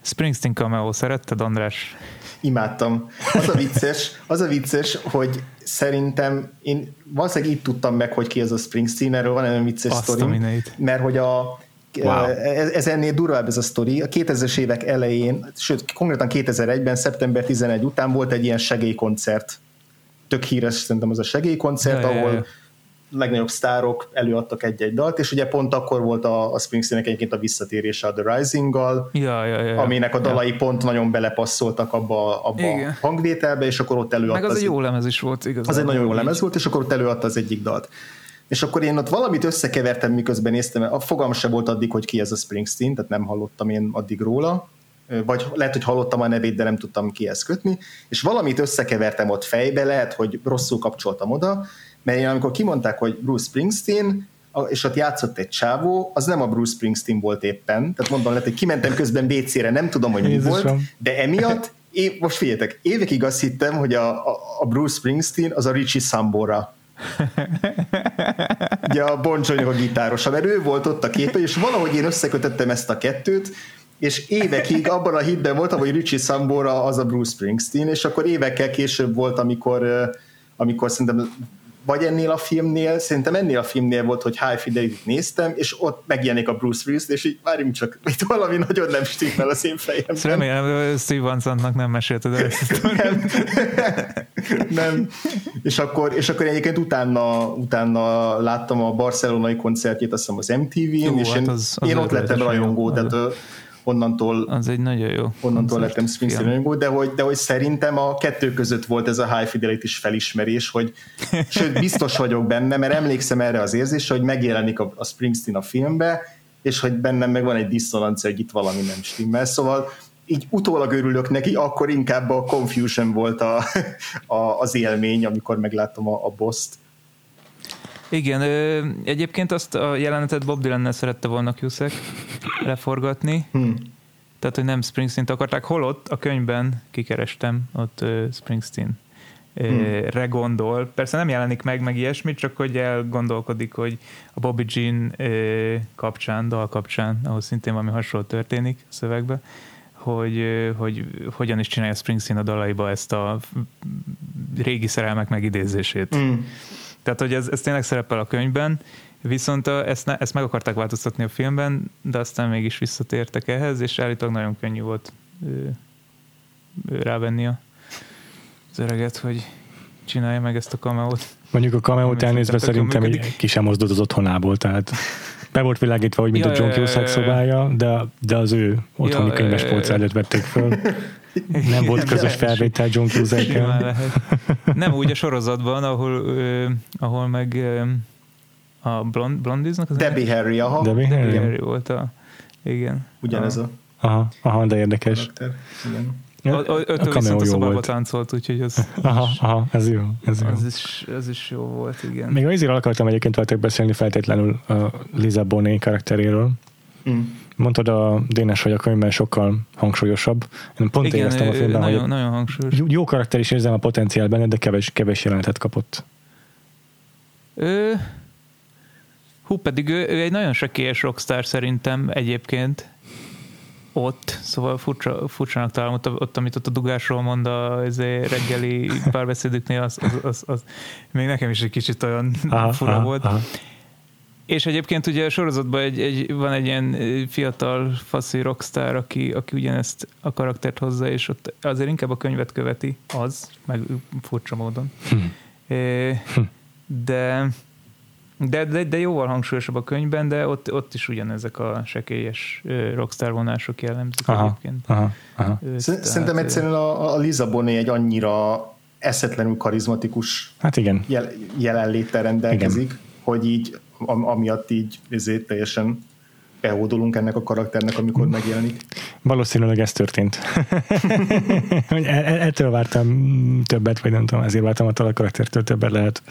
Springsteen cameo, szeretted, András? Imádtam. Az a vicces, az a vicces, hogy szerintem én valószínűleg itt tudtam meg, hogy ki ez a Springsteen, erről van egy vicces sztorim, mert hogy a wow. Ez, ez ennél durvább ez a sztori. A kétezres évek elején, sőt, konkrétan kétezer-egyben, szeptember tizenegy után volt egy ilyen segélykoncert. Tök híres szerintem az a segélykoncert, de, ahol de. legnagyobb sztárok előadtak egy-egy dalt, és ugye pont akkor volt a, a Springsteennek egyébként a visszatérése a The Rising-gal, ja, ja, ja, aminek a dalai ja. pont nagyon belepasszoltak abba, abba a hangvételbe, és akkor ott előadta. Meg az, az egy jó lemez is volt, igazán. Az egy nagyon jó lemez volt, és akkor ott előadta az egyik dalt. És akkor én ott valamit összekevertem, miközben néztem, a fogalmam se volt addig, hogy ki ez a Springsteen, tehát nem hallottam én addig róla, vagy lehet, hogy hallottam a nevét, de nem tudtam kihez kötni, és valamit összekevertem ott fejbe, lehet, hogy rosszul kapcsoltam oda, mert én amikor kimondták, hogy Bruce Springsteen, és ott játszott egy csávó, az nem a Bruce Springsteen volt éppen, tehát mondom, lehet, hogy kimentem közben bé cére, nem tudom, hogy mi volt, de emiatt, én, most figyeljetek, évekig azt hittem, hogy a, a, a Bruce Springsteen az a Richie Sambora. Ugye a Bon Jovi a gitárosa, mert ő volt ott a képen, és valahogy én összekötöttem ezt a kettőt, és évekig abban a hitben voltam, hogy Richie Sambora az a Bruce Springsteen, és akkor évekkel később volt, amikor, amikor szerintem vagy ennél a filmnél, szerintem ennél a filmnél volt, hogy High Fidelity-t néztem, és ott megjelenik a Bruce Springsteen, és így várjunk csak, itt valami nagyon nem stimmel az én fejemben. Remélem, Steve Vincentnak nem mesélted el ezt. Nem. nem. És akkor, és akkor egyébként utána, utána láttam a barcelonai koncertjét, azt hiszem az em té vén, jó, és hát én, az, az én ott lettem rajongó, tehát onnantól, az egy nagyon jó onnantól lettem Springsteen rajongó, de hogy, de hogy szerintem a kettő között volt ez a High Fidelity-s felismerés, hogy sőt, biztos vagyok benne, mert emlékszem erre az érzésre, hogy megjelenik a, a Springsteen a filmbe, és hogy bennem meg van egy diszonancia, hogy itt valami nem stimmel, szóval így utólag örülök neki, akkor inkább a Confusion volt a, a, az élmény, amikor megláttam a, a Boss-t. Igen, ö, egyébként azt a jelenetet Bob Dylannel szerette volna Cusack leforgatni, hmm. tehát hogy nem Springsteen-t akarták, holott a könyvben kikerestem, ott ö, Springsteen ö, hmm. regondol. Persze nem jelenik meg, meg ilyesmit, csak hogy elgondolkodik, hogy a Bobby Jean ö, kapcsán, dal kapcsán, ahhoz szintén valami hasonló történik a szövegben, hogy, hogy hogyan is csinálja Springsteen a dalaiba ezt a régi szerelmek megidézését. Hmm. Tehát, hogy ez, ez tényleg szerepel a könyvben, viszont a, ezt, ne, ezt meg akarták változtatni a filmben, de aztán mégis visszatértek ehhez, és állítólag nagyon könnyű volt ö, ö, rávenni a, az öreget, hogy csinálja meg ezt a kameót. Mondjuk a kameót elnézve szerintem ki sem mozdult az otthonából, tehát be volt világítva, hogy mint ja, a John Cusack szobája, de, de az ő otthoni ja, könyves polca előtt vették föl. Nem volt közös felvétel John Cusack-el. Nem úgy a sorozatban, ahol, ö, ahol meg ö, a blond, Blondiznak az Debbie nem? Harry, aha. Debbie, Debbie Harry. Harry volt a... Igen. Ugyanez a... Aha, aha, de érdekes. Ötől viszont a szobába táncolt, úgyhogy az... Aha, aha, ez jó. Ez jó. Az is, az is jó volt, igen. Még azért akartam egyébként veletek beszélni feltétlenül a Lisa Bonet karakteréről. Mm. Mondtad a Dénes, hogy a könyvben sokkal hangsúlyosabb. Én pont igen, éreztem a filmben, nagyon, hogy nagyon hangsúlyos. Jó karakter is érzem a potenciál benne, de keves, keves jelenetet kapott. Ő, hú, pedig ő, ő egy nagyon sekélyes rockstar szerintem egyébként ott, szóval furcsa, furcsának találom ott, ott, amit ott a dugásról mond a reggeli párbeszédüknél, az, az, az, az még nekem is egy kicsit olyan aha, fura aha, volt. Aha. És egyébként ugye a sorozatban egy, egy, van egy ilyen fiatal faszi rockstar, aki, aki ugyanezt a karaktert hozza, és ott azért inkább a könyvet követi az, meg furcsa módon. Hm. É, hm. De, de, de, de jóval hangsúlyosabb a könyvben, de ott, ott is ugyanezek a sekélyes rockstar vonások jellemzik aha, egyébként. Aha, aha. Szerintem egyszerűen a, a Lisa Bonet egy annyira eszetlenül karizmatikus hát igen. Jel, jelenléttel rendelkezik, igen. hogy így Am- amiatt így ezért teljesen behódolunk ennek a karakternek, amikor megjelenik. Valószínűleg ez történt. Ettől vártam többet, vagy nem tudom, ezért vártam a karaktertől többet lehet.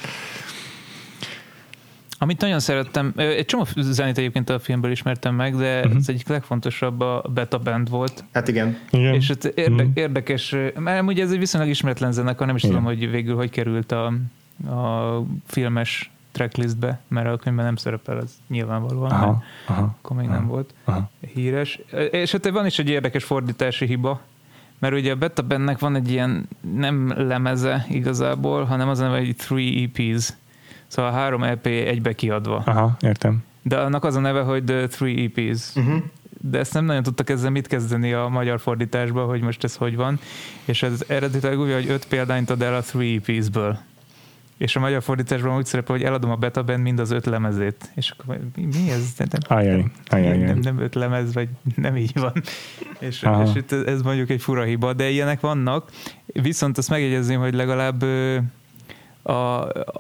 Amit nagyon szerettem, egy csomó zenét egyébként a filmből ismertem meg, de uh-huh. ez egyik legfontosabb a Beta Band volt. Hát igen. igen. És érde- érdekes, mert ugye ez egy viszonylag ismeretlen zenekar, nem is igen. tudom, hogy végül hogy került a, a filmes tracklistbe, mert a könyvben nem szerepel, ez nyilvánvalóan, aha, mert aha, akkor még aha, nem volt aha. híres. És hát van is egy érdekes fordítási hiba, mert ugye a Beta Bandnek van egy ilyen nem lemeze igazából, hanem az a neve, hogy Three E Ps. Szóval három E P egybe kiadva. Aha, értem. De annak az a neve, hogy The Three E Ps. Uh-huh. De ezt nem nagyon tudtak ezzel mit kezdeni a magyar fordításban, hogy most ez hogy van. És ez eredetileg úgy, hogy öt példányt ad el a Three E Ps-ből. És a magyar fordításban úgy szerepel, hogy eladom a Beta Band mind az öt lemezét. És akkor mi, mi ez? Nem, ajaj, ajaj, nem, nem, nem öt lemez, vagy nem így van. És, és itt ez mondjuk egy fura hiba, de ilyenek vannak. Viszont azt megjegyezném, hogy legalább a,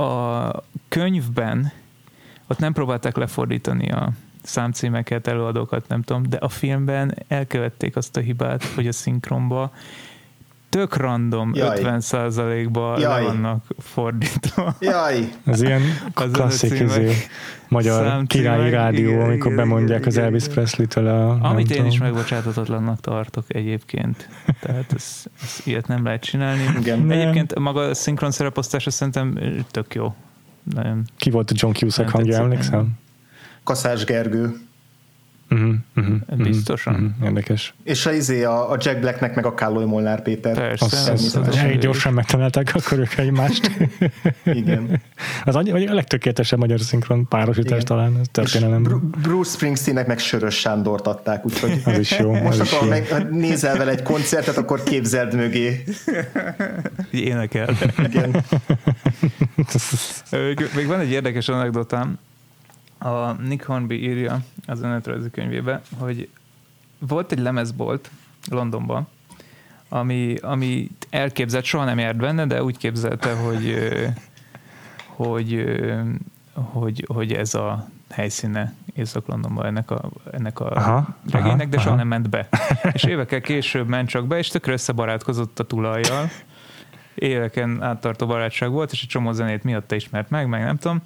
a könyvben ott nem próbálták lefordítani a számcímeket, előadókat, nem tudom, de a filmben elkövették azt a hibát, hogy a szinkronba tök random jaj. ötven százalékba le vannak fordítva. Jaj! Ez ilyen klasszik izé, magyar királyi rádió, igen, amikor igen, bemondják igen, az igen, Elvis Presley-től a... Amit én tudom. Is megbocsátatatlannak tartok egyébként. Tehát ez, ez, ilyet nem lehet csinálni. Igen. Egyébként maga a szinkron szereposztása szerintem tök jó. Nagyon ki volt a John Cusack hangja, emlékszem? Kaszás Gergő. Uh-huh, uh-huh, biztosan. Uh-huh, érdekes. És az izé a, a Jack Blacknek meg a Kálói Molnár Péter. Persze. Azt, azt, elég gyorsan megtalálták akkor ők egymást. Igen. Az a legtökéletesebb magyar szinkron párosítás talán történelem. Br- Bruce Springsteennek meg Sörös Sándort adták, úgyhogy az is jó. Most akkor meg, nézel vele egy koncertet, akkor képzeld mögé. Énekel. Igen. Még van egy érdekes anekdotám. A Nick Hornby írja az önéletrajzi könyvébe, hogy volt egy lemezbolt Londonban, ami, ami elképzelt, soha nem járt benne, de úgy képzelte, hogy, hogy, hogy, hogy ez a helyszíne Észak-Londonban ennek a, ennek a aha, regénynek, aha, de soha aha. nem ment be. És évekkel később ment csak be, és tökre összebarátkozott a tulajjal. Éveken áttartó barátság volt, és egy csomó zenét miatta ismert meg, meg nem tudom.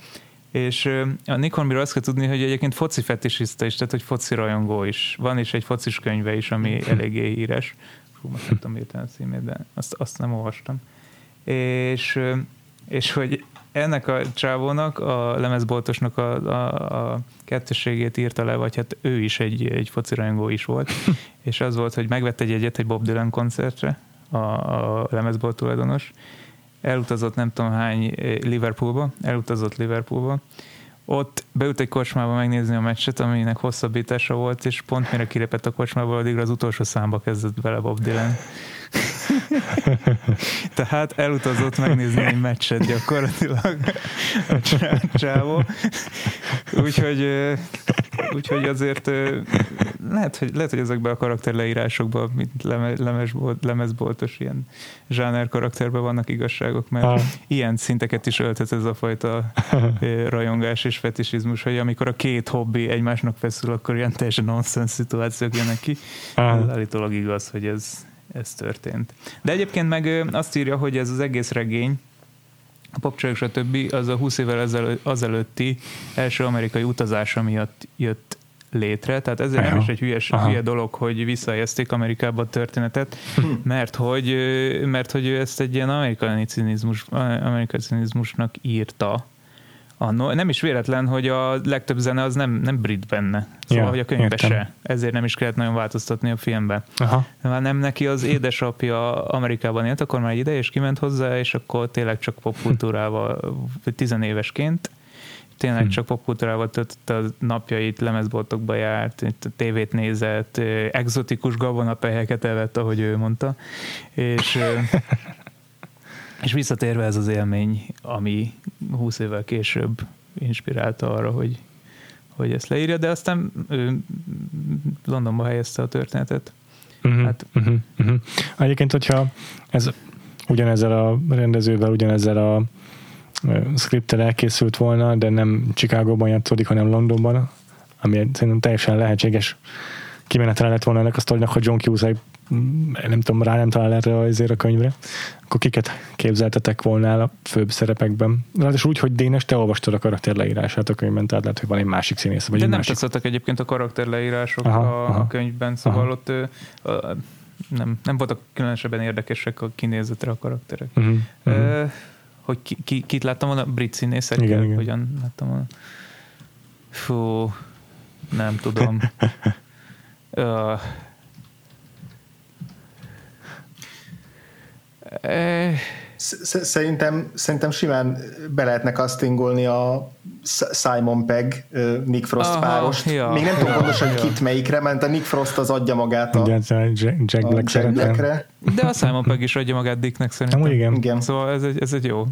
És a Nick Hornbyról azt kell tudni, hogy egyébként foci fetisista is, tehát hogy foci rajongó is. Van is egy focis könyve is, ami eléggé híres. Hú, most nem tudom érteni a címét, de azt, azt nem olvastam. És, és hogy ennek a csávónak, a lemezboltosnak a, a, a kettősségét írta le, vagy hát ő is egy, egy foci rajongó is volt. És az volt, hogy megvett egy egyet egy Bob Dylan koncertre, a, a lemezbolt tulajdonos, elutazott nem tudom hány Liverpoolba, elutazott Liverpoolba, ott beült egy kocsmába megnézni a meccset, aminek hosszabbítása volt, és pont mire kilépett a kocsmából, addigra az utolsó számba kezdett bele Bob Dylan. Tehát elutazott megnézni egy meccset gyakorlatilag a csávó. Úgyhogy, úgyhogy azért lehet, hogy, lehet, hogy ezekben a karakterleírásokban, mint lemezbolt, lemezboltos ilyen zsáner karakterben vannak igazságok, mert ah. ilyen szinteket is ölthet ez a fajta rajongás és fetisizmus, hogy amikor a két hobbi egymásnak feszül, akkor ilyen teljesen nonsense szituációk jönnek ki. Ah. Állítólag igaz, hogy ez ez történt. De egyébként meg azt írja, hogy ez az egész regény, a popcsolók stb. Az a húsz évvel azelőtti első amerikai utazása miatt jött létre, tehát ezért nem is egy hülyes, hülye dolog, hogy visszajezték Amerikába a történetet, mert hogy, mert hogy ő ezt egy ilyen amerikai cinizmus, amerikai cinizmusnak írta. Anno, nem is véletlen, hogy a legtöbb zene az nem, nem brit benne. Szóval, ja, hogy a könyvbe értem. Se. Ezért nem is kellett nagyon változtatni a filmbe. Aha. Már nem neki az édesapja Amerikában élt, akkor már egy ideje, és kiment hozzá, és akkor tényleg csak popkultúrával, tizenévesként, tényleg hmm. csak popkultúrával töltötte a napjait, lemezboltokba járt, tévét nézett, egzotikus gabonapelyeket evett, ahogy ő mondta. És... És visszatérve ez az élmény, ami húsz évvel később inspirálta arra, hogy, hogy ezt leírja, de aztán ő Londonba helyezte a történetet. Uh-huh, hát, uh-huh, uh-huh. Egyébként, hogyha ez ugyanezzel a rendezővel, ugyanezzel a scripttel elkészült volna, de nem Chicagóban játszódik, hanem Londonban, ami szerintem teljesen lehetséges kimenetele lett volna ennek a sztorinak, hogy John Cusack, nem tudom, rá nem talál erre azért a könyvre, akkor kiket képzeltetek volna a főbb szerepekben? Ráadásul úgy, hogy Dénes, te olvastad a karakterleírását a könyvben, tehát lehet, hogy van egy másik színész. Vagy de nem másik... tetszettek egyébként a karakterleírások aha, a aha. könyvben, szóval aha. ott uh, nem, nem voltak különösebben érdekesek a kinézetre a karakterek. Uh-huh, uh-huh. Uh, hogy ki, ki, kit láttam volna? Brit színészekkel? Hogyan láttam volna? Fú, nem tudom. uh, Szerintem, szerintem simán be lehetne castingolni a Simon Pegg Nick Frost aha, párost. Ja, még nem tudom ja, pontosan ja. kit melyikre, mert a Nick Frost az adja magát a, igen, a Jack Blackre. De a Simon Pegg is adja magát Dicknek szerintem. Amúgy igen. igen. Szóval ez egy, ez egy jó.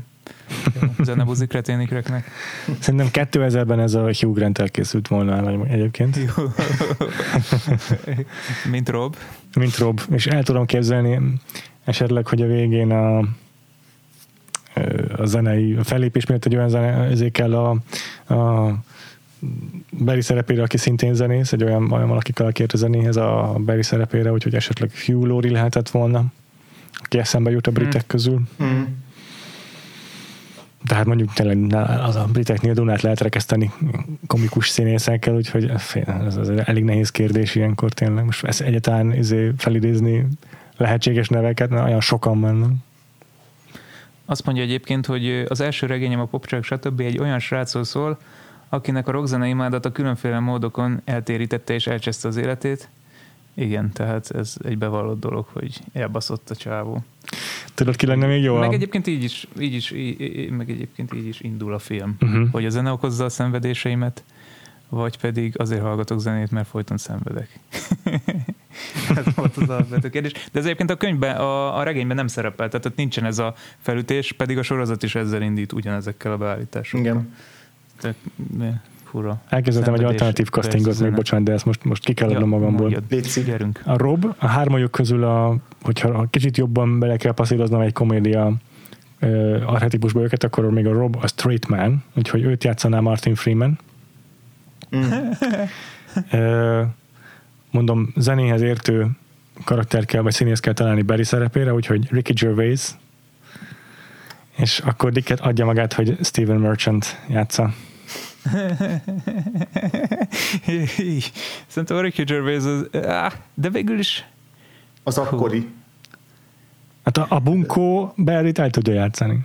Zenebuzik reténikreknek. Szerintem kétezerben ez a Hugh Grant elkészült volna egyébként. Mint Rob. Mint Rob. És el tudom képzelni esetleg, hogy a végén a, a zenei a fellépés miatt egy olyan zene, ezért kell a, a Barry szerepére, aki szintén zenész, egy olyan, olyan valakikkel kért a zenéhez a Barry szerepére, úgyhogy esetleg Hugh Laurie lehetett volna, aki eszembe jut a britek mm. közül. Mm. Tehát mondjuk tényleg az a briteknél Dunát lehet rekeszteni komikus színészekkel, úgyhogy ez, ez elég nehéz kérdés ilyenkor tényleg. Most ezt egyáltalán izé felidézni lehetséges neveket, mert olyan sokan mennek. Azt mondja egyébként, hogy az első regényem a popcsak stb. Egy olyan srácról szól, akinek a rockzene imádata különféle módokon eltérítette és elcseszte az életét. Igen, tehát ez egy bevallott dolog, hogy elbaszott a csávó. Tudod, ki lenne még jó? Meg egyébként így is, így is, így, meg egyébként így is indul a film. Uh-huh. Hogy a zene okozza a szenvedéseimet, vagy pedig azért hallgatok zenét, mert folyton szenvedek. Ez volt az alapvető kérdés. De ez egyébként a könyvben, a, a regényben nem szerepel, tehát ott nincsen ez a felütés, pedig a sorozat is ezzel indít ugyanezekkel a beállításokkal. Igen. Tehát, elképzeltem egy alternatív castingot, még bocsánat, de ezt most, most ki kell adnom ja, magamból. A Rob, a hármajuk közül, a, hogyha kicsit jobban bele kell passzíroznom egy komédia uh, archetípusba őket, akkor még a Rob a straight man, úgyhogy őt játszaná Martin Freeman. Mm. uh, mondom, zenéhez értő karakter kell, vagy színész kell találni Barry szerepére, úgyhogy Ricky Gervais, és akkor Dicket adja magát, hogy Steven Merchant játsza. Szerintem a Ricky Gervais az, áh, de végül is az akkori. Hát a, a bunkó Barryt el tudja játszani.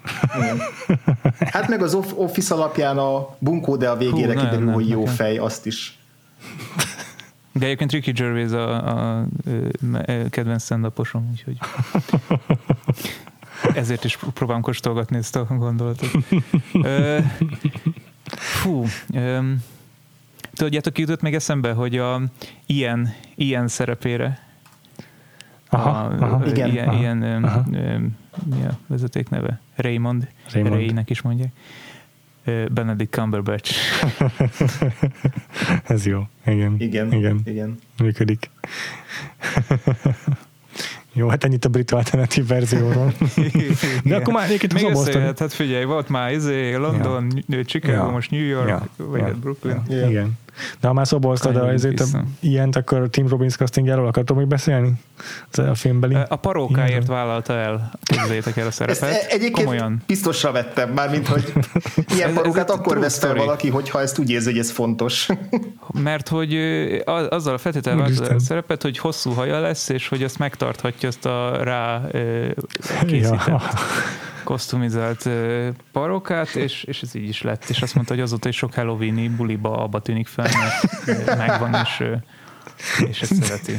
Hát meg az Office alapján a bunkó, de a végére hú, kiderül, nem, hogy jó nem, fej, azt is. De egyébként Ricky Gervais a, a, a, a kedvenc stand-uposom, úgyhogy ezért is próbálom kóstolgatni ezt a gondolatot. Fú, öm, tudjátok, ki jutott még eszembe, hogy a ilyen, ilyen szerepére aha, a, aha, igen, ilyen, aha, ilyen aha. Öm, mi a vezeték neve? Raymond, Raymond. Ray-nek is mondják. Benedict Cumberbatch. Ez jó, igen. Igen, igen. igen. Működik. Jó, hát ennyit a brit alternatív verzióról. De akkor már egyébként az obosztani. Hát figyelj, volt már izé, London, ja. Chicago, ja. most New York, ja. vagy ja. Brooklyn. Ja. Ja. Igen. De ha már szobolsztad a izét, ilyent, akkor Tim Robbins castingjáról akartok még beszélni? A filmbeli? A parókáért vállalta el, képzeljétek el a szerepet. Ezt egyébként komolyan. Biztosra vettem, mármint, hogy ilyen parókát akkor vesz fel valaki, hogyha ezt úgy érzi, hogy ez fontos. Mert hogy azzal a feltétellel vállalta a szerepet, hogy hosszú haja lesz, és hogy azt megtarthatja ezt a rá készített. Ja. kosztumizált parokát, és, és ez így is lett. És azt mondta, hogy azóta is sok halloweeni buliba abba tűnik fel, mert megvan, és, és ezt szereti.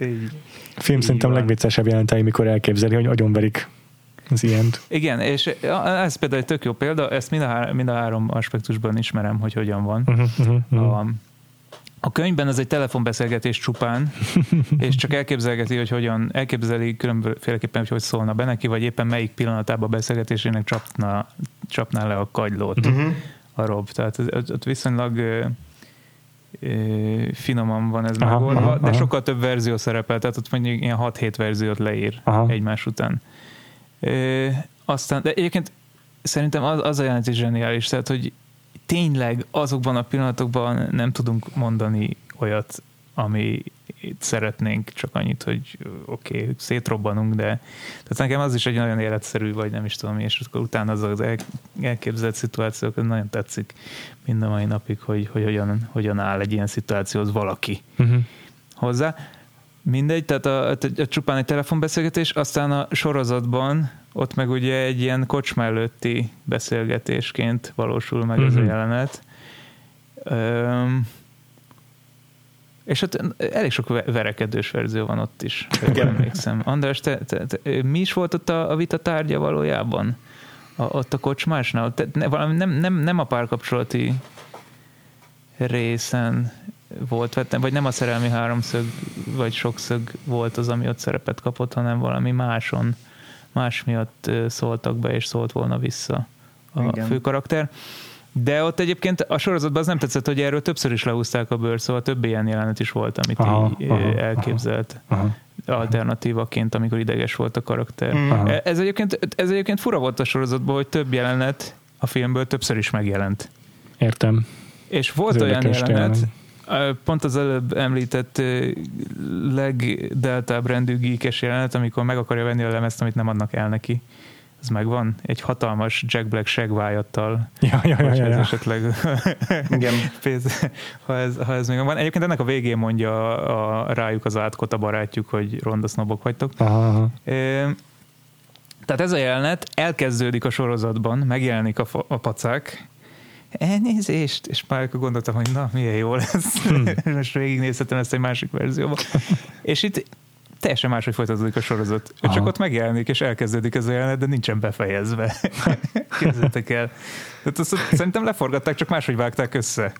így, film szerintem legviccesebb jelentei, mikor elképzeli, hogy agyonverik az ilyent. Igen, és ez például egy tök jó példa, ezt mind a, há- mind a három aspektusban ismerem, hogy hogyan van. Uh-huh, uh-huh, uh-huh. A, A könyvben ez egy telefonbeszélgetés csupán, és csak elképzelgeti, hogy hogyan elképzeli különféleképpen, hogy hogy szólna be neki, vagy éppen melyik pillanatában beszélgetésének csapná, csapná le a kagylót uh-huh. a Rob. Tehát ott viszonylag ö, ö, finoman van ez aha, megoldva, aha, de aha. sokkal több verzió szerepel, tehát ott mondjuk ilyen hat-hét verziót leír aha. egymás után. Ö, aztán, de egyébként szerintem az, az a jelentés zseniális, tehát hogy tényleg azokban a pillanatokban nem tudunk mondani olyat, amit szeretnénk, csak annyit, hogy oké, okay, szétrobbanunk, de tehát nekem az is egy nagyon életszerű, vagy nem is tudom mi, és akkor utána azok az elképzelt szituációk, ez nagyon tetszik mind a mai napig, hogy, hogy hogyan, hogyan áll egy ilyen szituációhoz valaki uh-huh. hozzá. Mindegy, tehát a, a, a csupán egy telefonbeszélgetés, aztán a sorozatban ott meg ugye egy ilyen kocsma előtti beszélgetésként valósul meg uh-huh. ez a jelenet. Um, És ott elég sok verekedős verzió van ott is, igen. Emlékszem. András, te, te, te, mi is volt ott a, a vita tárgya valójában? A, ott a kocsmásnál? Te, ne, valami nem, nem, nem a párkapcsolati részen volt, vagy nem a szerelmi háromszög, vagy sokszög volt az, ami ott szerepet kapott, hanem valami máson, más miatt szóltak be, és szólt volna vissza a igen. főkarakter. De ott egyébként a sorozatban az nem tetszett, hogy erről többször is lehúzták a bőr, szóval több ilyen jelenet is volt, amit aha, így aha, elképzelt aha, alternatívaként, amikor ideges volt a karakter. Aha. Ez egyébként, ez egyébként fura volt a sorozatban, hogy több jelenet a filmből többször is megjelent. Értem. És volt ez olyan jelenet, jelen. Pont az előbb említett legdeltább rendű geekes jelenet, amikor meg akarja venni a lemezt, amit nem adnak el neki. Ez megvan? Egy hatalmas Jack Black segvájattal. Ja, ja, ja, ja, ja. Esetleg... Igen. ha, ez, ha ez még van. Egyébként ennek a végén mondja a, a, rájuk az átkot a barátjuk, hogy rondasznobok vagytok. Aha, aha. É, tehát ez a jelenet elkezdődik a sorozatban, megjelenik a, a pacák. Elnézést! És már akkor gondoltam, hogy na, milyen jó lesz. Hmm. Most végignézhetem ezt egy másik verzióban. És itt teljesen máshogy folytatódik a sorozat. Aha. Csak ott megjelenik, és elkezdődik ez a jelenet, de nincsen befejezve. Képzeljétek el. Tehát azt szerintem leforgatták, csak máshogy vágták össze.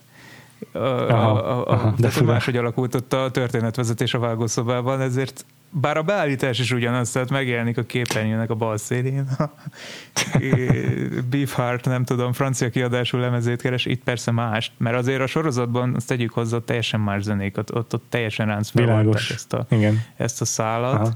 A, aha, a, a, aha, tehát máshogy alakult ott a történetvezetés a vágószobában, ezért bár a beállítás is ugyanaz, tehát megjelenik a képernyőnek a bal szélén. Beefheart, nem tudom, francia kiadású lemezét keres, itt persze más, mert azért a sorozatban azt tegyük hozzá, teljesen más zenékat, ott, ott teljesen ráncfeladták ezt a, ezt a szálat. Aha.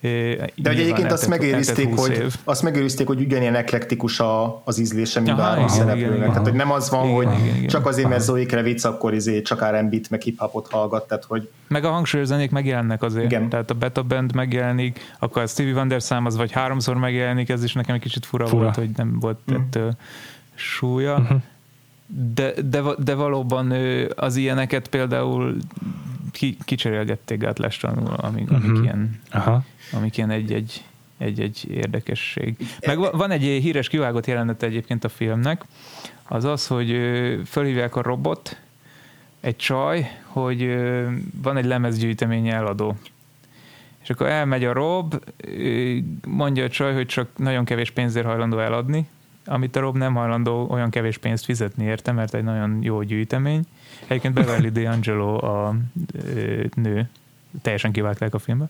De hogy egyébként azt megőrizték, hogy, azt megőrizték, hogy ugyanilyen eklektikus a, az ízlése, mint aha, a igen, szereplőnek. Igen, tehát, hogy nem az van, igen, hogy igen, igen, csak azért, aha. mert Zoe Kravitz akkor izé, csak er end bét, meg hip-hopot hallgat. Tehát, hogy... Meg a hangsúlyzenék megjelennek azért. Igen. Tehát a Beta Band megjelenik, akkor a Stevie Wonder szám az vagy háromszor megjelenik, ez is nekem egy kicsit fura, fura. volt, hogy nem volt mm. ettől súlya. Mm-hmm. De, de, de valóban az ilyeneket például ki, kicserélgették gátlástalanul, amik, amik uh-huh. ilyen, aha. amik ilyen egy-egy, egy-egy érdekesség. Meg van egy híres kivágott jelenete egyébként a filmnek, az az, hogy fölhívják a robot, egy csaj, hogy van egy lemezgyűjteménye eladó. És akkor elmegy a Rob, mondja a csaj, hogy csak nagyon kevés pénzért hajlandó eladni, amit a Rob nem hajlandó olyan kevés pénzt fizetni érte, mert egy nagyon jó gyűjtemény. Egyébként Beverly D'Angelo a ö, nő, teljesen kivágták a filmbe.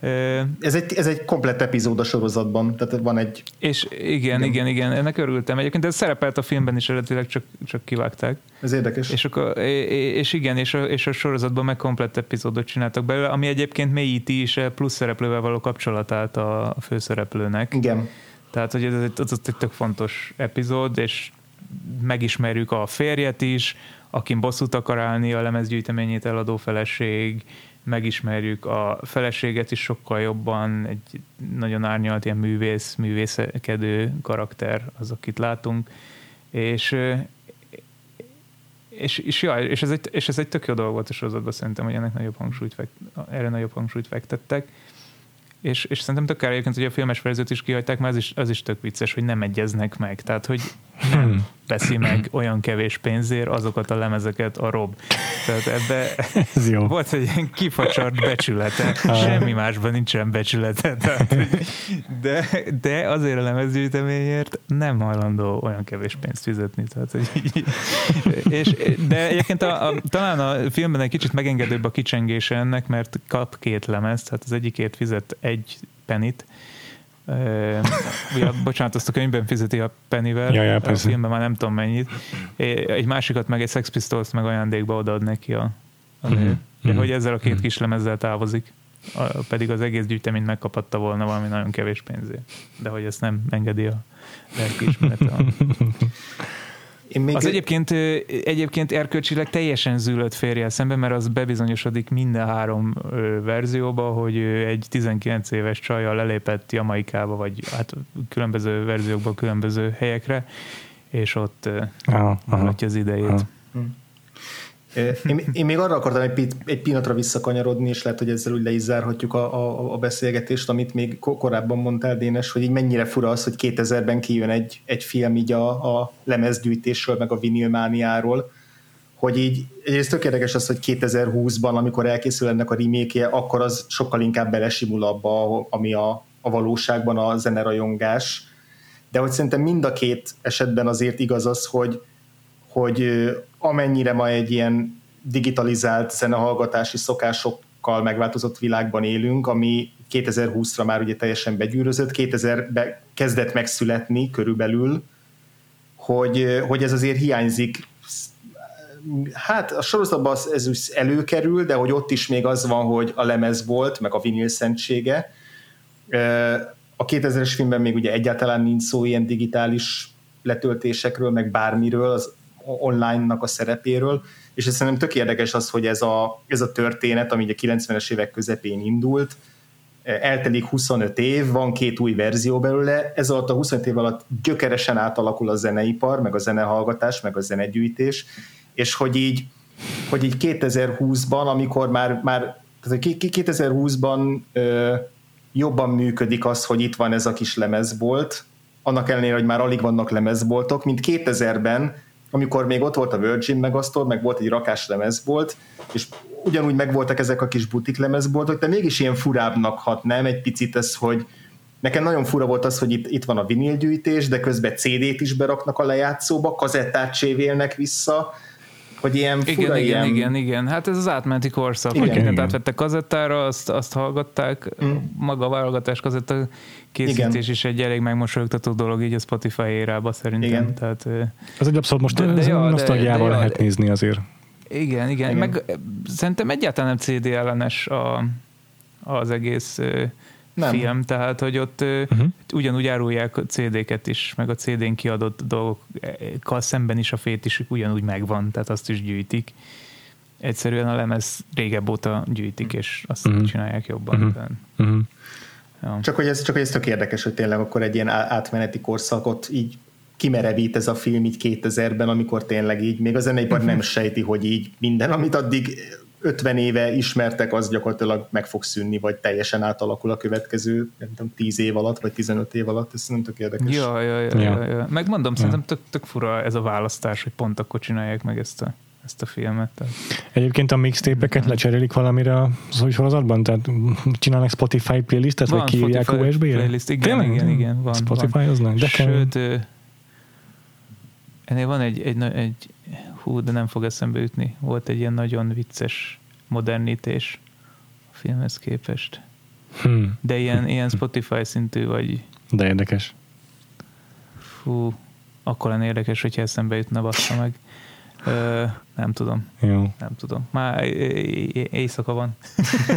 Ö, ez, egy, ez egy komplett epizód a sorozatban, tehát van egy... És igen, igen, igen, igen, ennek örültem. Egyébként ez szerepelt a filmben is eredetileg, csak, csak kivágták. Ez érdekes. És, akkor, és igen, és a, és a sorozatban meg komplett epizódot csináltak belőle, ami egyébként mélyíti is plusz szereplővel való kapcsolatát a, a főszereplőnek. Igen. Tehát, hogy ez az egy tök fontos epizód, és megismerjük a férjet is, akin bosszút akar állni, a lemezgyűjteményét eladó feleség, megismerjük a feleséget is sokkal jobban, egy nagyon árnyalt ilyen művész, művészekedő karakter az, akit látunk, és és, és, ja, és, ez, egy, és ez egy tök jó dolog volt a sorozatban, szerintem, hogy ennek nagyobb hangsúlyt fekt, erre nagyobb hangsúlyt fektettek. És, és szerintem tök kár egyébként, hogy a filmes verziót is kihagyták, mert az is, az is tök vicces, hogy nem egyeznek meg. Tehát, hogy nem veszi meg olyan kevés pénzért azokat a lemezeket a Rob. Tehát ebbe volt egy ilyen kifacsart becsülete. Semmi másban nincsen becsülete. Tehát, de, de azért a lemezgyűjteményért nem hajlandó olyan kevés pénzt fizetni. Tehát, hogy, és, de egyébként a, a, talán a filmben egy kicsit megengedőbb a kicsengése ennek, mert kap két lemez, tehát az egyikért fizet egy penit. Uh, ja, bocsánat, azt a könyvben fizeti a pennyvel, ja, ja, a filmben már nem tudom mennyit. Egy másikat meg egy Sex Pistols-t meg ajándékba odaad neki a, a mm-hmm. nő. De hogy ezzel a két mm-hmm. kis lemezzel távozik, a, pedig az egész gyűjteményt megkapatta volna valami nagyon kevés pénzért. De hogy ezt nem engedi a lelkiismerete. Még... Az egyébként, egyébként erkölcsileg teljesen zűlött férjel szemben, mert az bebizonyosodik minden három verzióban, hogy egy tizenkilenc éves csajjal lelépett Jamaikába, vagy hát különböző verziókban különböző helyekre, és ott mutatja az idejét. Aha. Én, én még arra akartam egy, egy pillanatra visszakanyarodni, és lehet, hogy ezzel úgy le is zárhatjuk a, a, a beszélgetést, amit még korábban mondtál, Dénes, hogy így mennyire fura az, hogy kétezerben kijön egy, egy film így a, a lemezgyűjtésről, meg a vinilmániáról, hogy így egyrészt tök érdekes az, hogy kétezerhúszban, amikor elkészül ennek a remake-je, akkor az sokkal inkább belesimul abba, ami a, a valóságban a zenerajongás. De hogy szerintem mind a két esetben azért igaz az, hogy hogy amennyire ma egy ilyen digitalizált zenehallgatási szokásokkal megváltozott világban élünk, ami kétezerhúszra már ugye teljesen begyűrözött, kétezerben kezdett megszületni körülbelül, hogy, hogy ez azért hiányzik. Hát a sorozatban ez előkerül, de hogy ott is még az van, hogy a lemez volt, meg a vinil szentsége. A kétezres filmben még ugye egyáltalán nincs szó ilyen digitális letöltésekről, meg bármiről, az online-nak a szerepéről, és ez szerintem tök érdekes az, hogy ez a, ez a történet, ami ugye kilencvenes évek közepén indult, eltelik huszonöt év, van két új verzió belőle, ez alatt a huszonöt év alatt gyökeresen átalakul a zeneipar, meg a zenehallgatás, meg a zenegyűjtés, és hogy így, hogy így kétezerhúszban, amikor már, már tehát kétezerhúszban ö, jobban működik az, hogy itt van ez a kis lemezbolt, annak ellenére, hogy már alig vannak lemezboltok, mint kétezerben, amikor még ott volt a Virgin Megasztore, meg volt egy rakás lemezbolt, és ugyanúgy megvoltak ezek a kis butik lemezboltok, de mégis ilyen furábbnak hat, nem? Egy picit ez, hogy nekem nagyon fura volt az, hogy itt, itt van a vinilgyűjtés, de közben cé dét is beraknak a lejátszóba, kazettát csévélnek vissza, hogy ilyen fura, igen, ilyen... Igen, igen, igen. Hát ez az átmenti korszak, igen, hogy mindent átvettek kazettára, azt, azt hallgatták, mm. maga a válogatás kazetta készítés is egy elég megmosolyogtató dolog így a Spotify érába szerintem. Igen. Tehát, az egy abszolút most nosztalgiával lehet de, nézni azért. Igen, igen, igen. Meg szerintem egyáltalán nem cé dé ellenes a, az egész nem. film, tehát hogy ott uh-huh. ugyanúgy árulják a cé déket is, meg a cé dén kiadott dolgokkal szemben is a fétisük ugyanúgy megvan, tehát azt is gyűjtik. Egyszerűen a lemez régebb óta gyűjtik, és azt uh-huh. csinálják jobban. Uh-huh. Uh-huh. Ja. Csak, hogy ez, csak hogy ez tök érdekes, hogy tényleg akkor egy ilyen átmeneti korszakot így kimerevít ez a film így kétezerben, amikor tényleg így még a zeneipar uh-huh. nem sejti, hogy így minden, amit addig ötven éve ismertek, az gyakorlatilag meg fog szűnni, vagy teljesen átalakul a következő, nem tudom, tíz év alatt, vagy tizenöt év alatt, ez nem tök érdekes. Ja, ja, ja, ja. ja. Megmondom, ja. szerintem tök, tök fura ez a választás, hogy pont akkor csinálják meg ezt a, ezt a filmet. Tehát. Egyébként a mixtape-eket lecserélik valamire az új sorozatban? Tehát csinálnak Spotify playlistet, vagy kiírják u es bé-re? Playlist. Igen, igen, igen, igen, van. Spotify az nem. Sőt, ennél van egy, egy, egy, egy hú, de nem fog eszembe ütni. Volt egy ilyen nagyon vicces modernítés a filmhez képest. Hmm. De ilyen, ilyen Spotify szintű vagy... De érdekes. Fú, akkor lenne érdekes, hogyha eszembe jutna, bassza meg. Ö, nem tudom. Jó. Nem tudom. Már éjszaka van.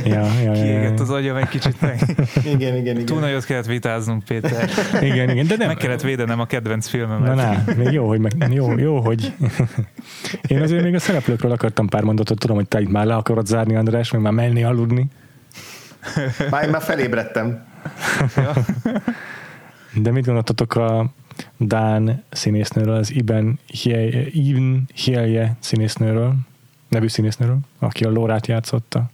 Ja, ja, kiégett az agyam egy kicsit meg. Igen, igen, igen. Túl nagyot kellett vitáznunk, Péter. Igen, igen, de nem. Meg kellett védenem a kedvenc filmemet. Na, na jó, hogy meg, jó, jó, hogy... Én azért még a szereplőkről akartam pár mondatot, tudom, hogy te itt már le akarod zárni, András, meg már menni, aludni. Már én már felébredtem. Ja. De mit gondoltatok a dán színésznőről, az Ibn Hielje, Ibn Hielje színésznőről, nevű színésznőről, aki a Lórát játszotta.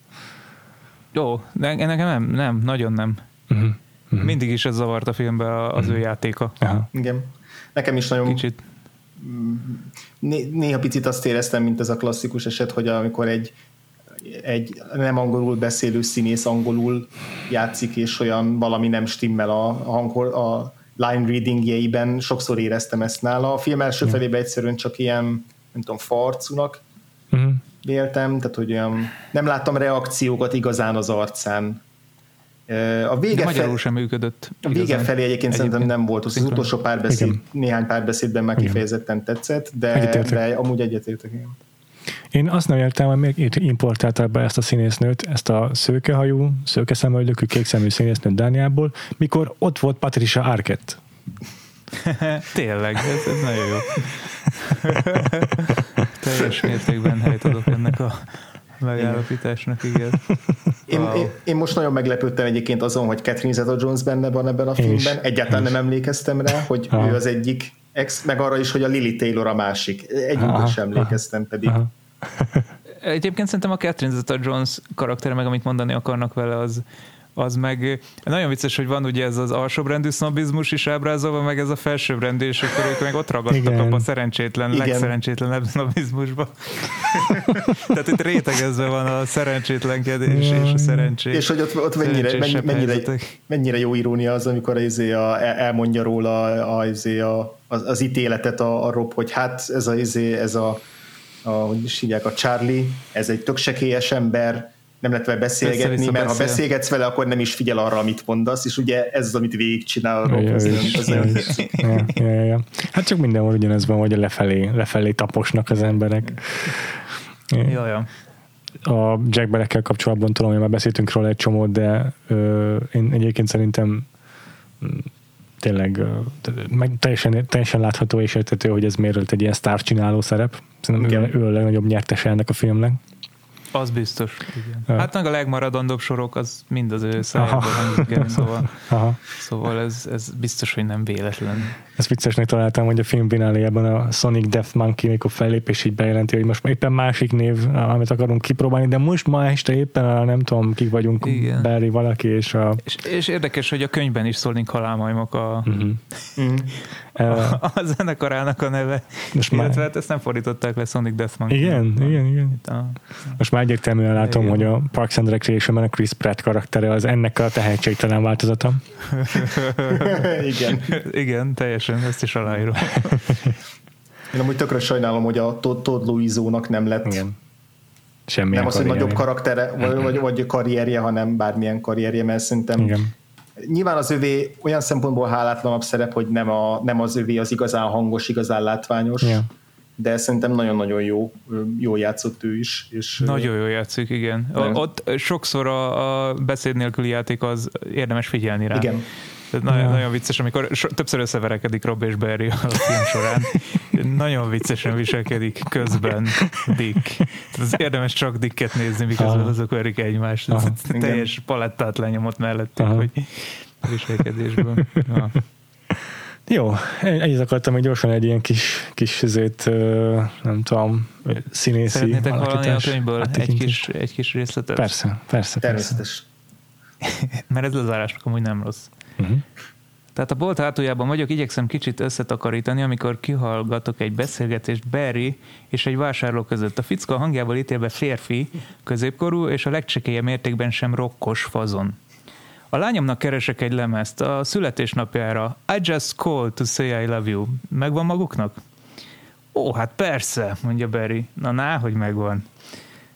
Jó, de nekem nem, nem, nagyon nem. Uh-huh. Uh-huh. Mindig is ez zavart a filmben az uh-huh. ő játéka. Aha. Igen, nekem is nagyon... Kicsit. Néha picit azt éreztem, mint ez a klasszikus eset, hogy amikor egy egy nem angolul beszélő színész angolul játszik, és olyan valami nem stimmel a hangol, a line readingjeiben, sokszor éreztem ezt nála. A film első felében egyszerűen csak ilyen, nem tudom, farcunak uh-huh. véltem, tehát hogy olyan, nem láttam reakciókat igazán az arcán. A vége magyarul fel... sem működött. A vége igazán. Felé egyébként, egyébként szerintem nem volt. Az, az utolsó párbeszéd, igen. néhány párbeszédben már igen. kifejezetten tetszett, de, de amúgy egyetértek. Én azt nem értem, hogy miért importálták be ezt a színésznőt, ezt a szőkehajú, szőkeszemöldökű, kékszemű színésznőt Dániából, mikor ott volt Patricia Arquette. Tényleg, ez, ez nagyon jó. Teljes mértékben helyt adok ennek a megállapításnak, igen. Én, wow. én, én most nagyon meglepődtem egyébként azon, hogy Catherine Zeta-Jones benne van ebben a filmben. Egyáltalán nem emlékeztem rá, hogy ah. ő az egyik ex, meg arra is, hogy a Lily Taylor a másik. Egyébként sem emlékeztem pedig. Ah. Egyébként szerintem a Catherine Zeta-Jones karaktere, meg amit mondani akarnak vele, az az meg nagyon vicces, hogy van ugye ez az alsóbrendű sznobizmus is ábrázolva, meg ez a felsőbrendű, és akkor ők meg ott ragadtak abban a szerencsétlen, igen, legszerencsétlenebb sznobizmusban. Tehát itt rétegezve van a szerencsétlenkedés és a szerencsés. És hogy ott, ott mennyire, mennyire, mennyire jó irónia az, amikor a, a, elmondja róla a, a, az, az ítéletet a, a Rob, hogy hát ez a, ez a, a hogy is hívják, a Charlie, ez egy tök sekélyes ember, nem lehet vele beszélgetni, vissza, vissza mert beszél. Ha beszélgetsz vele, akkor nem is figyel arra, amit mondasz, és ugye ez az, amit végigcsinál a Rob. Hát csak mindenhol ugyanez van, hogy lefelé, lefelé taposnak az emberek. Jaj, jaj. A Jack Black-kel kapcsolatban talán, már beszéltünk róla egy csomót, de ö, én egyébként szerintem tényleg meg teljesen, teljesen látható és értető, hogy ez miért egy ilyen sztárcsináló szerep. Szerintem ő, ő a legnagyobb nyertese ennek a filmnek. Az biztos. Igen. Hát meg a legmaradandóbb sorok, az mind az ő szájában. Szóval, szóval ez, ez biztos, hogy nem véletlen. Ezt viccesnek találtam, hogy a film fináléjában a Sonic Death Monkey, mikor fellépés így bejelenti, hogy most éppen másik név, amit akarunk kipróbálni, de most ma este éppen a nem tudom, kik vagyunk, Barry valaki, és a... És, és érdekes, hogy a könyvben is szólnik halálmajmok a... Uh-huh. Mm. A, a zenekarának a neve. Most illetve már... hát ezt nem fordították le Sonic Death Monkey. Igen, nem, igen, igen. A... Most már egyértelműen látom, igen, hogy a Parks and Recreation-ben a Chris Pratt karaktere az ennek a tehetségtelen változata. Igen. Igen, teljesen, ezt is aláírom. Én amúgy tökre sajnálom, hogy a Todd, Todd Louiseau-nak nem lett, igen, semmilyen, nem az, hogy nagyobb karaktere, vagy, vagy, vagy karrierje, hanem bármilyen karrierje, mert szerintem, igen, nyilván az övé olyan szempontból hálátlanabb szerep, hogy nem, a, nem az övé az igazán hangos, igazán látványos, yeah, de szerintem nagyon-nagyon jó, jól játszott ő is. És nagyon jól játszik, igen. A, ott sokszor a, a beszéd nélküli játék az érdemes figyelni rá. Igen. Nagyon, ja, nagyon vicces, amikor so, többször összeverekedik Rob és Barry a film során. Nagyon viccesen viselkedik közben Dick. Tehát érdemes csak Dicket nézni, miközben azok verik egymást. Aha. Teljes palettát lenyomott mellettük, aha, hogy viselkedésben. Ja. Jó, egyet akartam, hogy gyorsan egy ilyen kis, kis ezért, nem tudom, színészi szeretnétek alakítás. Szeretnétek hallani a könyvből hát, egy, kis, egy kis részletet? Persze, persze. Természetes. Persze. Mert ez lezárásnak amúgy nem rossz. Uh-huh. Tehát a bolt hátuljában vagyok, igyekszem kicsit összetakarítani, amikor kihallgatok egy beszélgetést Barry és egy vásárló között. A ficka hangjából ítélve férfi, középkorú és a legcsekélyebb mértékben sem rokkos fazon. A lányomnak keresek egy lemezt a születésnapjára. I just called to say I love you. Megvan maguknak? Ó, hát persze, mondja Barry. Na, ná, hogy megvan.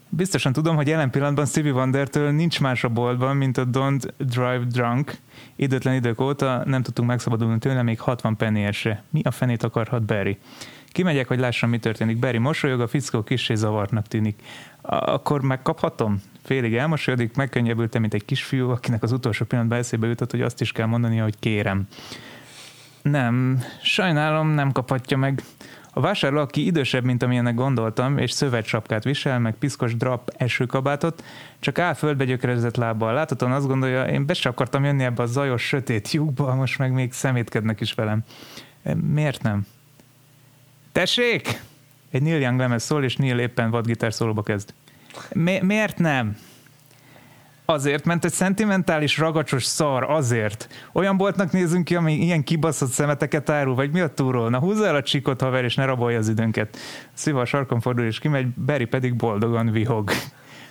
Biztosan tudom, hogy jelen pillanatban Stevie Wondertől nincs más a boltban, mint a Don't Drive Drunk. Időtlen idők óta nem tudtunk megszabadulni tőle, még hatvan pennyért se. Mi a fenét akarhat Barry? Kimegyek, hogy lássam, mi történik. Barry mosolyog, a fickó kissé zavartnak tűnik. Akkor megkaphatom? Félig elmosolyodik, megkönnyebbültem, mint egy kisfiú, akinek az utolsó pillanatban eszébe jutott, hogy azt is kell mondania, hogy kérem. Nem, sajnálom, nem kaphatja meg. A vásárló, aki idősebb, mint amilyennek gondoltam, és szövetcsapkát visel, meg piszkos drap esőkabátot, csak áll földbe gyökerezett lábbal. Láthatóan azt gondolja, én be sem akartam jönni ebbe a zajos, sötét lyukba, most meg még szemétkednek is velem. Miért nem? Tessék! Egy Neil Young lemez szól, és Neil éppen vadgitár szólóba kezd. Mi- miért nem? Azért, mert egy szentimentális, ragacsos szar, azért. Olyan boltnak nézünk ki, ami ilyen kibaszott szemeteket árul, vagy mi a túról? Na húzza el a csíkot, haver, és ne rabolja az időnket. Sziva a sarkon fordul, és kimegy, Barry pedig boldogan vihog.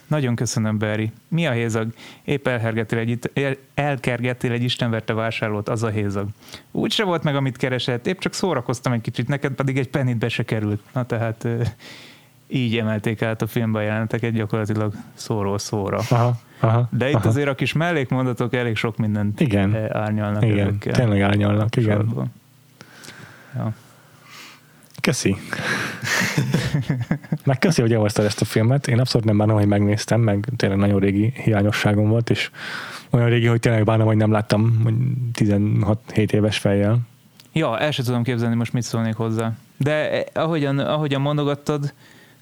Nagyon köszönöm, Barry. Mi a hézag? Épp elkergetél egy, el, elkergetél egy istenverte vásárlót, az a hézag. Úgy se volt meg, amit keresett, épp csak szórakoztam egy kicsit, neked pedig egy pennit be se került. Na tehát... Így emelték át a filmben a jeleneteket gyakorlatilag szóról szóra. Aha, aha, de itt aha, azért a kis mellékmondatok elég sok mindent, igen, árnyalnak. Igen, ezekkel. Tényleg árnyalnak, igen. Ja. Köszi. Meg köszi, hogy elhoztad ezt a filmet. Én abszolút nem bánom, hogy megnéztem, meg tényleg nagyon régi hiányosságom volt, és olyan régi, hogy tényleg bánom, hogy nem láttam, hogy tizenhat-hét éves fejjel. Ja, el sem tudom képzelni, most mit szólnék hozzá. De ahogyan, ahogyan mondogattad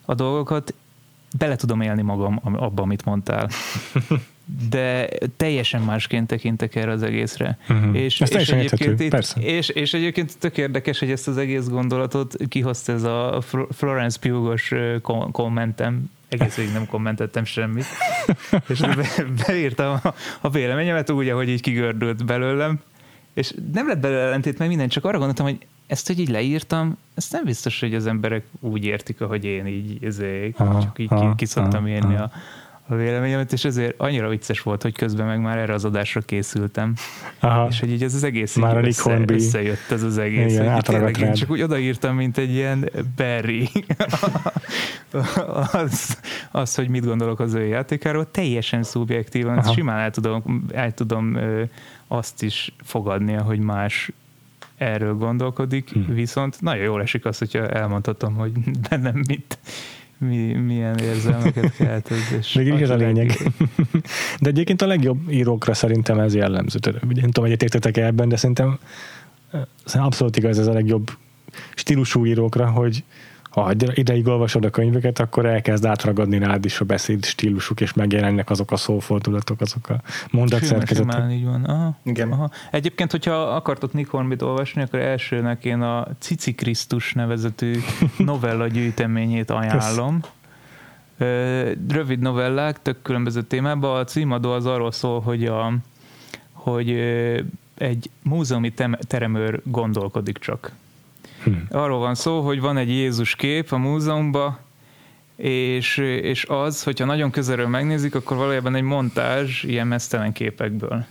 a dolgokat, bele tudom élni magam abba, amit mondtál. De teljesen másként tekintek erre az egészre. Uh-huh. És, és, egyébként itt, és, és egyébként tök érdekes, hogy ezt az egész gondolatot kihozt ez a Florence Pugh-os kommentem. Egész végig nem kommentettem semmit. És be, beírtam a, a véleményemet úgy, ahogy így kigördült belőlem. És nem lett belőle ellentét, mert minden, csak arra gondoltam, hogy ezt, hogy így leírtam, ezt nem biztos, hogy az emberek úgy értik, ahogy én így ezért, csak így kiszoktam írni a, a véleményemet, és ezért annyira vicces volt, hogy közben meg már erre az adásra készültem. Aha. És hogy így ez az egész már így össze, összejött ez az egész. Igen, tényleg én csak úgy odaírtam, mint egy ilyen Barry. az, az, hogy mit gondolok az ő játékáról, teljesen szubjektívan, aha, simán el tudom, el tudom azt is fogadnia, hogy más erről gondolkodik, hmm. viszont nagyon jól esik az, hogyha elmondhatom, hogy bennem mit, mi, milyen érzelmeket kelt ez. Még így az a lényeg. De egyébként a legjobb írókra szerintem ez jellemző. Nem tudom, hogy értetek-e ebben, de szerintem, szerintem abszolút igaz ez a legjobb stílusú írókra, hogy ha ideig olvasod a könyveket, akkor elkezd átragadni rád is a beszéd stílusuk, és megjelennek azok a szófordulatok, azok a mondatszerkezetek. Simán így van. Aha. Igen. Aha. Egyébként, hogyha akartok Nick Hornbyt olvasni, akkor elsőnek én a Cici Krisztus nevezetű novella gyűjteményét ajánlom. Rövid novellák, tök különböző témában. A címadó az arról szól, hogy, a, hogy egy múzeumi teremőr gondolkodik csak. Hmm. Arról van szó, hogy van egy Jézus kép a múzeumban, és, és az, hogyha nagyon közelről megnézik, akkor valójában egy montázs ilyen meztelen képekből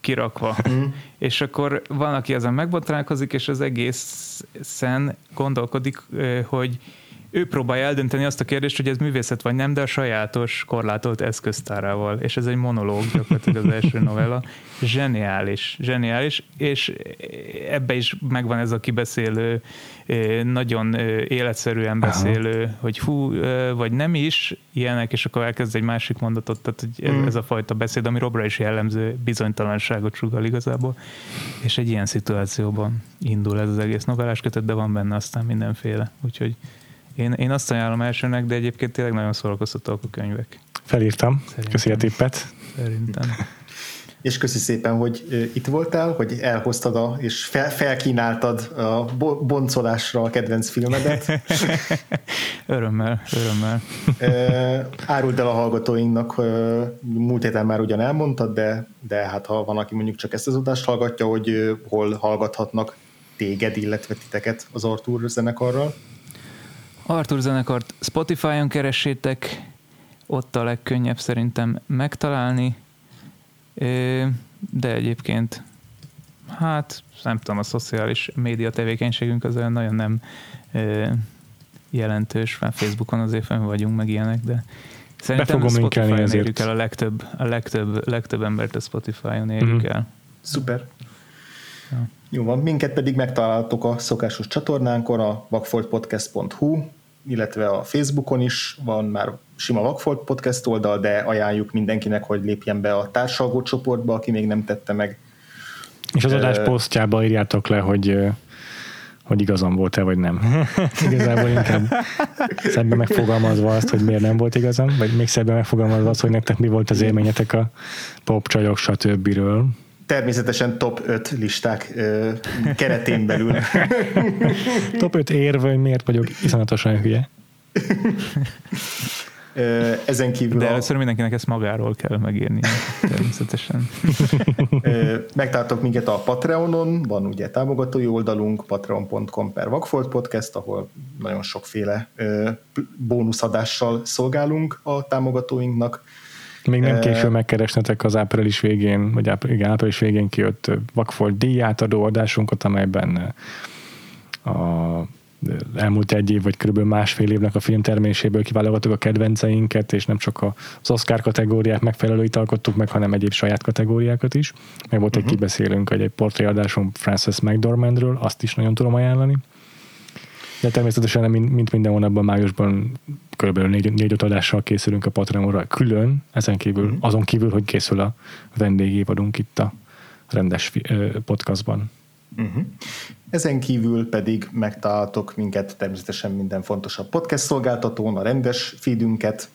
kirakva. Hmm. És akkor van, aki ezen megbotrálkozik, és az egészen gondolkodik, hogy ő próbálja eldönteni azt a kérdést, hogy ez művészet vagy nem, de a sajátos, korlátolt eszköztárával. És ez egy monológ, gyakorlatilag az első novella. Zseniális, zseniális, és ebbe is megvan ez a kibeszélő, nagyon életszerűen beszélő, aha, hogy hú, vagy nem is, ilyenek, és akkor elkezd egy másik mondatot, tehát hogy ez, ez a fajta beszéd, ami Robra is jellemző, bizonytalanságot sugall igazából, és egy ilyen szituációban indul ez az egész novellás kötet, de van benne aztán mindenféle, úgyhogy Én, én azt ajánlom elsőnek, de egyébként tényleg nagyon szórakoztatóak a könyvek. Felírtam. Szerintem. Köszi a tippet. Szerintem. És köszi szépen, hogy itt voltál, hogy elhoztad a, és fel, felkínáltad a boncolásra a kedvenc filmedet. Örömmel, örömmel. Áruld el a hallgatóinknak, múlt héten már ugyan elmondtad, de, de hát ha van, aki mondjuk csak ezt az adást hallgatja, hogy hol hallgathatnak téged, illetve titeket az Artúr zenekarral. Artúr zenekart Spotify-on keressétek, ott a legkönnyebb szerintem megtalálni, de egyébként hát nem tudom, a szociális média tevékenységünk az olyan nagyon nem jelentős, mert Facebookon azért fenn vagyunk, meg ilyenek, de szerintem a Spotify-on érjük el a legtöbb, a legtöbb, legtöbb embert a Spotify-on érjük mm-hmm. el. Szuper. Ja. Jó van, minket pedig megtaláltok a szokásos csatornánkon, a vakfoltpodcast pont hu, illetve a Facebookon is van már sima Vakfolt Podcast oldal, de ajánljuk mindenkinek, hogy lépjen be a társalgó csoportba, aki még nem tette meg. És az adás posztjába írjátok le, hogy, hogy igazam volt-e, vagy nem. Igazából inkább szebben megfogalmazva azt, hogy miért nem volt igazam, vagy még szebben megfogalmazva azt, hogy nektek mi volt az élményetek a popcsajok stb-ről. Természetesen top öt listák ö, keretén belül. top öt érve, hogy miért vagyok iszonyatosan hülye. Ö, ezen kívül De a... először mindenkinek ezt magáról kell megírni. Természetesen. Ö, megtaláltok minket a Patreonon, van ugye támogatói oldalunk, patreon pont com per vakfoltpodcast, ahol nagyon sokféle ö, bónuszadással szolgálunk a támogatóinknak. Még nem később megkeresnetek az április végén, vagy április, igen, április végén kijött Vakfolt díjátadó adásunkat, amelyben a elmúlt egy év, vagy körülbelül másfél évnek a filmterméséből kiválogattuk a kedvenceinket, és nem csak az Oscar kategóriák megfelelőit alkottuk meg, hanem egyéb saját kategóriákat is. Meg volt uh-huh. egy kibeszélünk, egy portréadásunk Frances McDormandről, azt is nagyon tudom ajánlani. De természetesen, mint minden hónapban, májusban körülbelül négy-öt adással készülünk a Patreonra külön, ezen kívül, azon kívül, hogy készül a vendégévadunk itt a rendes podcastban. Uh-huh. Ezen kívül pedig megtaláltok minket természetesen minden fontosabb podcast szolgáltatón, a rendes feedünket.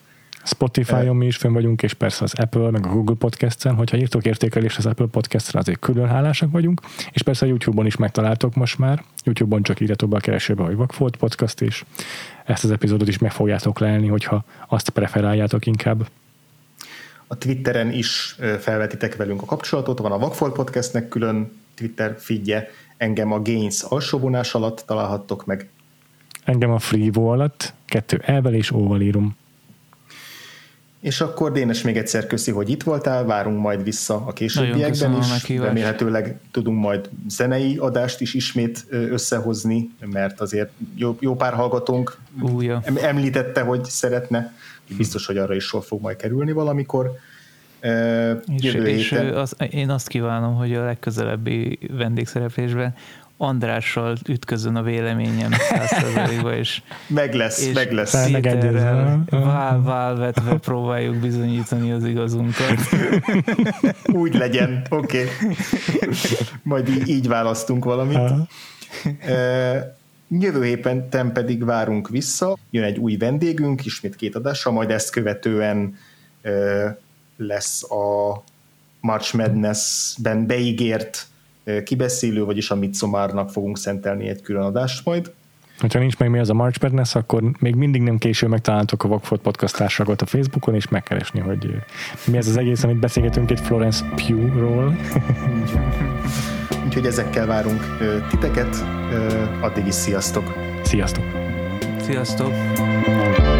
Spotify-on mi is fönn vagyunk, és persze az Apple, meg a Google Podcast-en, hogyha írtok értékelést az Apple Podcast-re, azért külön hálásak vagyunk, és persze a YouTube-on is megtaláltok most már, YouTube-on csak írjatok be a keresőbe, hogy Vakfolt Podcast, és ezt az epizódot is meg fogjátok lelni, hogyha azt preferáljátok inkább. A Twitteren is felvetitek velünk a kapcsolatot, van a Vakfolt Podcastnek külön Twitter feedje, engem a Gains alsóvonás alatt találhattok meg. Engem a Frivo alatt, kettő elvel és óval írom. És akkor Dénes, még egyszer köszi, hogy itt voltál, várunk majd vissza a későbbiekben is, remélhetőleg tudunk majd zenei adást is ismét összehozni, mert azért jó, jó pár hallgatónk Úja. említette, hogy szeretne, biztos, hogy arra is sor fog majd kerülni valamikor. És, és az, én azt kívánom, hogy a legközelebbi vendégszereplésben Andrással ütközön a véleményem száz százalékba, és meg lesz, és meg lesz. Péterrel vál, válvetve próbáljuk bizonyítani az igazunkat. Úgy legyen, oké. Okay. Majd így, így választunk valamit. Uh-huh. E, jövő héten pedig várunk vissza, jön egy új vendégünk, ismét két adással, majd ezt követően e, lesz a March Madness-ben beígért kibeszélő, vagyis a Midsommar-nak fogunk szentelni egy külön adást majd. Ha nincs meg mi az a March Madness, akkor még mindig nem késő megtaláltok a Vakfolt Podcast társaságot a Facebookon, és megkeresni, hogy mi ez az egész, amit beszélgetünk itt Florence Pugh-ról. Úgyhogy ezekkel várunk titeket, addig is sziasztok! Sziasztok! Sziasztok!